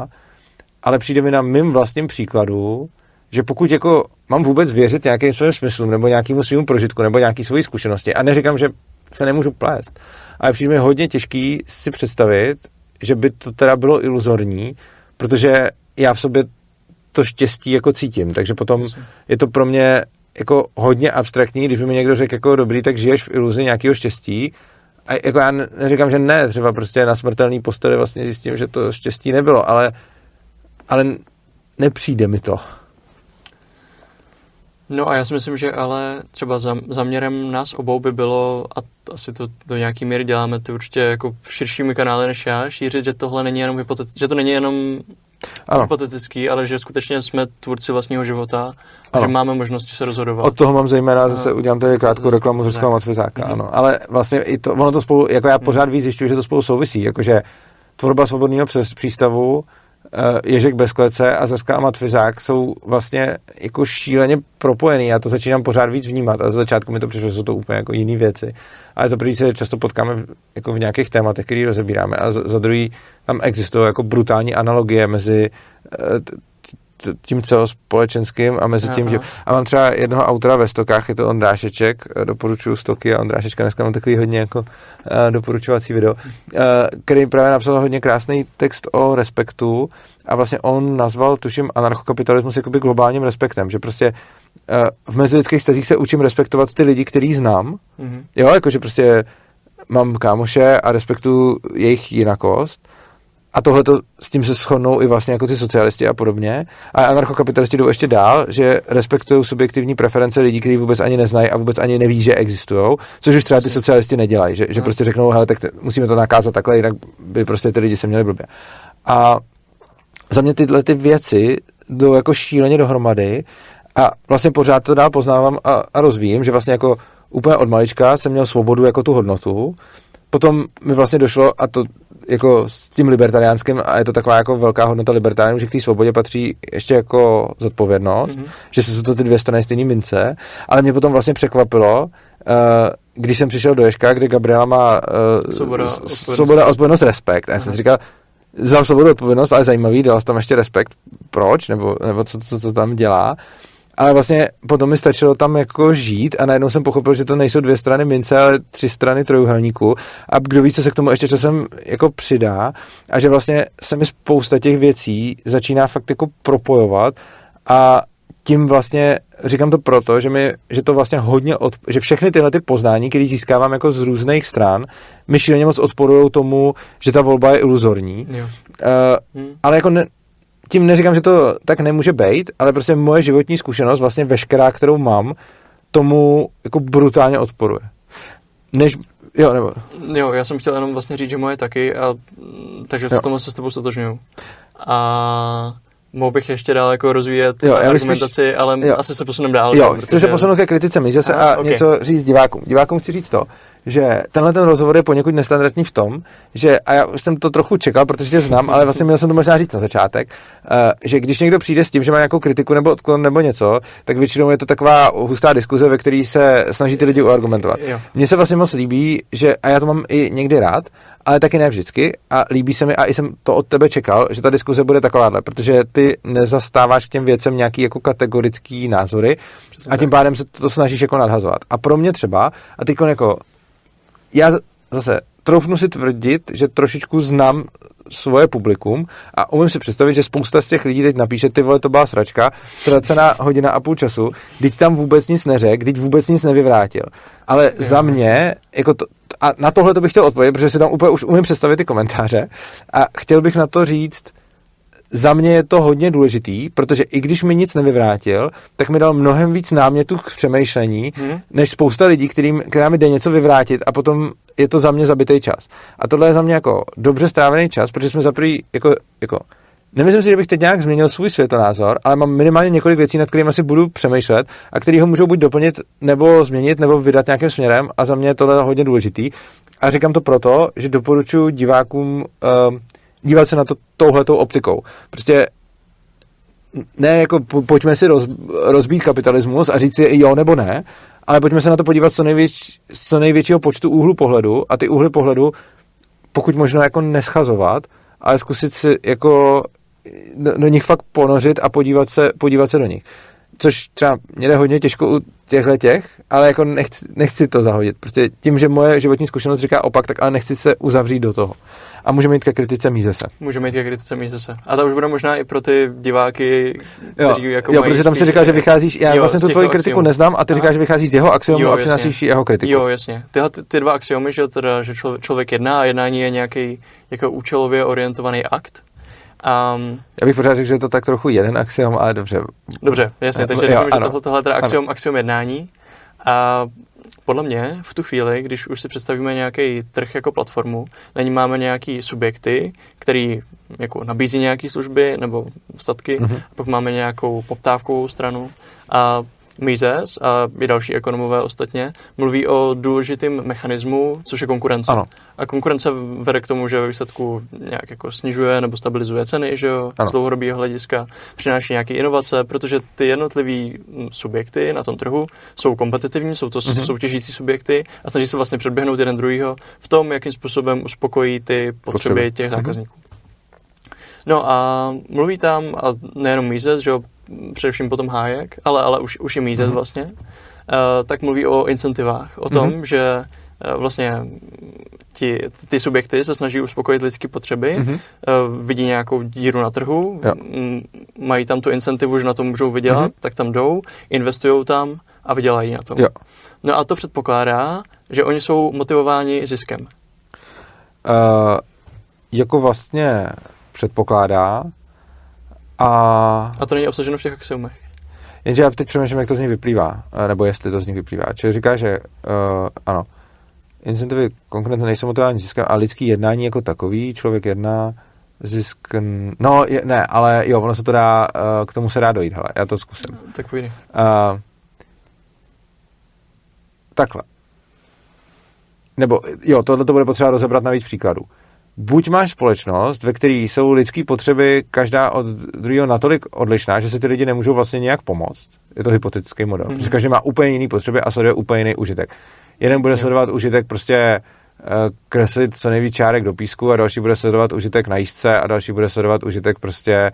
ale přijde mi na mým vlastním příkladu, že pokud jako mám vůbec věřit nějakým svým smyslům, nebo nějakému svým prožitku, nebo nějaký svojí zkušenosti, a neříkám, že se nemůžu plést, ale přijde mi hodně těžký si představit, že by to teda bylo iluzorní, protože já v sobě to štěstí jako cítím, takže potom je to pro mě jako hodně abstraktní, když by mi někdo řekl jako dobrý, tak žiješ v iluzi nějakého štěstí. A jako já neříkám, že ne, třeba prostě na smrtelný posteli vlastně zjistím, že to štěstí nebylo, ale, ale nepřijde mi to. No a já si myslím, že ale třeba záměrem nás obou by bylo, a asi to do nějaký míry děláme, to určitě jako širšími kanály než já, šířit, že tohle není jenom hypotetický, že to není jenom ano. hypotetický, ale že skutečně jsme tvůrci vlastního života, a že máme možnosti se rozhodovat. Od toho mám zejména, zase udělám tady krátkou reklamu z Ruského Matvizáka, mm-hmm. ano. Ale vlastně i to, ono to spolu, jako já pořád víc zjišťuji, že to spolu souvisí, jakože tvorba Svobodného přístavu, Ježek bez klece a Zeska a Matvizák jsou vlastně jako šíleně propojený. Já to začínám pořád víc vnímat a z začátku mi to přišlo, že jsou to úplně jako jiné věci. Ale za první se často potkáme jako v nějakých tématech, které rozebíráme, a za druhý tam existují jako brutální analogie mezi tím celospolečenským a mezi tím, a mám třeba jednoho autora ve Stokách, je to Ondrášeček, doporučuju Stoky a Ondrášečka, dneska mám takový hodně jako doporučovací video, který právě napsal hodně krásný text o respektu a vlastně on nazval, tuším, anarchokapitalismus jakoby globálním respektem, že prostě v mezilidských stazích se učím respektovat ty lidi, který znám, mm-hmm. jo, jakože prostě mám kámoše a respektuju jejich jinakost. A tohle s tím se shodnou i vlastně jako ty socialisti a podobně. A anarchokapitalisti jdou ještě dál, že respektují subjektivní preference lidí, kteří vůbec ani neznají a vůbec ani neví, že existují, což už třeba ty socialisti nedělají, že, že prostě řeknou, hele, tak te, musíme to nakázat takhle, jinak by prostě ty lidi se měli blbě. A za mě tyhle ty věci jdou jako šíleně dohromady a vlastně pořád to dál poznávám a, a rozvíjím, že vlastně jako úplně od malička jsem měl svobodu jako tu hodnotu. Potom mi vlastně došlo, a to jako s tím libertariánským, a je to taková jako velká hodnota libertariánů, že k té svobodě patří ještě jako zodpovědnost, mm-hmm. že jsou to ty dvě strany stejný mince, ale mě potom vlastně překvapilo, když jsem přišel do Ježka, kde Gabriela má svoboda, odpovědnost, respekt. A já jsem si říkal, vzal svobodu, odpovědnost, ale zajímavý, dal jsem tam ještě respekt, proč, nebo, nebo co, co, co tam dělá. Ale vlastně potom mi stačilo tam jako žít a najednou jsem pochopil, že to nejsou dvě strany mince, ale tři strany trojuhelníku a kdo ví, co se k tomu ještě časem jako přidá a že vlastně se mi spousta těch věcí začíná fakt jako propojovat a tím vlastně, říkám to proto, že, mi, že to vlastně hodně, od, že všechny tyhle ty poznání, které získávám jako z různých stran, mi šíleně moc odporujou tomu, že ta volba je iluzorní, uh, hmm. ale jako ne, tím neříkám, že to tak nemůže být, ale prostě moje životní zkušenost, vlastně veškerá, kterou mám, tomu jako brutálně odporuje. Než, jo, nebo... jo, já jsem chtěl jenom vlastně říct, že moje taky, a, takže v tom se s tebou stotožňuju. A mohl bych ještě dál jako rozvíjet jo, argumentaci, spíš... ale jo. asi se posunem dál. Jo, protože... chci se posunout ke kritice mi, že se a, a okay. něco říct divákům. Divákům chci říct to, že tenhle ten rozhovor je poněkud nestandardní v tom, že, a já už jsem to trochu čekal, protože tě znám, ale vlastně měl jsem to možná říct na začátek, že když někdo přijde s tím, že má nějakou kritiku nebo odklon nebo něco, tak většinou je to taková hustá diskuze, ve které se snaží ty lidi uargumentovat. Mně se vlastně moc líbí, že, a já to mám i někdy rád, ale taky ne vždycky, a líbí se mi, a i jsem to od tebe čekal, že ta diskuze bude takováhle, protože ty nezastáváš k těm věcem nějaký jako kategorický názory a tím pádem se to snažíš jako nadhazovat. A pro mě třeba, a teď jako já zase troufnu si tvrdit, že trošičku znám svoje publikum a umím si představit, že spousta z těch lidí teď napíše, ty vole, to byla sračka, ztracená hodina a půl času, teď tam vůbec nic neřekl, teď vůbec nic nevyvrátil. Ale mm. za mě, jako to, a na tohle to bych chtěl odpovědět, protože si tam úplně už umím představit ty komentáře a chtěl bych na to říct, za mě je to hodně důležitý, protože i když mi nic nevyvrátil, tak mi dal mnohem víc námětů k přemýšlení, hmm. než spousta lidí, kterým, která mi jde něco vyvrátit a potom je to za mě zabitej čas. A tohle je za mě jako dobře strávený čas, protože jsme za prvý, jako, jako, nemyslím si, že bych teď nějak změnil svůj světonázor, ale mám minimálně několik věcí, nad kterými si budu přemýšlet a který ho můžou buď doplnit, nebo změnit, nebo vydat nějakým směrem a za mě je tohle hodně důležitý. A říkám to proto, že doporučuji divákům uh, dívat se na to touhletou optikou. Prostě ne jako pojďme si roz, rozbít kapitalismus a říct si jo nebo ne, ale pojďme se na to podívat co, největš, co největšího počtu úhlu pohledu a ty úhly pohledu pokud možno jako neschazovat, ale zkusit si jako do, do nich fakt ponořit a podívat se, podívat se do nich. Což třeba mě jde hodně těžko u těchhle těch, ale jako nechci, nechci to zahodit. Prostě tím, že moje životní zkušenost říká opak, tak ale nechci se uzavřít do toho. a můžeme jít ke kritice Mízese. Můžeme jít ke kritice Mízese. A ta už bude možná i pro ty diváky, kteří jako jo, mají... Jo, protože tam si říkáš, že vycházíš... Já jo, vlastně tu tvoji kritiku axiom. Neznám a ty říkáš, že vycházíš z jeho axiomu jo, a přinásíš jeho kritiku. Jo, jasně. Tyhle ty dva axiomy, že, teda, že člo, člověk jedná a jednání je nějaký jako účelově orientovaný akt. Um, Já bych pořád řekl, že je to tak trochu jeden axiom, ale dobře. Dobře, jasně, takže jo, řeknu, že tohle je axiom, axiom jednání. A podle mě v tu chvíli, když už si představíme nějaký trh jako platformu, na ní máme nějaký subjekty, který jako nabízí nějaké služby nebo statky, mm-hmm. pak máme nějakou poptávkovou stranu a Mises a i další ekonomové ostatně mluví o důležitým mechanismu, což je konkurence. Ano. A konkurence vede k tomu, že ve výsledku nějak jako snižuje nebo stabilizuje ceny, že jo, z dlouhodobého hlediska, přináší nějaké inovace, protože ty jednotlivé subjekty na tom trhu jsou kompetitivní, jsou to mm-hmm. soutěžící subjekty a snaží se vlastně předběhnout jeden druhýho v tom, jakým způsobem uspokojí ty potřeby, potřeby. těch mm-hmm. zákazníků. No a mluví tam, a nejenom Mises, že jo, především potom Hayek, ale, ale už, už je Mises mm-hmm. vlastně, uh, tak mluví o incentivách, o tom, mm-hmm. že uh, vlastně ti, ty subjekty se snaží uspokojit lidské potřeby, mm-hmm. uh, vidí nějakou díru na trhu, ja. m- mají tam tu incentivu, že na to můžou vydělat, mm-hmm. tak tam jdou, investujou tam a vydělají na tom. Ja. No a to předpokládá, že oni jsou motivováni ziskem. Uh, jako vlastně předpokládá, A... a to není obsaženo v těch axiomech. Jenže já teď přemýšlím, jak to z nich vyplývá, nebo jestli to z nich vyplývá. Čili říká, že uh, ano, incentivy konkrétně nejsou motivovány ziskem a lidský jednání jako takový, člověk jedná, zisk... No, je, ne, ale jo, ono se to dá, uh, k tomu se dá dojít, hele, já to zkusím. No, tak půjde. Uh, takhle. Nebo jo, tohle to bude potřeba rozebrat na víc příkladů. Buď máš společnost, ve které jsou lidské potřeby každá od druhého natolik odlišná, že se ty lidi nemůžou vlastně nějak pomoct. Je to hypotetický model. Mm-hmm. Protože každý má úplně jiný potřeby a sleduje úplně jiný užitek. Jeden bude sledovat mm-hmm. užitek prostě kreslit co nejvíc čárek do písku a další bude sledovat užitek na jízdce a další bude sledovat užitek prostě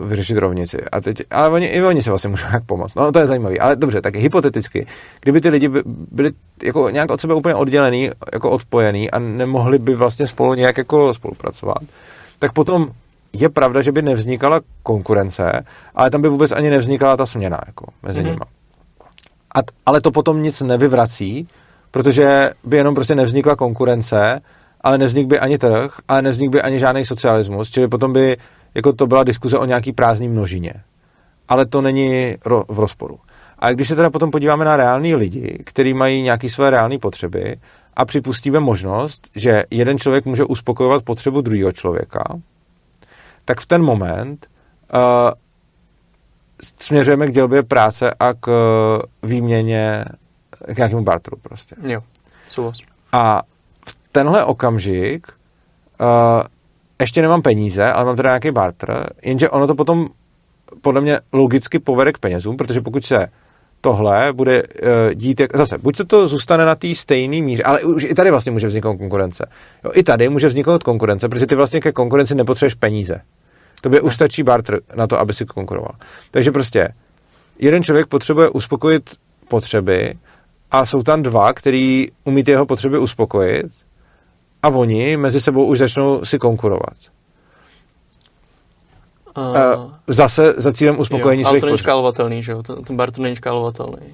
uh, vyřešit rovnici. A teď, ale oni, i oni se vlastně můžou nějak pomoct. No to je zajímavý. Ale dobře, tak hypoteticky. Kdyby ty lidi byli jako nějak od sebe úplně oddělený, jako odpojený a nemohli by vlastně spolu nějak jako spolupracovat, tak potom je pravda, že by nevznikala konkurence, ale tam by vůbec ani nevznikala ta směna jako mezi mm-hmm. nima. A, ale to potom nic nevyvrací, protože by jenom prostě nevznikla konkurence, ale nevznikl by ani trh, ale nevznikl by ani žádný socialismus, čili potom by jako to byla diskuze o nějaký prázdný množině. Ale to není ro- v rozporu. A když se teda potom podíváme na reální lidi, kteří mají nějaké své reální potřeby a připustíme možnost, že jeden člověk může uspokojovat potřebu druhého člověka, tak v ten moment uh, směřujeme k dělbě práce a k uh, výměně, k nějakému barteru prostě. Jo, souhlas. A v tenhle okamžik uh, ještě nemám peníze, ale mám teda nějaký barter, jenže ono to potom podle mě logicky povede k penězům, protože pokud se tohle bude uh, dít, jak, zase, buď to, to zůstane na té stejné míře, ale už i tady vlastně může vzniknout konkurence. Jo, i tady může vzniknout konkurence, protože ty vlastně ke konkurenci nepotřebuješ peníze. Tobě už stačí barter na to, aby si konkuroval. Takže prostě jeden člověk potřebuje uspokojit potřeby a jsou tam dva, který umí ty jeho potřeby uspokojit a oni mezi sebou už začnou si konkurovat. Uh, Zase za cílem uspokojení jo, svých potřeb. Ale to není škálovatelný, že jo? Ten barter není škálovatelný.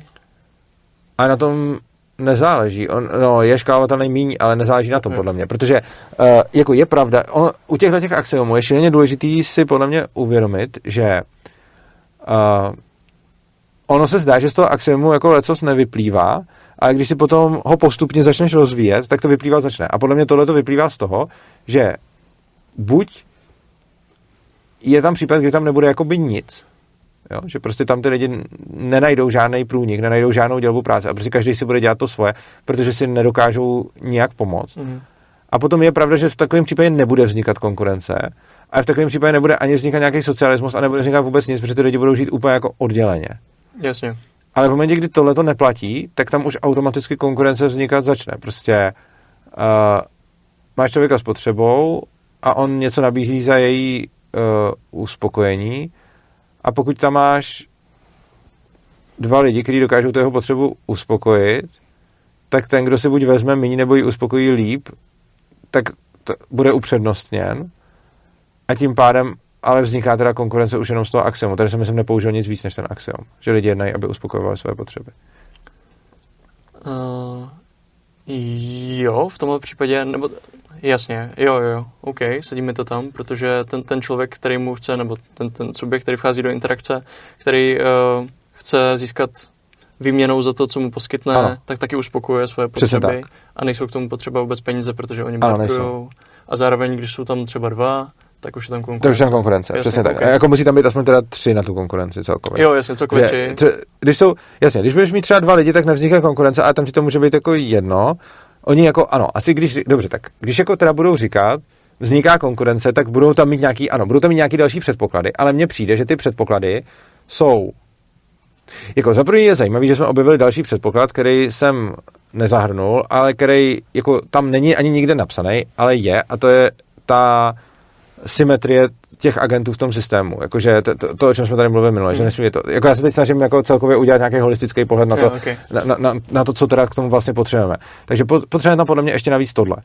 A na tom nezáleží. On, no, je škálovatelný míň, ale nezáleží na tom, jo. podle mě. Protože uh, jako je pravda, on, u těchto těch axiomů je šíleně důležitý si podle mě uvědomit, že uh, ono se zdá, že z toho axiomu jako lecos nevyplývá, ale když si potom ho postupně začneš rozvíjet, tak to vyplývat začne. A podle mě tohle to vyplývá z toho, že buď je tam případ, kdy tam nebude jakoby nic, jo? Že prostě tam ty lidi nenajdou žádný průnik, nenajdou žádnou dělbu práce a prostě každý si bude dělat to svoje, protože si nedokážou nijak pomoct. Mm. A potom je pravda, že v takovém případě nebude vznikat konkurence a v takovém případě nebude ani vznikat nějaký socialismus a nebude vznikat vůbec nic, protože ty lidi budou žít úplně jako odděleně. Jasně. Ale v momentě, kdy tohle to neplatí, tak tam už automaticky konkurence vznikat začne. Prostě uh, máš člověka s potřebou a on něco nabízí za její uh, uspokojení a pokud tam máš dva lidi, kteří dokážou tu jeho potřebu uspokojit, tak ten, kdo si buď vezme míň nebo ji uspokojí líp, tak t- bude upřednostněn a tím pádem ale vzniká teda konkurence už jenom z toho axiomu. Tady jsem, myslím, nepoužil nic víc než ten axiom, že lidi jednají, aby uspokojovali své potřeby. Uh, jo, v tomhle případě, nebo jasně, jo, jo, ok, sedíme to tam, protože ten, ten člověk, který mu chce, nebo ten, ten subjekt, který vchází do interakce, který uh, chce získat výměnou za to, co mu poskytne, ano. tak taky uspokojuje svoje potřeby a nejsou k tomu potřeba vůbec peníze, protože oni bratkují a zároveň, když jsou tam třeba dva, tak už je tam konkurence. To už je tam konkurence, jasně, přesně tak. Okay. A jako musí tam být aspoň teda tři na tu konkurenci celkově. Jo, jasně, celkově. Že, když jsou, jasně, když budeš mít třeba dva lidi, tak nevzniká konkurence, ale tam ti to může být jako jedno. Oni jako, ano, asi když, dobře, tak když jako teda budou říkat, vzniká konkurence, tak budou tam mít nějaký, ano, budou tam mít nějaký další předpoklady, ale mně přijde, že ty předpoklady jsou, jako za první je zajímavý, že jsme objevili další předpoklad, který jsem nezahrnul, ale který jako tam není ani nikde napsaný, ale je, a to je ta symetrie těch agentů v tom systému. Jakože to, to, to, o čem jsme tady mluvili minule, hmm. že nesmí to. Jako já se teď snažím jako celkově udělat nějaký holistický pohled na to, jo, okay. na, na, na, na to, co teda k tomu vlastně potřebujeme. Takže potřebujeme tam podle mě ještě navíc tohle. Uh,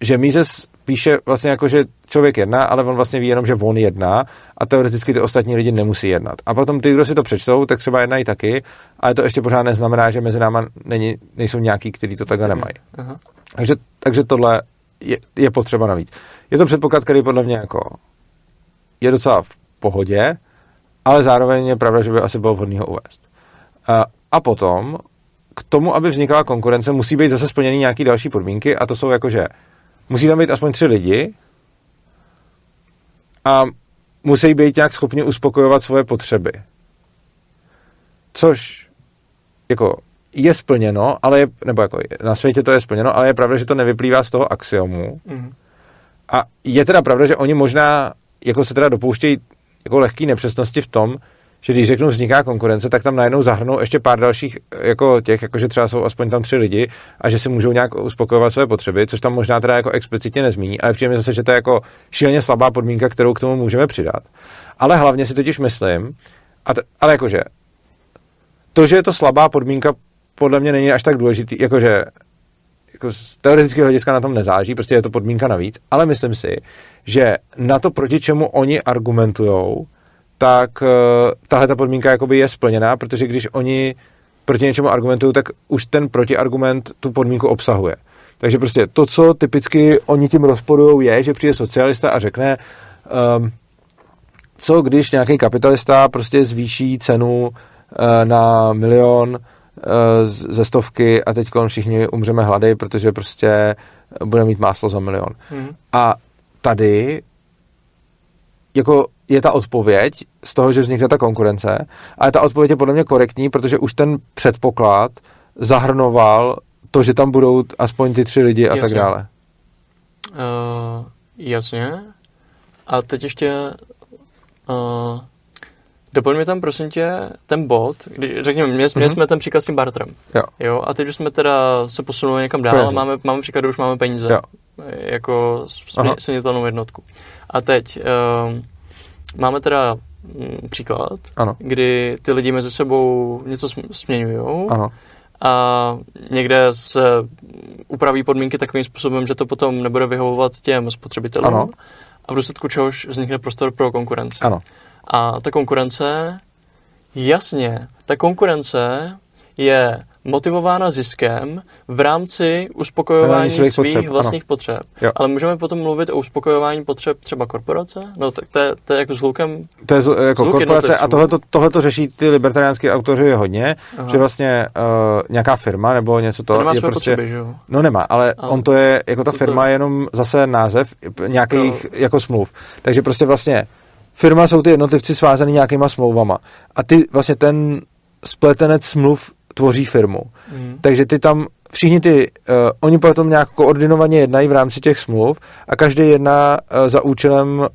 že Mises píše vlastně jako, že člověk jedná, ale on vlastně ví jenom, že on jedná a teoreticky ty ostatní lidi nemusí jednat. A potom ty, kdo si to přečtou, tak třeba jednají taky, ale to ještě pořád neznamená, že mezi náma není, nejsou nějaký, kteří to takhle nemají. Aha. Takže, takže tohle je, je potřeba navíc. Je to předpoklad, který podle mě jako je docela v pohodě, ale zároveň je pravda, že by asi bylo vhodný ho uvést. A, a potom k tomu, aby vznikala konkurence, musí být zase splněny nějaké další podmínky a to jsou jakože musí tam být aspoň tři lidi a musí být nějak schopni uspokojovat svoje potřeby. Což jako je splněno, ale je, nebo jako na světě to je splněno, ale je pravda, že to nevyplývá z toho axiomu. Mm. A je teda pravda, že oni možná jako se teda dopouštějí jako lehký nepřesnosti v tom, že když řeknou vzniká konkurence, tak tam najednou zahrnou ještě pár dalších jako těch, jakože třeba jsou aspoň tam tři lidi a že si můžou nějak uspokojovat své potřeby, což tam možná teda jako explicitně nezmíní, ale přijde mi zase, že to je jako šíleně slabá podmínka, kterou k tomu můžeme přidat. Ale hlavně si totiž myslím, a t- ale jakože to, že je to slabá podmínka, podle mě není až tak důležitý, jakože jako z teoretického hlediska na tom nezáží, prostě je to podmínka navíc, ale myslím si, že na to, proti čemu oni argumentujou, tak uh, tahle ta podmínka jakoby je splněná, protože když oni proti něčemu argumentují, tak už ten protiargument tu podmínku obsahuje. Takže prostě to, co typicky oni tím rozporujou, je, že přijde socialista a řekne, um, co když nějaký kapitalista prostě zvýší cenu uh, na milion ze stovky a teď všichni umřeme hlady, protože prostě budeme mít máslo za milion. Hmm. A tady jako je ta odpověď z toho, že vznikne ta konkurence, ale ta odpověď je podle mě korektní, protože už ten předpoklad zahrnoval to, že tam budou aspoň ty tři lidi a jasně. tak dále. Uh, jasně. A teď ještě uh... doplň mi tam, prosím tě, ten bod, když řekněme, měli mm-hmm. jsme ten příklad s tím barterem. Jo. jo. A teď už jsme teda se posunuli někam dál a máme, máme příklad, kde už máme peníze. Jo. Jako směnitelnou jednotku. A teď um, máme teda um, příklad, ano. kdy ty lidi mezi sebou něco směňujou a někde se upraví podmínky takovým způsobem, že to potom nebude vyhovovat těm spotřebitelům. Ano. A v důsledku čehož vznikne prostor pro konkurenci. Ano. A ta konkurence, jasně, ta konkurence je motivována ziskem v rámci uspokojování svých, svých potřeb, vlastních ano. potřeb. Jo. Ale můžeme potom mluvit o uspokojování potřeb třeba korporace? No tak to je, to je jako s hlukem. To je zl, jako korporace a tohleto, tohleto řeší ty libertariánský autoři hodně, Aha. že vlastně uh, nějaká firma nebo něco to, to nemá je prostě... Potřeby, že? No nemá, ale Aha. on to je, jako ta to firma to... je jenom zase název nějakých no. jako smluv. Takže prostě vlastně firma jsou ty jednotlivci svázaný nějakýma smlouvama. A ty vlastně ten spletenec smluv tvoří firmu. Mm. Takže ty tam, všichni ty, uh, oni potom nějak koordinovaně jednají v rámci těch smluv a každý jedná uh, za účelem uh,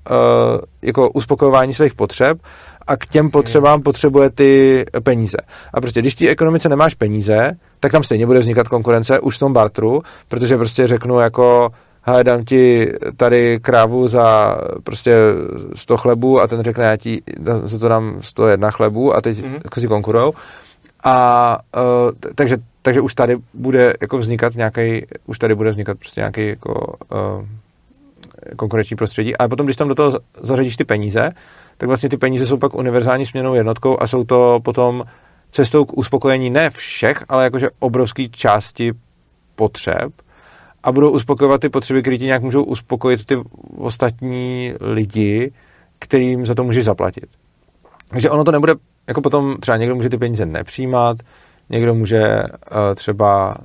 jako uspokojování svých potřeb a k těm potřebám potřebuje ty peníze. A prostě, když v té ekonomice nemáš peníze, tak tam stejně bude vznikat konkurence už v tom bartru, protože prostě řeknu jako hele, dám ti tady krávu za prostě sto chlebů a ten řekne, já ti za to dám sto jedna chlebů a teď mm-hmm. si konkurujou. A uh, t- takže, takže už tady bude jako vznikat nějaký, už tady bude vznikat prostě nějaký jako uh, konkurenční prostředí. A potom, když tam do toho zařadíš ty peníze, tak vlastně ty peníze jsou pak univerzální směnnou jednotkou a jsou to potom cestou k uspokojení ne všech, ale jakože obrovský části potřeb a budou uspokojovat ty potřeby, které ti nějak můžou uspokojit ty ostatní lidi, kterým za to můžeš zaplatit. Takže ono to nebude, jako potom třeba někdo může ty peníze nepřijímat, někdo může uh, třeba,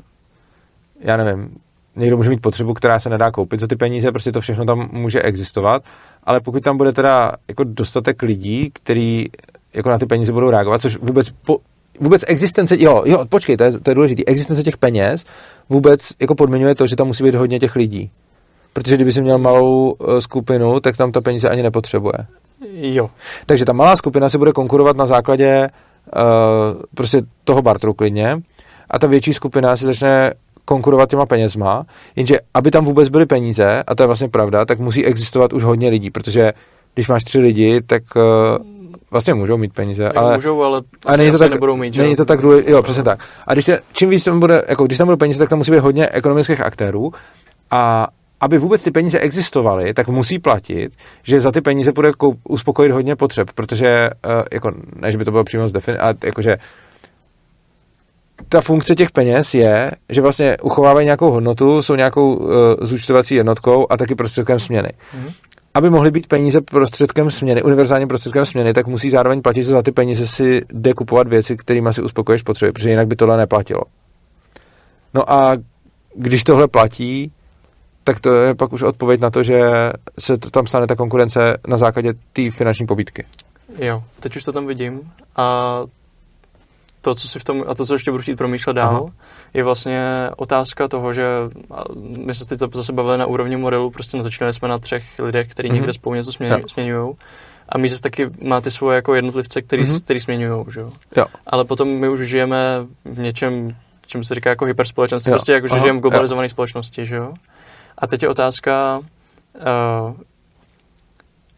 já nevím, někdo může mít potřebu, která se nedá koupit za ty peníze, prostě to všechno tam může existovat, ale pokud tam bude teda jako dostatek lidí, kteří jako na ty peníze budou reagovat, což vůbec, po, vůbec existence, jo, jo, počkej, to je, to je důležité, existence těch peněz vůbec jako podmiňuje to, že tam musí být hodně těch lidí, protože kdyby si měl malou uh, skupinu, tak tam ta peníze ani nepotřebuje. Jo. Takže ta malá skupina si bude konkurovat na základě uh, prostě toho barteru klidně a ta větší skupina si začne konkurovat těma penězma, jenže aby tam vůbec byly peníze, a to je vlastně pravda, tak musí existovat už hodně lidí, protože když máš tři lidi, tak uh, vlastně můžou mít peníze, ale můžou, ale a není to tak, nebudou mít, není to tak důležité, jo, přesně tak. A když se, čím víc tam bude, jako když tam budou peníze, tak tam musí být hodně ekonomických aktérů a aby vůbec ty peníze existovaly, tak musí platit, že za ty peníze bude koup, uspokojit hodně potřeb, protože, jako, než by to bylo přímo zdefinit, ale jakože ta funkce těch peněz je, že vlastně uchovávají nějakou hodnotu, jsou nějakou uh, zúčtovací jednotkou a taky prostředkem směny. Mhm. Aby mohly být peníze prostředkem směny, univerzálním prostředkem směny, tak musí zároveň platit, že za ty peníze si jde kupovat věci, kterými si uspokojíš potřeby, protože jinak by tohle neplatilo. No a když tohle platí, tak to je pak už odpověď na to, že se tam stane ta konkurence na základě té finanční pobídky. Jo, teď už to tam vidím a to, co si v tom, a to, co ještě budu chtít promýšlet dál, aha, je vlastně otázka toho, že my se teď zase bavili na úrovni modelu, prostě začínali jsme na třech lidech, kteří mm-hmm. někde spolu něco směňují. A my se taky má ty svoje jako jednotlivce, který, mm-hmm. který směňují, že jo? Jo. Ale potom my už žijeme v něčem, čemu se říká jako hyperspolečenství, prostě jako, že aha, žijeme v globalizované společnosti, že jo? A teď je otázka uh,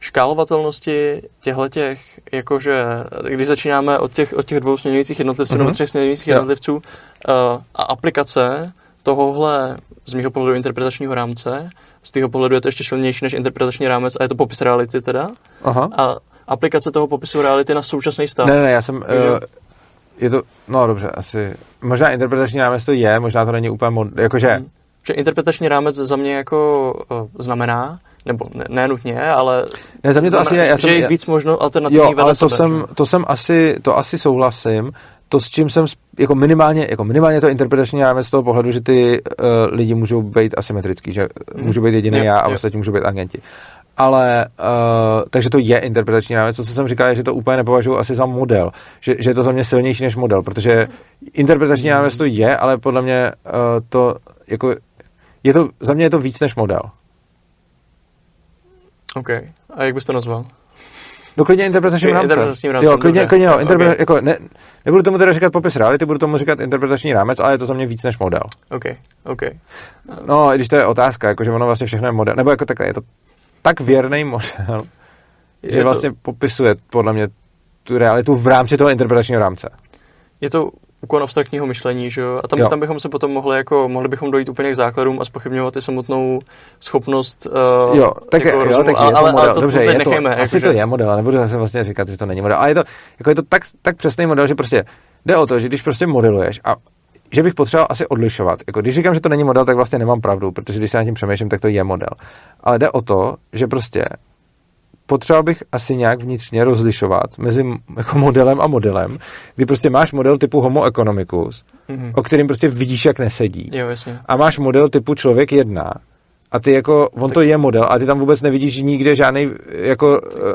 škálovatelnosti těchhletěch, jakože když začínáme od těch, od těch dvou směňujících jednotlivců mm-hmm. nebo třech směňujících yeah. jednotlivců uh, a aplikace tohohle z mýho pohledu interpretačního rámce, z tého pohledu je to ještě silnější než interpretační rámec a je to popis reality teda. Aha. A aplikace toho popisu reality na současný stav. Ne, ne, ne já jsem... Takže, uh... je to, no dobře, asi... Možná interpretační rámec to je, možná to není úplně... Mod, jakože... Hmm. Že interpretační rámec za mě jako uh, znamená, nebo ne, ne nutně, ale ne, za mě to znamená, asi je, já že jsem, je víc možno alternativní vedle sebe. Jo, ale to, to jsem asi, to asi souhlasím, to s čím jsem, jako minimálně, jako minimálně to interpretační rámec z toho pohledu, že ty uh, lidi můžou být asymetrický, že hmm. můžu být jediný jo, já a jo. ostatní můžou být agenti. Ale, uh, takže to je interpretační rámec, to, co jsem říkal, je, že to úplně nepovažuji asi za model, že, že je to za mě silnější než model, protože interpretační rámec to je, ale podle mě uh, to, jako je to, za mě je to víc než model. OK. A jak bys to nazval? No klidně interpretačním rámcem. Interpretačním rámcem. Jo, klidně, klidně jo. Interpre- okay. jako ne, nebudu tomu teda říkat popis reality, budu tomu říkat interpretační rámec, ale je to za mě víc než model. OK, OK. No, když to je otázka, jakože ono vlastně všechno je model, nebo jako takhle, je to tak věrný model, je že to... vlastně popisuje podle mě tu realitu v rámci toho interpretačního rámce. Je to... úkon abstraktního myšlení, že jo? A tam, jo. tam bychom se potom mohli, jako, mohli bychom dojít úplně k základům a zpochybňovat i samotnou schopnost uh, jo, tak jako je, jo, tak je, ale, to model. Ale to, dobře, to teď je to, nechejme. Asi jako, to že... je model, nebudu zase vlastně říkat, že to není model. Ale je to, jako je to tak, tak přesný model, že prostě jde o to, že když prostě modeluješ a že bych potřeboval asi odlišovat. Jako, když říkám, že to není model, tak vlastně nemám pravdu, protože když se na tím přemýšlím, tak to je model. Ale jde o to, že prostě potřeboval bych asi nějak vnitřně rozlišovat mezi jako modelem a modelem, kdy prostě máš model typu homo economicus, mm-hmm. o kterým prostě vidíš, jak nesedí. Jo, jasně. A máš model typu člověk jedna a ty jako, on tak. to je model a ty tam vůbec nevidíš nikde žádnej jako... Uh...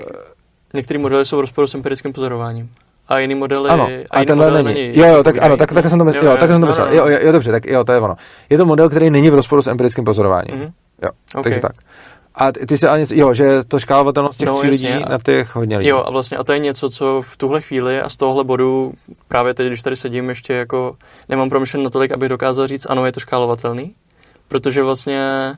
Některý modely jsou v rozporu s empirickým pozorováním. A jiný model je... Ano, a, a tenhle není. není. Jo, jo, tak ano, tak, tak jsem to myslel. Jo, jo, tak jsem to myslel. Jo, jo, jo, dobře, tak jo, to je ono. Je to model, který není v rozporu s empirickým pozorováním. Mm-hmm. Jo, okay. takže tak. A ty se ale něco, jo, že to škálovatelnost těch no, tří jasně, lidí na těch hodně lidí. Jo, a vlastně a to je něco, co v tuhle chvíli a z tohohle bodu právě teď, když tady sedím, ještě jako nemám promyšlen natolik, abych dokázal říct, ano, je to škálovatelný, protože vlastně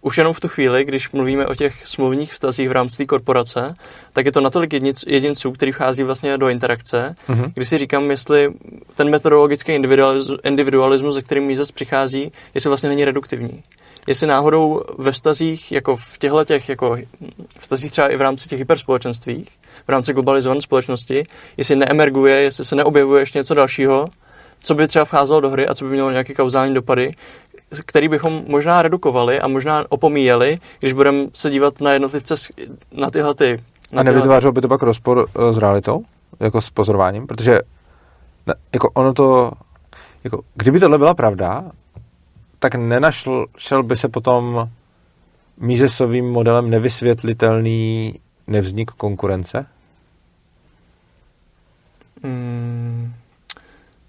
už jenom v tu chvíli, když mluvíme o těch smluvních vztazích v rámci korporace, tak je to natolik jedinc, jedinců, který vchází vlastně do interakce, mm-hmm. když si říkám, jestli ten metodologický individualismus, individualismus, ze kterým Mises přichází, jestli vlastně není reduktivní. Jestli náhodou ve vztazích, jako v těchto těch, jako vztazích třeba i v rámci těch hyperspolečenstvích, v rámci globalizované společnosti, jestli neemerguje, jestli se neobjevuje ještě něco dalšího, co by třeba vcházelo do hry a co by mělo nějaké kauzální dopady, který bychom možná redukovali a možná opomíjeli, když budeme se dívat na jednotlivce, na tyhle ty... Na a nevytvářelo by to pak rozpor uh, s realitou? Jako s pozorováním? Protože ne, jako ono to... Jako, kdyby tohle byla pravda, tak nenašel šel by se potom Misesovým modelem nevysvětlitelný nevznik konkurence? Hmm.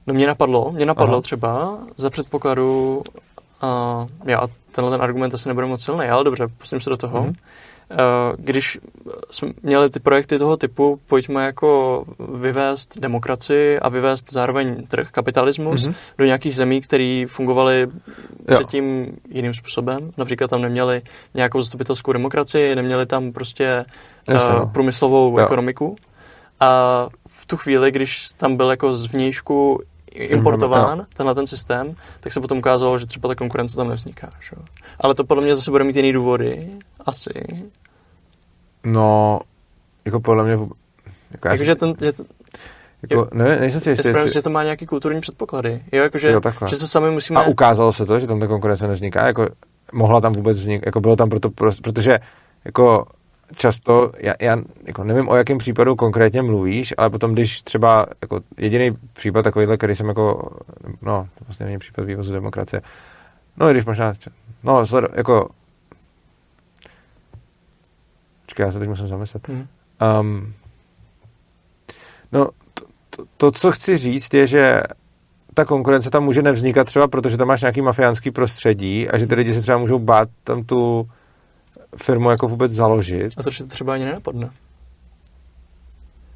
No mě napadlo, mě napadlo Aha. třeba za předpokladu, uh, já tenhle ten argument asi nebude moc silný, ale dobře, pustím se do toho. Mm-hmm. Uh, když jsme měli ty projekty toho typu, pojďme jako vyvést demokracii a vyvést zároveň trh, kapitalismus mm-hmm. do nějakých zemí, které fungovaly předtím jiným způsobem. Například tam neměli nějakou zastupitelskou demokracii, neměli tam prostě uh, průmyslovou jo. ekonomiku. A v tu chvíli, když tam byl jako zvnějšku importován no. tenhle ten systém, tak se potom ukázalo, že třeba ta konkurence tam nevzniká. Že? Ale to podle mě zase bude mít jiný důvody. Asi. No, jako podle mě... Jako jakože ten... Že ten jako, je, ne, nejsem si jistý, jestli... že to má nějaký kulturní předpoklady. Jo, jakože, jo, že se sami musíme... A ukázalo se to, že tam ta konkurence nevzniká? Jako, mohla tam vůbec vznikat? Jako bylo tam proto... Protože jako... Často, já, já jako nevím, o jakém případu konkrétně mluvíš, ale potom, když třeba jako jediný případ takovýhle, který jsem jako, no, to vlastně není případ vývozu demokracie, no, i když možná, no, sledu, jako, počkej, já se teď musím zamyslet. Mm. Um, no, to, to, to, co chci říct, je, že ta konkurence tam může nevznikat třeba, protože tam máš nějaký mafiánský prostředí a že ty lidi se třeba můžou bát tam tu firmu jako vůbec založit. A to se třeba ani nenapadne.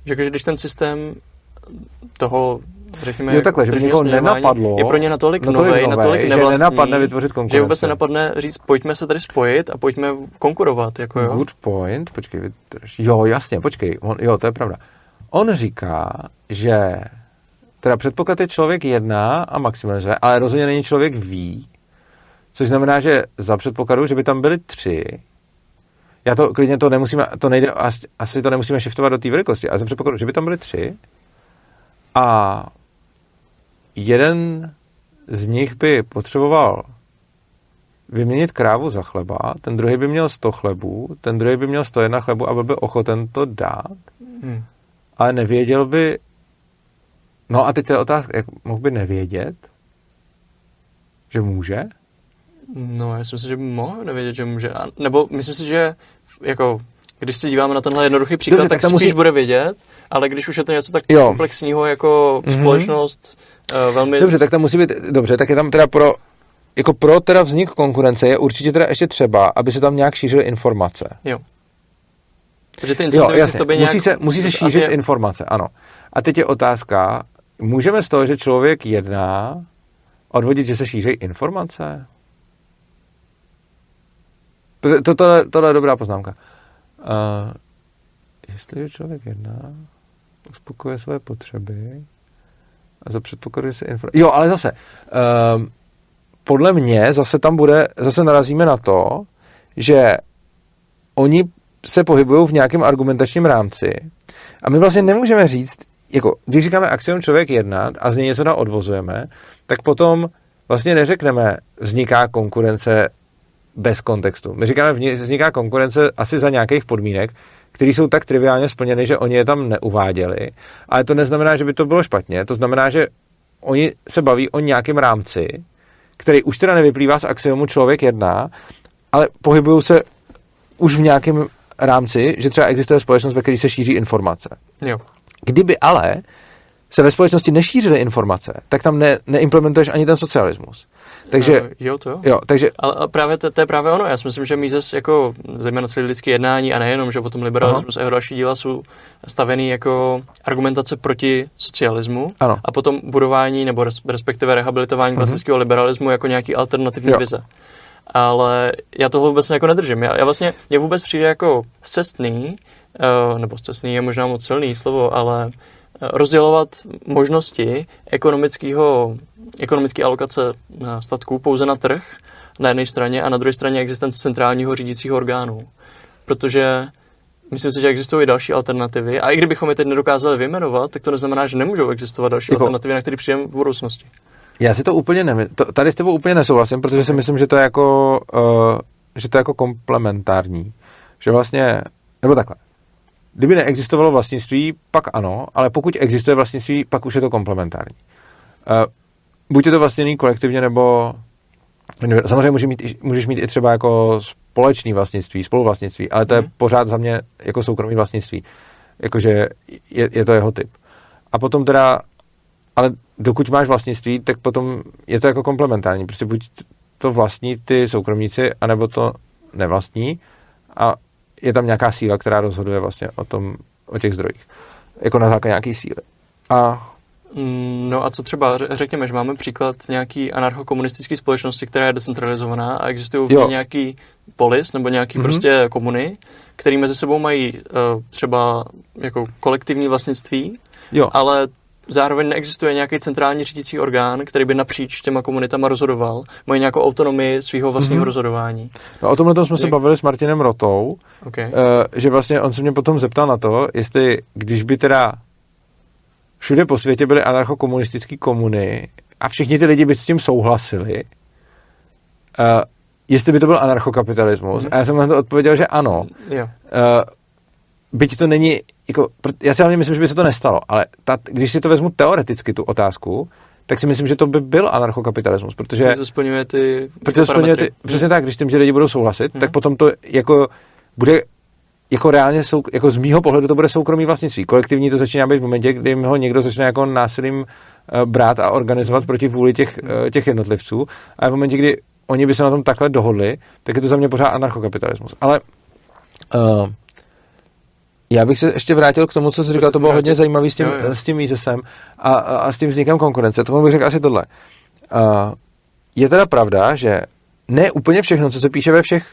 Že když ten systém toho, řekněme, jo, takhle, že by někoho nenapadlo, je pro ně natolik, natolik novej, nové, natolik nevlastní, že nenapadne vytvořit konkurence. Že vůbec nenapadne říct, pojďme se tady spojit a pojďme konkurovat. Jako jo. Good point. Počkej, vydrž. Jo, jasně, počkej. On, jo, to je pravda. On říká, že teda předpoklad je člověk jedná a maximalizuje, ale rozhodně není člověk ví. Což znamená, že za předpokladu, že by tam byly tři, já to klidně to nemusíme, to nejde, asi to nemusíme shiftovat do té velikosti, ale za předpokladu, že by tam byly tři a jeden z nich by potřeboval vyměnit krávu za chleba, ten druhý by měl sto chlebů, ten druhý by měl sto jedna chlebu a byl by ochoten to dát, hmm. ale nevěděl by, no a teď to je otázka, jak mohl by nevědět, že může? No, já si myslím, že by mohl nevědět, že může. A nebo myslím si, že jako, když se díváme na tenhle jednoduchý příklad, dobře, tak, tak spíš musí... bude vědět, ale když už je to něco tak jo. komplexního jako mm-hmm. společnost uh, velmi... Dobře, tak tam musí být... Dobře, tak je tam teda pro... Jako pro teda vznik konkurence je určitě teda ještě třeba, aby se tam nějak šířily informace. Jo. Protože ty incentivy jo, si v tobě nějak... Musí se, musí se šířit aby... informace, ano. A teď je otázka, můžeme z toho, že člověk jedná, odvodit, že se šíří informace? To, tohle, tohle je dobrá poznámka. Uh, jestliže člověk jedná, uspokuje své potřeby a za předpokladu, že se informace... Jo, ale zase, uh, podle mě zase tam bude, zase narazíme na to, že oni se pohybují v nějakém argumentačním rámci a my vlastně nemůžeme říct, jako, když říkáme axiom člověk jednat a z něj něco odvozujeme, tak potom vlastně neřekneme vzniká konkurence bez kontextu. My říkáme, vzniká konkurence asi za nějakých podmínek, které jsou tak triviálně splněny, že oni je tam neuváděli, ale to neznamená, že by to bylo špatně, to znamená, že oni se baví o nějakém rámci, který už teda nevyplývá z axiomu člověk jedná, ale pohybují se už v nějakém rámci, že třeba existuje společnost, ve které se šíří informace. Jo. Kdyby ale se ve společnosti nešířily informace, tak tam ne, neimplementuješ ani ten socialismus. Takže, uh, jo, to jo. jo takže... Ale právě to, to je právě ono. Já si myslím, že Mises jako zejména celý lidský jednání a nejenom, že potom liberalismus uh-huh. a jeho další díla jsou stavený jako argumentace proti socialismu ano. a potom budování nebo respektive rehabilitování klasického uh-huh. liberalismu jako nějaký alternativní jo. vize. ale já to vůbec jako nedržím. Já, já vlastně, mě vůbec přijde jako scestný, uh, nebo scestný je možná moc silný slovo, ale rozdělovat možnosti ekonomického, ekonomické alokace statků pouze na trh na jedné straně a na druhé straně existence centrálního řídícího orgánu. Protože myslím si, že existují další alternativy a i kdybychom je teď nedokázali vyjmenovat, tak to neznamená, že nemůžou existovat další Typo. alternativy, na které přijdeme v budoucnosti. Já si to úplně nemyslím. Tady s tebou úplně nesouhlasím, protože si myslím, že to je jako, uh, že to je jako komplementární. Že vlastně, nebo takhle. Kdyby neexistovalo vlastnictví, pak ano, ale pokud existuje vlastnictví, pak už je to komplementární. Uh, buď je to vlastněný kolektivně, nebo samozřejmě může mít, můžeš mít i třeba jako společný vlastnictví, spoluvlastnictví, ale to je pořád za mě jako soukromý vlastnictví. Jakože je, je to jeho typ. A potom teda, ale dokud máš vlastnictví, tak potom je to jako komplementární. Prostě buď to vlastní ty soukromníci, anebo to nevlastní a je tam nějaká síla, která rozhoduje vlastně o tom, o těch zdrojích. Jako na základě nějaký síly. A... No a co třeba, řekněme, že máme příklad nějaký anarchokomunistické společnosti, která je decentralizovaná a existují v ní nějaký polis nebo nějaký mm-hmm. prostě komuny, který mezi sebou mají uh, třeba jako kolektivní vlastnictví, jo. ale zároveň neexistuje nějaký centrální řídící orgán, který by napříč těma komunitama rozhodoval, mají nějakou autonomii svého vlastního mm-hmm. rozhodování. No, o tomhle jsme se bavili s Martinem Rotou, okay. uh, že vlastně on se mě potom zeptal na to, jestli když by teda všude po světě byly anarchokomunistické komuny a všichni ty lidi by s tím souhlasili, uh, jestli by to byl anarchokapitalismus. Mm-hmm. A já jsem na to odpověděl, že ano. Yeah. Uh, byť to není, jako, já si hlavně myslím, že by se to nestalo, ale ta, když si to vezmu teoreticky, tu otázku, tak si myslím, že to by byl anarchokapitalismus, protože... Protože to splňuje ty... Protože splňuje ty přesně tak, když tím ti lidi budou souhlasit, mm-hmm. tak potom to jako bude... Jako reálně, sou, jako z mýho pohledu to bude soukromý vlastnictví. Kolektivní to začíná být v momentě, kdy ho někdo začne jako násilím brát a organizovat proti vůli těch, těch jednotlivců. A v momentě, kdy oni by se na tom takhle dohodli, tak je to za mě pořád anarchokapitalismus. Ale uh, já bych se ještě vrátil k tomu, co jsi říkal, to bylo vrátil. hodně zajímavý s tím, jo, jo. s tím výzesem a, a s tím vznikem konkurence. Tomu bych řekl asi tohle. Uh, je teda pravda, že ne úplně všechno, co se píše ve všech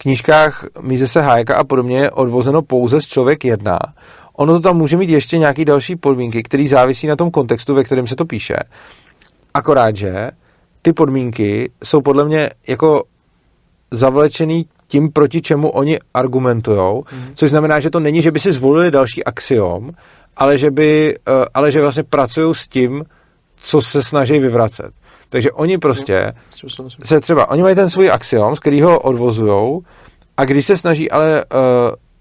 knížkách Misese Hayeka a podobně je odvozeno pouze z Člověk jedna. Ono to tam může mít ještě nějaké další podmínky, které závisí na tom kontextu, ve kterém se to píše. Akorát, že ty podmínky jsou podle mě jako zavlečený tím, proti čemu oni argumentujou, mm. což znamená, že to není, že by si zvolili další axiom, ale že, by, ale že vlastně pracují s tím, co se snaží vyvracet. Takže oni prostě se třeba, oni mají ten svůj axiom, z kterého odvozujou a když se snaží ale uh,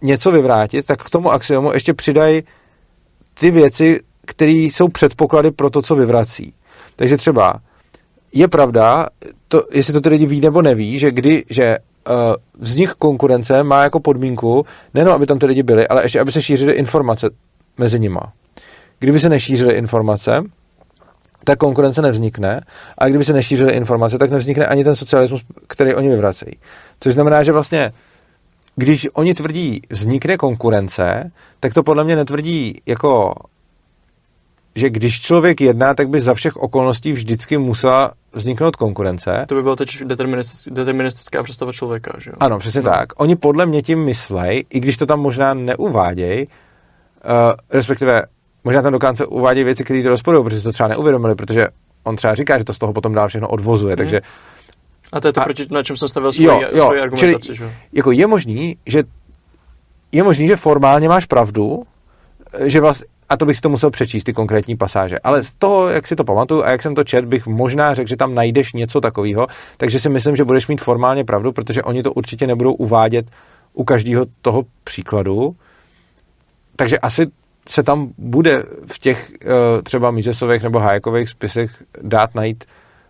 něco vyvrátit, tak k tomu axiomu ještě přidají ty věci, které jsou předpoklady pro to, co vyvrací. Takže třeba je pravda, to, jestli to ty lidi ví nebo neví, že, kdy, že uh, vznik konkurence má jako podmínku, nejenom aby tam ty lidi byli, ale ještě aby se šířily informace mezi nima. Kdyby se nešířily informace, tak konkurence nevznikne a kdyby se nešířily informace, tak nevznikne ani ten socialismus, který oni vyvracejí. Což znamená, že vlastně, když oni tvrdí, vznikne konkurence, tak to podle mě netvrdí jako, že když člověk jedná, tak by za všech okolností vždycky musela vzniknout konkurence. To by byla teď deterministická, deterministická představa člověka, že jo? Ano, přesně no. tak. Oni podle mě tím myslej, i když to tam možná neuvádějí, uh, respektive možná tam dokonce uvádějí věci, které to rozporují, protože to třeba neuvědomili, protože on třeba říká, že to z toho potom dál všechno odvozuje, hmm. takže... A to je to, a, proti, na čem jsem stavil svoji, jo, jo, svoji argumentaci, čili, že? Jako je možný, že je možný, že formálně máš pravdu, že vlast, a to bych si to musel přečíst, ty konkrétní pasáže, ale z toho, jak si to pamatuju a jak jsem to čet, bych možná řekl, že tam najdeš něco takového, takže si myslím, že budeš mít formálně pravdu, protože oni to určitě nebudou uvádět u každého toho příkladu, takže asi se tam bude v těch třeba Misesových nebo Hayekových spisech dát najít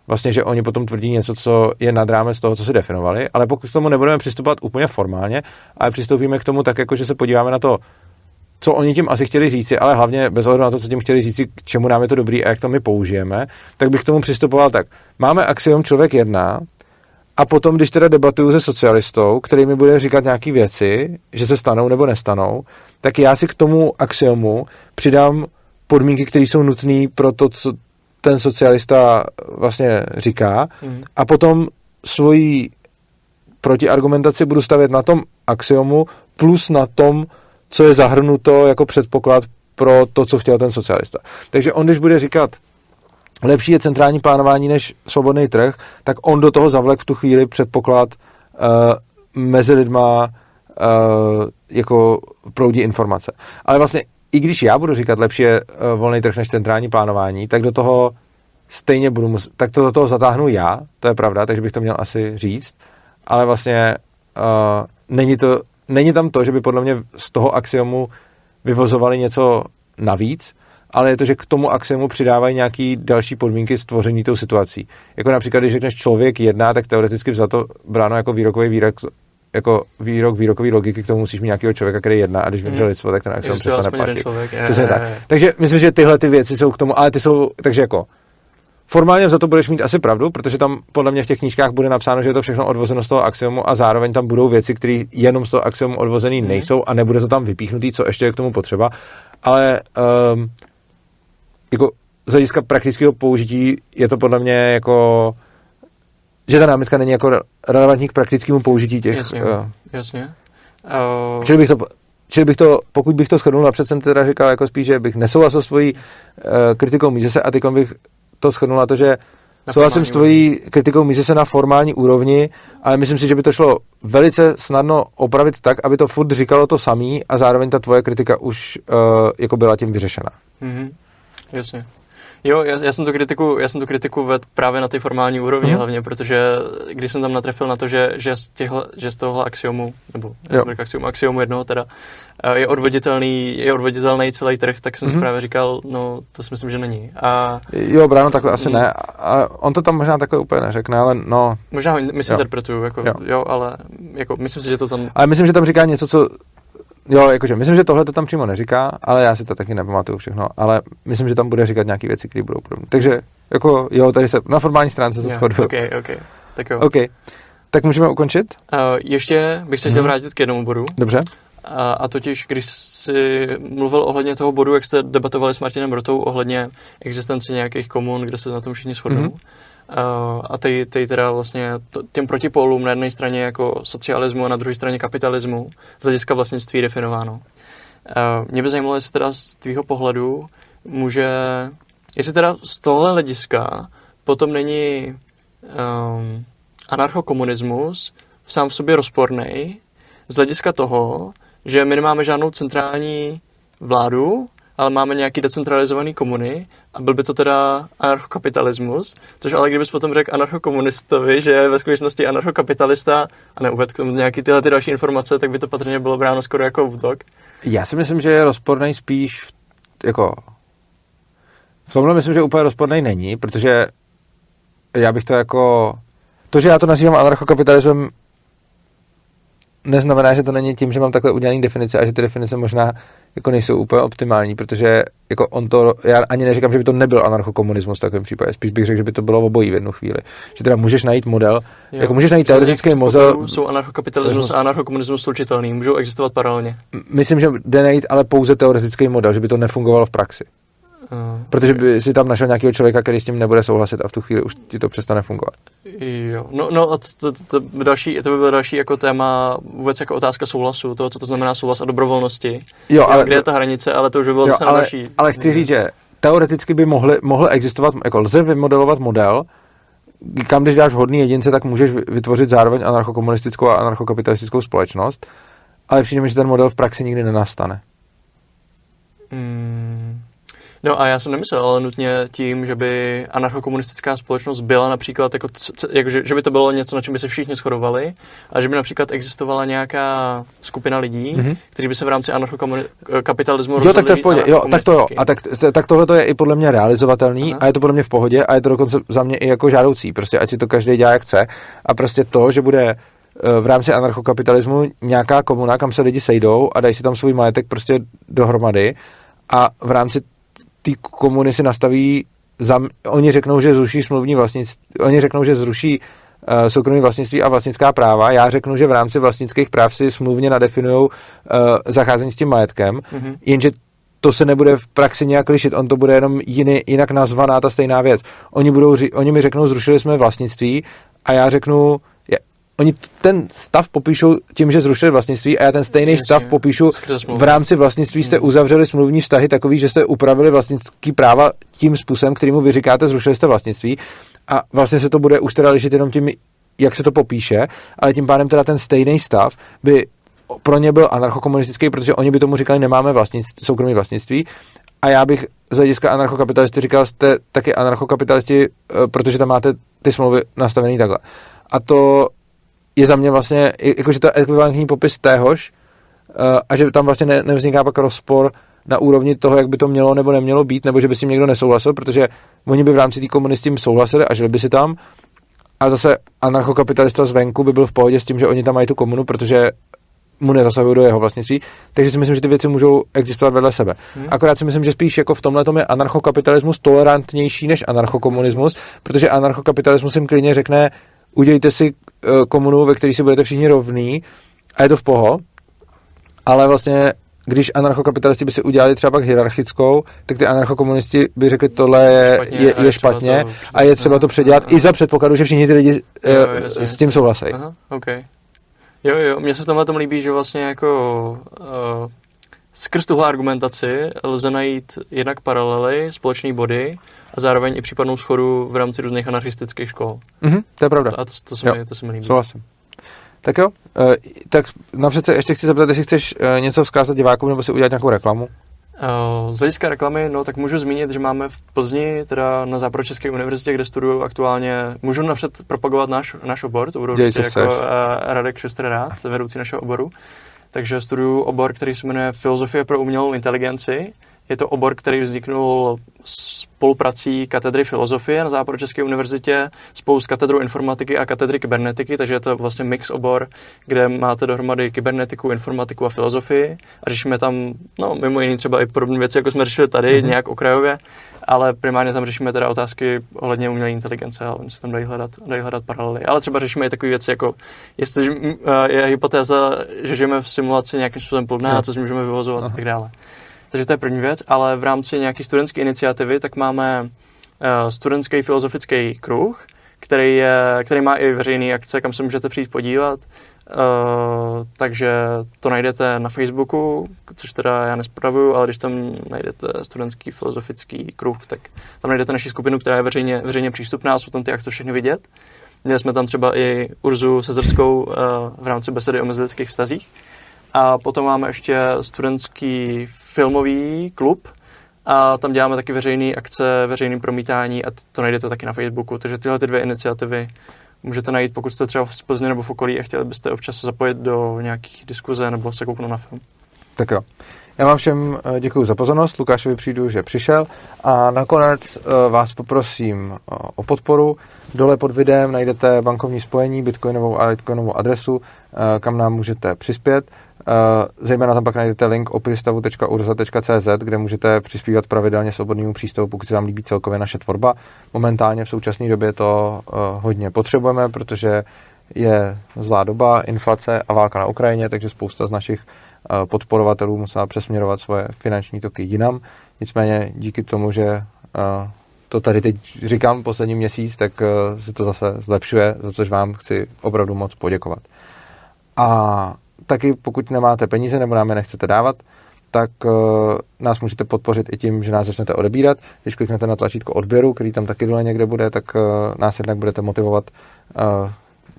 vlastně, že oni potom tvrdí něco, co je nad rámec toho, co si definovali, ale pokud k tomu nebudeme přistupovat úplně formálně, ale přistoupíme k tomu tak, jako že se podíváme na to, co oni tím asi chtěli říci, ale hlavně bez ohledu na to, co tím chtěli říci, k čemu nám je to dobrý a jak to my použijeme, tak bych k tomu přistupoval tak. Máme axiom člověk jedna a potom, když teda debatuju se socialistou, který mi bude říkat nějaké věci, že se stanou nebo nestanou, tak já si k tomu axiomu přidám podmínky, které jsou nutné pro to, co ten socialista vlastně říká, mm. a potom svoji protiargumentaci budu stavět na tom axiomu plus na tom, co je zahrnuto jako předpoklad pro to, co chtěl ten socialista. Takže on, když bude říkat, lepší je centrální plánování než svobodný trh, tak on do toho zavlek v tu chvíli předpoklad uh, mezi lidma uh, jako proudí informace. Ale vlastně, i když já budu říkat, lepší je uh, volný trh než centrální plánování, tak do toho stejně budu muset, tak to do toho zatáhnu já, to je pravda, takže bych to měl asi říct, ale vlastně uh, není to, není tam to, že by podle mě z toho axiomu vyvozovali něco navíc, ale je to, že k tomu axiomu přidávají nějaké další podmínky stvoření tou situací. Jako například, když řekneš člověk jedná, tak teoreticky vzato bráno jako výrokový výrok, jako výrok výrokový logiky, k tomu musíš mít nějakého člověka, který jedná, a když vymře hmm. lidstvo, tak ten axiom přestane platit. Takže myslím, že tyhle ty věci jsou k tomu, ale ty jsou, takže jako formálně za to budeš mít asi pravdu, protože tam podle mě v těch knížkách bude napsáno, že je to všechno odvozeno z toho axiomu a zároveň tam budou věci, které jenom z toho axiomu odvozený hmm. nejsou a nebude to tam vypíchnutý, co ještě je k tomu potřeba, ale um, jako z hlediska praktického použití je to podle mě jako, že ta námitka není jako relevantní k praktickému použití těch. Jasně, jo. jasně. Uh... Čili bych to... Čili bych to, pokud bych to shrnul, napřed jsem teda říkal jako spíš, že bych nesouhlasil s tvojí uh, kritikou Misese, a teďkom bych to shrnul na to, že souhlasím s tvojí kritikou Misese na formální úrovni, ale myslím si, že by to šlo velice snadno opravit tak, aby to furt říkalo to samý a zároveň ta tvoje kritika už uh, jako byla tím vyřešena. Mm-hmm. Jasně. Jo, já, já jsem tu kritiku, já jsem tu kritiku vedl právě na té formální úrovni mm-hmm. hlavně, protože když jsem tam natrefil na to, že, že, z, těchhle, že z tohohle axiomu, nebo axiomu, axiomu jednoho teda, je odvoditelný, je odvoditelný celý trh, tak jsem mm-hmm. si právě říkal, no to si myslím, že není. A jo, bráno, takhle asi ne. A on to tam možná takhle úplně neřekne, ale no. Možná ho misinterpretuju, jako, jo. jo, ale jako, myslím si, že to tam... Ale myslím, že tam říká něco, co... Jo, jakože myslím, že tohle to tam přímo neříká, ale já si to taky nepamatuju všechno, ale myslím, že tam bude říkat nějaké věci, které budou podobné. Takže jako jo, tady se na formální stránce se shoduju. Okay, okay. Tak jo. Okay. Tak můžeme ukončit? Uh, ještě bych se chtěl hmm. vrátit k jednomu bodu. Dobře. Uh, a totiž, když jsi mluvil ohledně toho bodu, jak jste debatovali s Martinem Rotou ohledně existence nějakých komun, kde se na tom všichni shodnou, hmm. Uh, a ty, ty teda vlastně to, těm protipólům na jedné straně jako socialismu a na druhé straně kapitalismu z hlediska vlastnictví definováno. Uh, mě by zajímalo, jestli teda z tvýho pohledu může, jestli teda z tohle hlediska potom není um, anarchokomunismus sám v sobě rozporný z hlediska toho, že my nemáme žádnou centrální vládu, ale máme nějaký decentralizovaný komuny a byl by to teda anarchokapitalismus, což ale kdybys potom řekl anarchokomunistovi, že je ve skutečnosti anarchokapitalista a neuvedl k tomu nějaký tyhle ty další informace, tak by to patrně bylo bráno skoro jako útok. Já si myslím, že je rozporný spíš v, jako... V tomhle myslím, že úplně rozporný není, protože já bych to jako... To, že já to nazývám anarchokapitalismem, neznamená, že to není tím, že mám takhle udělaný definice a že ty definice možná jako nejsou úplně optimální, protože jako on to, já ani neříkám, že by to nebyl anarchokomunismus v takovém případě, spíš bych řekl, že by to bylo obojí v jednu chvíli. Že teda můžeš najít model, jo, jako můžeš najít teoretický model. Jsou anarchokapitalismus a anarchokomunismus slučitelný, můžou existovat paralelně. Myslím, že jde najít ale pouze teoretický model, že by to nefungovalo v praxi. Uh, Protože by si tam našel nějakého člověka, který s tím nebude souhlasit a v tu chvíli už ti to přestane fungovat. Jo, no, no a to, to, to, další, to by bylo další jako téma, vůbec jako otázka souhlasu, toho, co to znamená souhlas a dobrovolnosti, jo, ale, kde je ta hranice, ale to už by bylo jo, zase ale, další. Ale chci říct, že teoreticky by mohly, mohl existovat, jako lze vymodelovat model, kam když dáš vhodný jedince, tak můžeš vytvořit zároveň anarchokomunistickou a anarchokapitalistickou společnost, ale přijde mi, že ten model v praxi nikdy nenastane. Hmm. No a já jsem nemyslel, ale nutně tím, že by anarchokomunistická společnost byla například, jako, jako, že, že by to bylo něco, na čem by se všichni shodovali, a že by například existovala nějaká skupina lidí, mm-hmm. kteří by se v rámci anarchokapitalismu rozhodli. Jo, tak to je v pohodě. Jo, tak to jo. A tak, tak tohle to je i podle mě realizovatelný. Aha. A je to podle mě v pohodě a je to dokonce za mě i jako žádoucí. Prostě ať si to každý dělá, jak chce. A prostě to, že bude v rámci anarchokapitalismu nějaká komuna, kam se lidi sejdou a dají si tam svůj majetek prostě dohromady a v rámci ty komuny si nastaví, zam, oni řeknou, že zruší smluvní vlastnictví, oni řeknou, že zruší uh, soukromé vlastnictví a vlastnická práva. Já řeknu, že v rámci vlastnických práv si smluvně nadefinujou uh, zacházení s tím majetkem, mm-hmm. jenže to se nebude v praxi nějak lišit, on to bude jenom jiný, jinak nazvaná ta stejná věc. Oni budou, oni mi řeknou, zrušili jsme vlastnictví a já řeknu, oni ten stav popíšou tím, že zrušili vlastnictví, a já ten stejný Ještě, stav popíšu v rámci vlastnictví jste uzavřeli smluvní vztahy takový, že jste upravili vlastnický práva tím způsobem, kterýmu vy říkáte, zrušili jste vlastnictví, a vlastně se to bude už teda lišit jenom tím, jak se to popíše, ale tím pádem teda ten stejný stav by pro ně byl anarchokomunistický, protože oni by tomu říkali, nemáme vlastnictví, soukromé vlastnictví, a já bych z hlediska anarchokapitalisty říkal, jste taky anarchokapitalisti, protože tam máte ty smlouvy nastavený takhle. A to je za mě vlastně, jakože to ekvivalentní popis téhož, a že tam vlastně ne, nevzniká pak rozpor na úrovni toho, jak by to mělo nebo nemělo být, nebo že by s tím někdo nesouhlasil, protože oni by v rámci té komuny s tím souhlasili a žili by si tam, a zase anarchokapitalista zvenku by byl v pohodě s tím, že oni tam mají tu komunu, protože mu nezasahují do jeho vlastnictví, takže si myslím, že ty věci můžou existovat vedle sebe. Hmm. Akorát si myslím, že spíš jako v tomhletom je anarchokapitalismus tolerantnější než anarchokomunismus, protože anarchokapitalismus jim klidně řekne, udělejte si komunu, ve které si budete všichni rovní, a je to v poho, ale vlastně, když anarchokapitalisti by si udělali třeba pak hierarchickou, tak ty anarchokomunisti by řekli, tohle je špatně, je, je, je špatně to, a je třeba to předělat aha, i za předpokladu, že všichni ty lidi jo, jo, s tím souhlasí. Aha, okay. Jo, jo, mně se v tomhle tomu líbí, že vlastně jako uh, skrz tuhle argumentaci lze najít jednak paralely, společné body a zároveň i případnou schodu v rámci různých anarchistických škol. Mhm, to je pravda. A to, to, se, mi, to se mi líbí. Souhlasím. Tak jo, uh, tak napřed se ještě chci zeptat, jestli chceš uh, něco vzkázat divákům nebo si udělat nějakou reklamu. Uh, z hlediska reklamy, no tak můžu zmínit, že máme v Plzni, teda na Západočeské univerzitě, kde studuju aktuálně, můžu napřed propagovat náš, náš obor, to budu určitě jako uh, Radek Šustr rád, vedoucí našeho oboru. Takže studuju obor, který se jmenuje Filozofie pro umělou inteligenci. Je to obor, který vzniknul spoluprací katedry filozofie na Západočeské univerzitě spolu s katedrou informatiky a katedry kybernetiky, takže je to vlastně mix obor, kde máte dohromady kybernetiku, informatiku a filozofii a řešíme tam, no mimo jiné třeba i podobné věci, jako jsme řešili tady, mm-hmm. nějak okrajově, ale primárně tam řešíme teda otázky ohledně umělé inteligence, ale oni se tam dají hledat, dají hledat paralely. Ale třeba řešíme i takové věci, jako jestli je hypotéza, že žijeme v simulaci nějakým způsobem plná, co si můžeme vyvozovat a tak dále. Takže to je první věc, ale v rámci nějaké studentské iniciativy tak máme uh, studentský filozofický kruh, který, je, který má i veřejné akce, kam se můžete přijít podívat. Uh, takže to najdete na Facebooku, což teda já nespravuju, ale když tam najdete studentský filozofický kruh, tak tam najdete naši skupinu, která je veřejně, veřejně přístupná a jsou tam ty akce všechny vidět. Měli jsme tam třeba i Urzu Sezerskou uh, v rámci besedy o mezilidských vztazích. A potom máme ještě studentský filmový klub a tam děláme taky veřejné akce, veřejné promítání a to najdete taky na Facebooku. Takže tyhle ty dvě iniciativy můžete najít, pokud jste třeba v Plzni nebo v okolí a chtěli byste občas zapojit do nějakých diskuze nebo se kouknout na film. Tak jo. Já vám všem děkuji za pozornost, Lukášovi přijdu, že přišel, a nakonec vás poprosím o podporu. Dole pod videem najdete bankovní spojení, bitcoinovou a litecoinovou adresu, kam nám můžete přispět. Zejména tam pak najdete link opristavu tečka urza tečka cé zet, kde můžete přispívat pravidelně svobodnému přístavu, pokud se vám líbí celkově naše tvorba. Momentálně v současné době to hodně potřebujeme, protože je zlá doba, inflace a válka na Ukrajině, takže spousta z našich podporovatelů musela přesměrovat svoje finanční toky jinam. Nicméně díky tomu, že to tady teď říkám poslední měsíc, tak se to zase zlepšuje, za což vám chci opravdu moc poděkovat. A taky pokud nemáte peníze nebo nám je nechcete dávat, tak nás můžete podpořit i tím, že nás začnete odebírat. Když kliknete na tlačítko odběru, který tam taky dole někde bude, tak nás jednak budete motivovat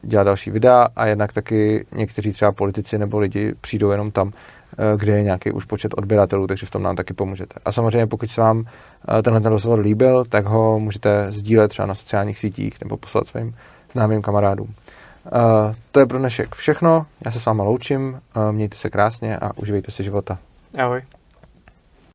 dělat další videa a jednak taky někteří třeba politici nebo lidi přijdou jenom tam, kde je nějaký už počet odběratelů, takže v tom nám taky pomůžete. A samozřejmě pokud se vám tenhle ten rozhovor líbil, tak ho můžete sdílet třeba na sociálních sítích nebo poslat svým známým kamarádům. To je pro dnešek všechno, já se s váma loučím, mějte se krásně a užívejte si života. Ahoj.